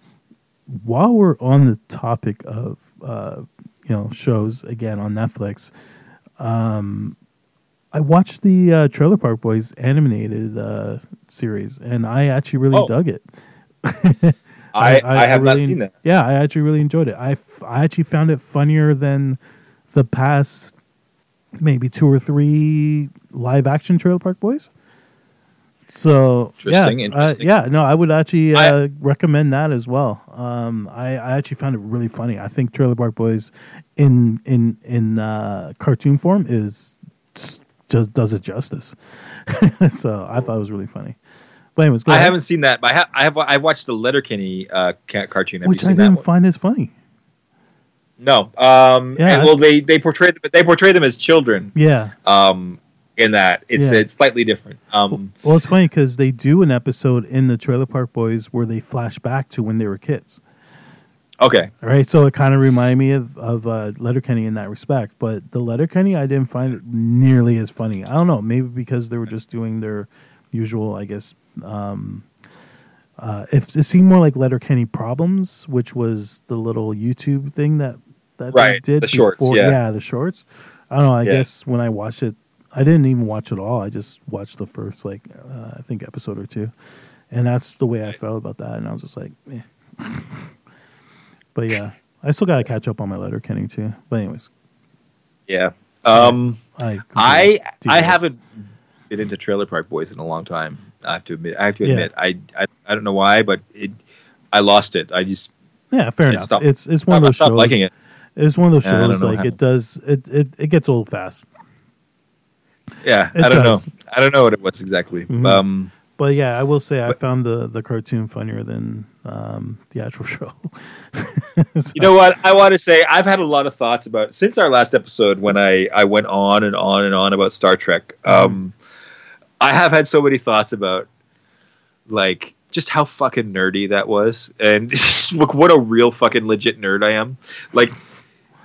while we're on the topic of uh, you know shows again on Netflix, um, I watched the uh, Trailer Park Boys animated uh, series, and I actually really oh. dug it. I, I, I have I really, not seen that. Yeah, I actually really enjoyed it. I, f- I actually found it funnier than the past maybe two or three live-action Trailer Park Boys. So, interesting, yeah, interesting. Uh, yeah, no, I would actually uh, I, recommend that as well. Um, I, I actually found it really funny. I think Trailer Park Boys in in in uh, cartoon form is just does it justice. So I thought it was really funny. Anyways, I ahead. haven't seen that, but I have. I have. I've watched the Letterkenny uh, cartoon, have which I didn't find as funny. No, um, yeah, and, well, they they portray them, but they portray them as children. Yeah. Um, in that, it's yeah. it's slightly different. Um, well, it's funny because they do an episode in the Trailer Park Boys where they flash back to when they were kids. Okay. All right, so it kind of reminded me of of uh, Letterkenny in that respect, but the Letterkenny I didn't find it nearly as funny. I don't know, maybe because they were just doing their usual, I guess. Um, uh, if it seemed more like Letterkenny Problems, which was the little YouTube thing that that right, they did the before, shorts, yeah. yeah, the shorts. I don't know. I yeah. guess when I watched it, I didn't even watch it all. I just watched the first, like uh, I think, episode or two, and that's the way right. I felt about that. And I was just like, eh. But yeah, I still got to catch up on my Letterkenny too. But anyways, yeah. Um, I I, I haven't been into Trailer Park Boys in a long time. I have to admit, I have to admit, yeah. I, I I don't know why, but it, I lost it. I just yeah, fair enough. Stopped, it's it's one stopped, of those shows. I stopped liking it. It's one of those shows like it does. It, it it gets old fast. Yeah, it I don't does. know. I don't know what it was exactly. Mm-hmm. Um, but yeah, I will say but, I found the, the cartoon funnier than um, the actual show. So. You know what? I want to say I've had a lot of thoughts about since our last episode when I, I went on and on and on about Star Trek. Um, mm-hmm. I have had so many thoughts about, like, just how fucking nerdy that was, and look, what a real fucking legit nerd I am. Like,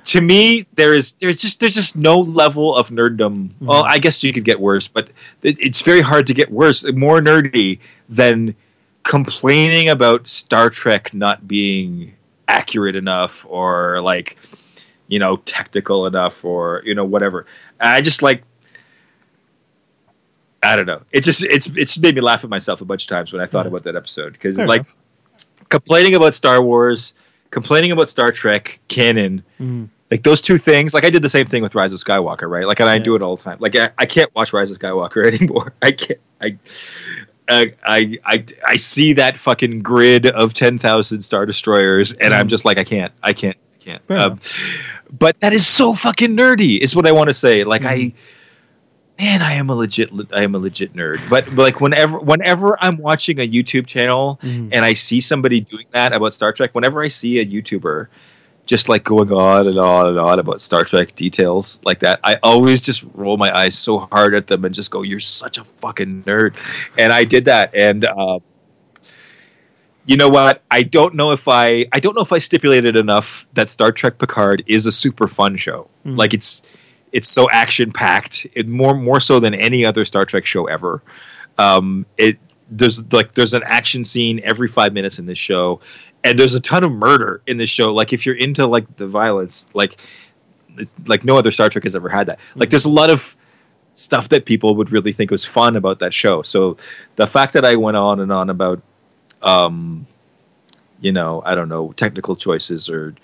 to me, there is there's just there's just no level of nerddom. Mm-hmm. Well, I guess you could get worse, but it, it's very hard to get worse, more nerdy than complaining about Star Trek not being accurate enough or like, you know, technical enough or you know whatever. I just like. I don't know. It just it's it's made me laugh at myself a bunch of times when I thought yeah. about that episode because like enough. complaining about Star Wars, complaining about Star Trek canon, mm. like those two things. Like I did the same thing with Rise of Skywalker, right? Like and yeah. I do it all the time. Like I, I can't watch Rise of Skywalker anymore. I can't. I I I I, I see that fucking grid of ten thousand Star Destroyers, and mm. I'm just like I can't. I can't. I can't. Um, but that is so fucking nerdy. Is what I want to say. Like mm. I. Man, I am a legit, I am a legit nerd. But, but like whenever, whenever I'm watching a YouTube channel mm. and I see somebody doing that about Star Trek, whenever I see a YouTuber just like going on and on and on about Star Trek details like that, I always just roll my eyes so hard at them and just go, "You're such a fucking nerd." And I did that. And uh, you know what? I don't know if I, I don't know if I stipulated enough that Star Trek Picard is a super fun show. Mm. Like it's. It's so action packed, it more more so than any other Star Trek show ever. Um, it there's like there's an action scene every five minutes in this show, and there's a ton of murder in this show. Like if you're into like the violence, like it's, like no other Star Trek has ever had that. Like there's a lot of stuff that people would really think was fun about that show. So the fact that I went on and on about, um, you know, I don't know, technical choices or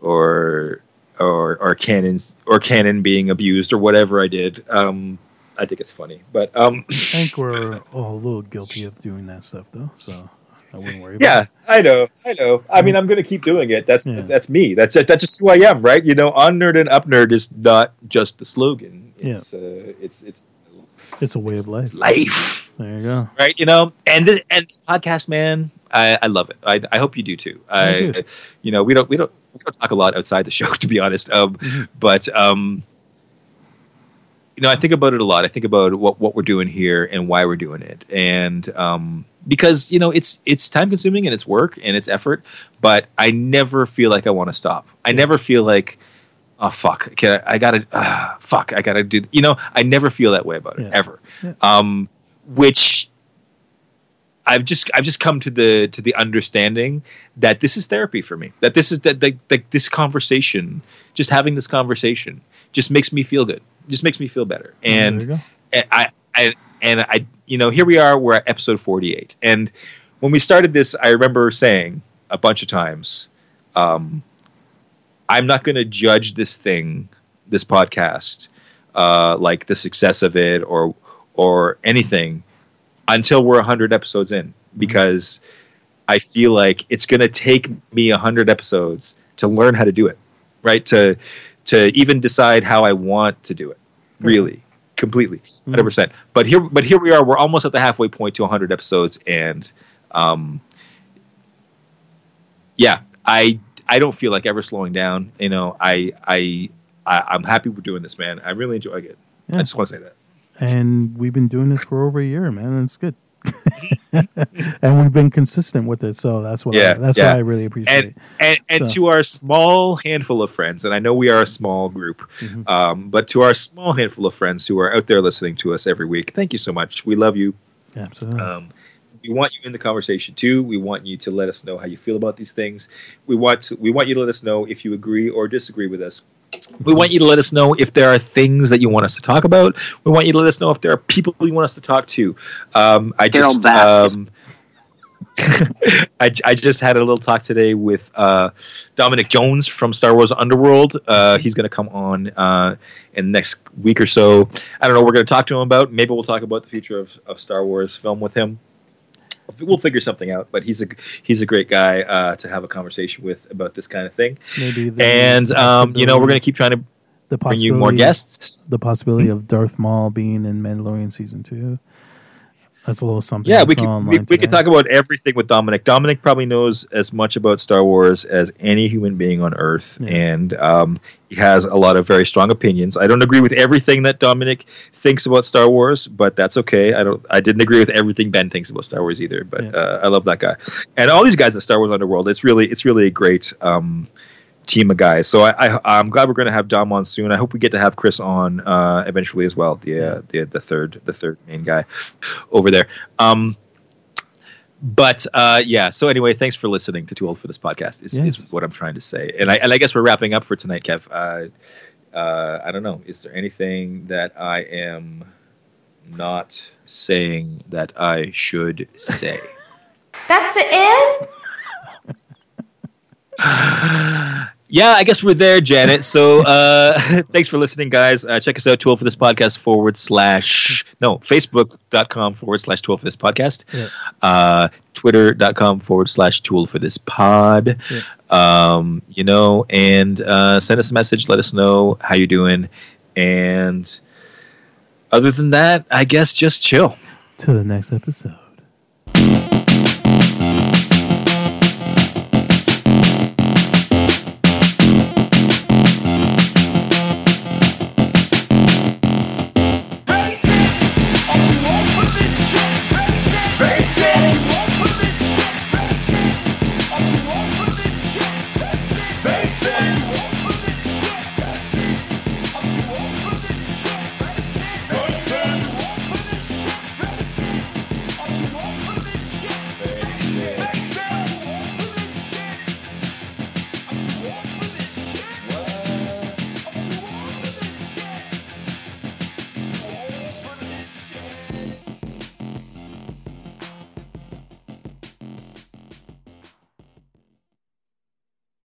or. Or, or canons or canon being abused or whatever I did. Um, I think it's funny, but um, I think we're all a little guilty of doing that stuff though. So I wouldn't worry about yeah, it. Yeah, I know. I know. I mean, I'm going to keep doing it. That's yeah. that's me. That's it. That's just who I am, right? You know, on Nerd and Up Nerd is not just a slogan. It's, yeah. uh, it's, it's, it's a way it's, of life. Life. There you go. Right? You know, and this, and this podcast, man, I, I love it. I, I hope you do too. I, you, do. I, you know, we don't, we don't, we don't talk a lot outside the show, to be honest. Um, mm-hmm. But, um, you know, I think about it a lot. I think about what, what we're doing here and why we're doing it. And, um, because, you know, it's it's time consuming and it's work and it's effort, but I never feel like I want to stop. I never feel like, oh, fuck, okay, I got to, uh, fuck, I got to do, you know, I never feel that way about it, yeah. ever. Yeah. Um, which I've just I've just come to the to the understanding that this is therapy for me, that this is that like this conversation, just having this conversation just makes me feel good, just makes me feel better. And, there you go. and I, I, and I, you know, here we are, we're at episode forty-eight. And when we started this, I remember saying a bunch of times, um, I'm not going to judge this thing, this podcast, uh, like the success of it or, or anything until we're a hundred episodes in, because I feel like it's going to take me a hundred episodes to learn how to do it. Right. To, to even decide how I want to do it, really, completely, one hundred percent. But here, but here we are. We're almost at the halfway point to one hundred episodes, and um, yeah, I I don't feel like ever slowing down. You know, I I, I I'm happy we're doing this, man. I really enjoy it. Yeah. I just want to say that. And we've been doing this for over a year, man, and it's good. And we've been consistent with it, so that's what yeah, I, that's yeah. what I really appreciate. And and, and so. To our small handful of friends, and I know we are a small group, mm-hmm. um, but to our small handful of friends who are out there listening to us every week, thank you so much. We love you. Absolutely. Um, we want you in the conversation too. We want you to let us know how you feel about these things. We want to, we want you to let us know if you agree or disagree with us. We want you to let us know if there are things that you want us to talk about. We want you to let us know if there are people you want us to talk to. Um, I just um, I, I just had a little talk today with uh, Dominic Jones from Star Wars Underworld. Uh, he's going to come on uh, in the next week or so. I don't know what we're going to talk to him about. Maybe we'll talk about the future of, of Star Wars film with him. We'll figure something out, but he's a he's a great guy uh, to have a conversation with about this kind of thing. Maybe, the, and um, you know, we're going to keep trying to the bring you more guests. The possibility mm-hmm. of Darth Maul being in Mandalorian season two. That's a little something. Yeah, we could we, we could talk about everything with Dominic. Dominic probably knows as much about Star Wars as any human being on Earth, yeah. and um, he has a lot of very strong opinions. I don't agree with everything that Dominic thinks about Star Wars, but that's okay. I don't. I didn't agree with everything Ben thinks about Star Wars either, but yeah. uh, I love that guy and all these guys at Star Wars Underworld. It's really, it's really a great um, team of guys. So I, I, I'm glad we're going to have Dom on soon. I hope we get to have Chris on uh, eventually as well. The, uh, the the third the third main guy over there. Um, but uh, yeah. So anyway, thanks for listening to Too Old for This Podcast. Is yes. is what I'm trying to say. And I and I guess we're wrapping up for tonight, Kev. Uh, uh, I don't know. Is there anything that I am not saying that I should say? That's the end. Yeah, I guess we're there, Janet. So uh, thanks for listening, guys. Uh, check us out, twelve for this podcast forward slash, no, facebook.com forward slash 12 for this podcast, yeah. uh, twitter.com forward slash tool for this pod, yeah. um, you know, and uh, send us a message. Let us know how you're doing. And other than that, I guess just chill. Till the next episode. Face it!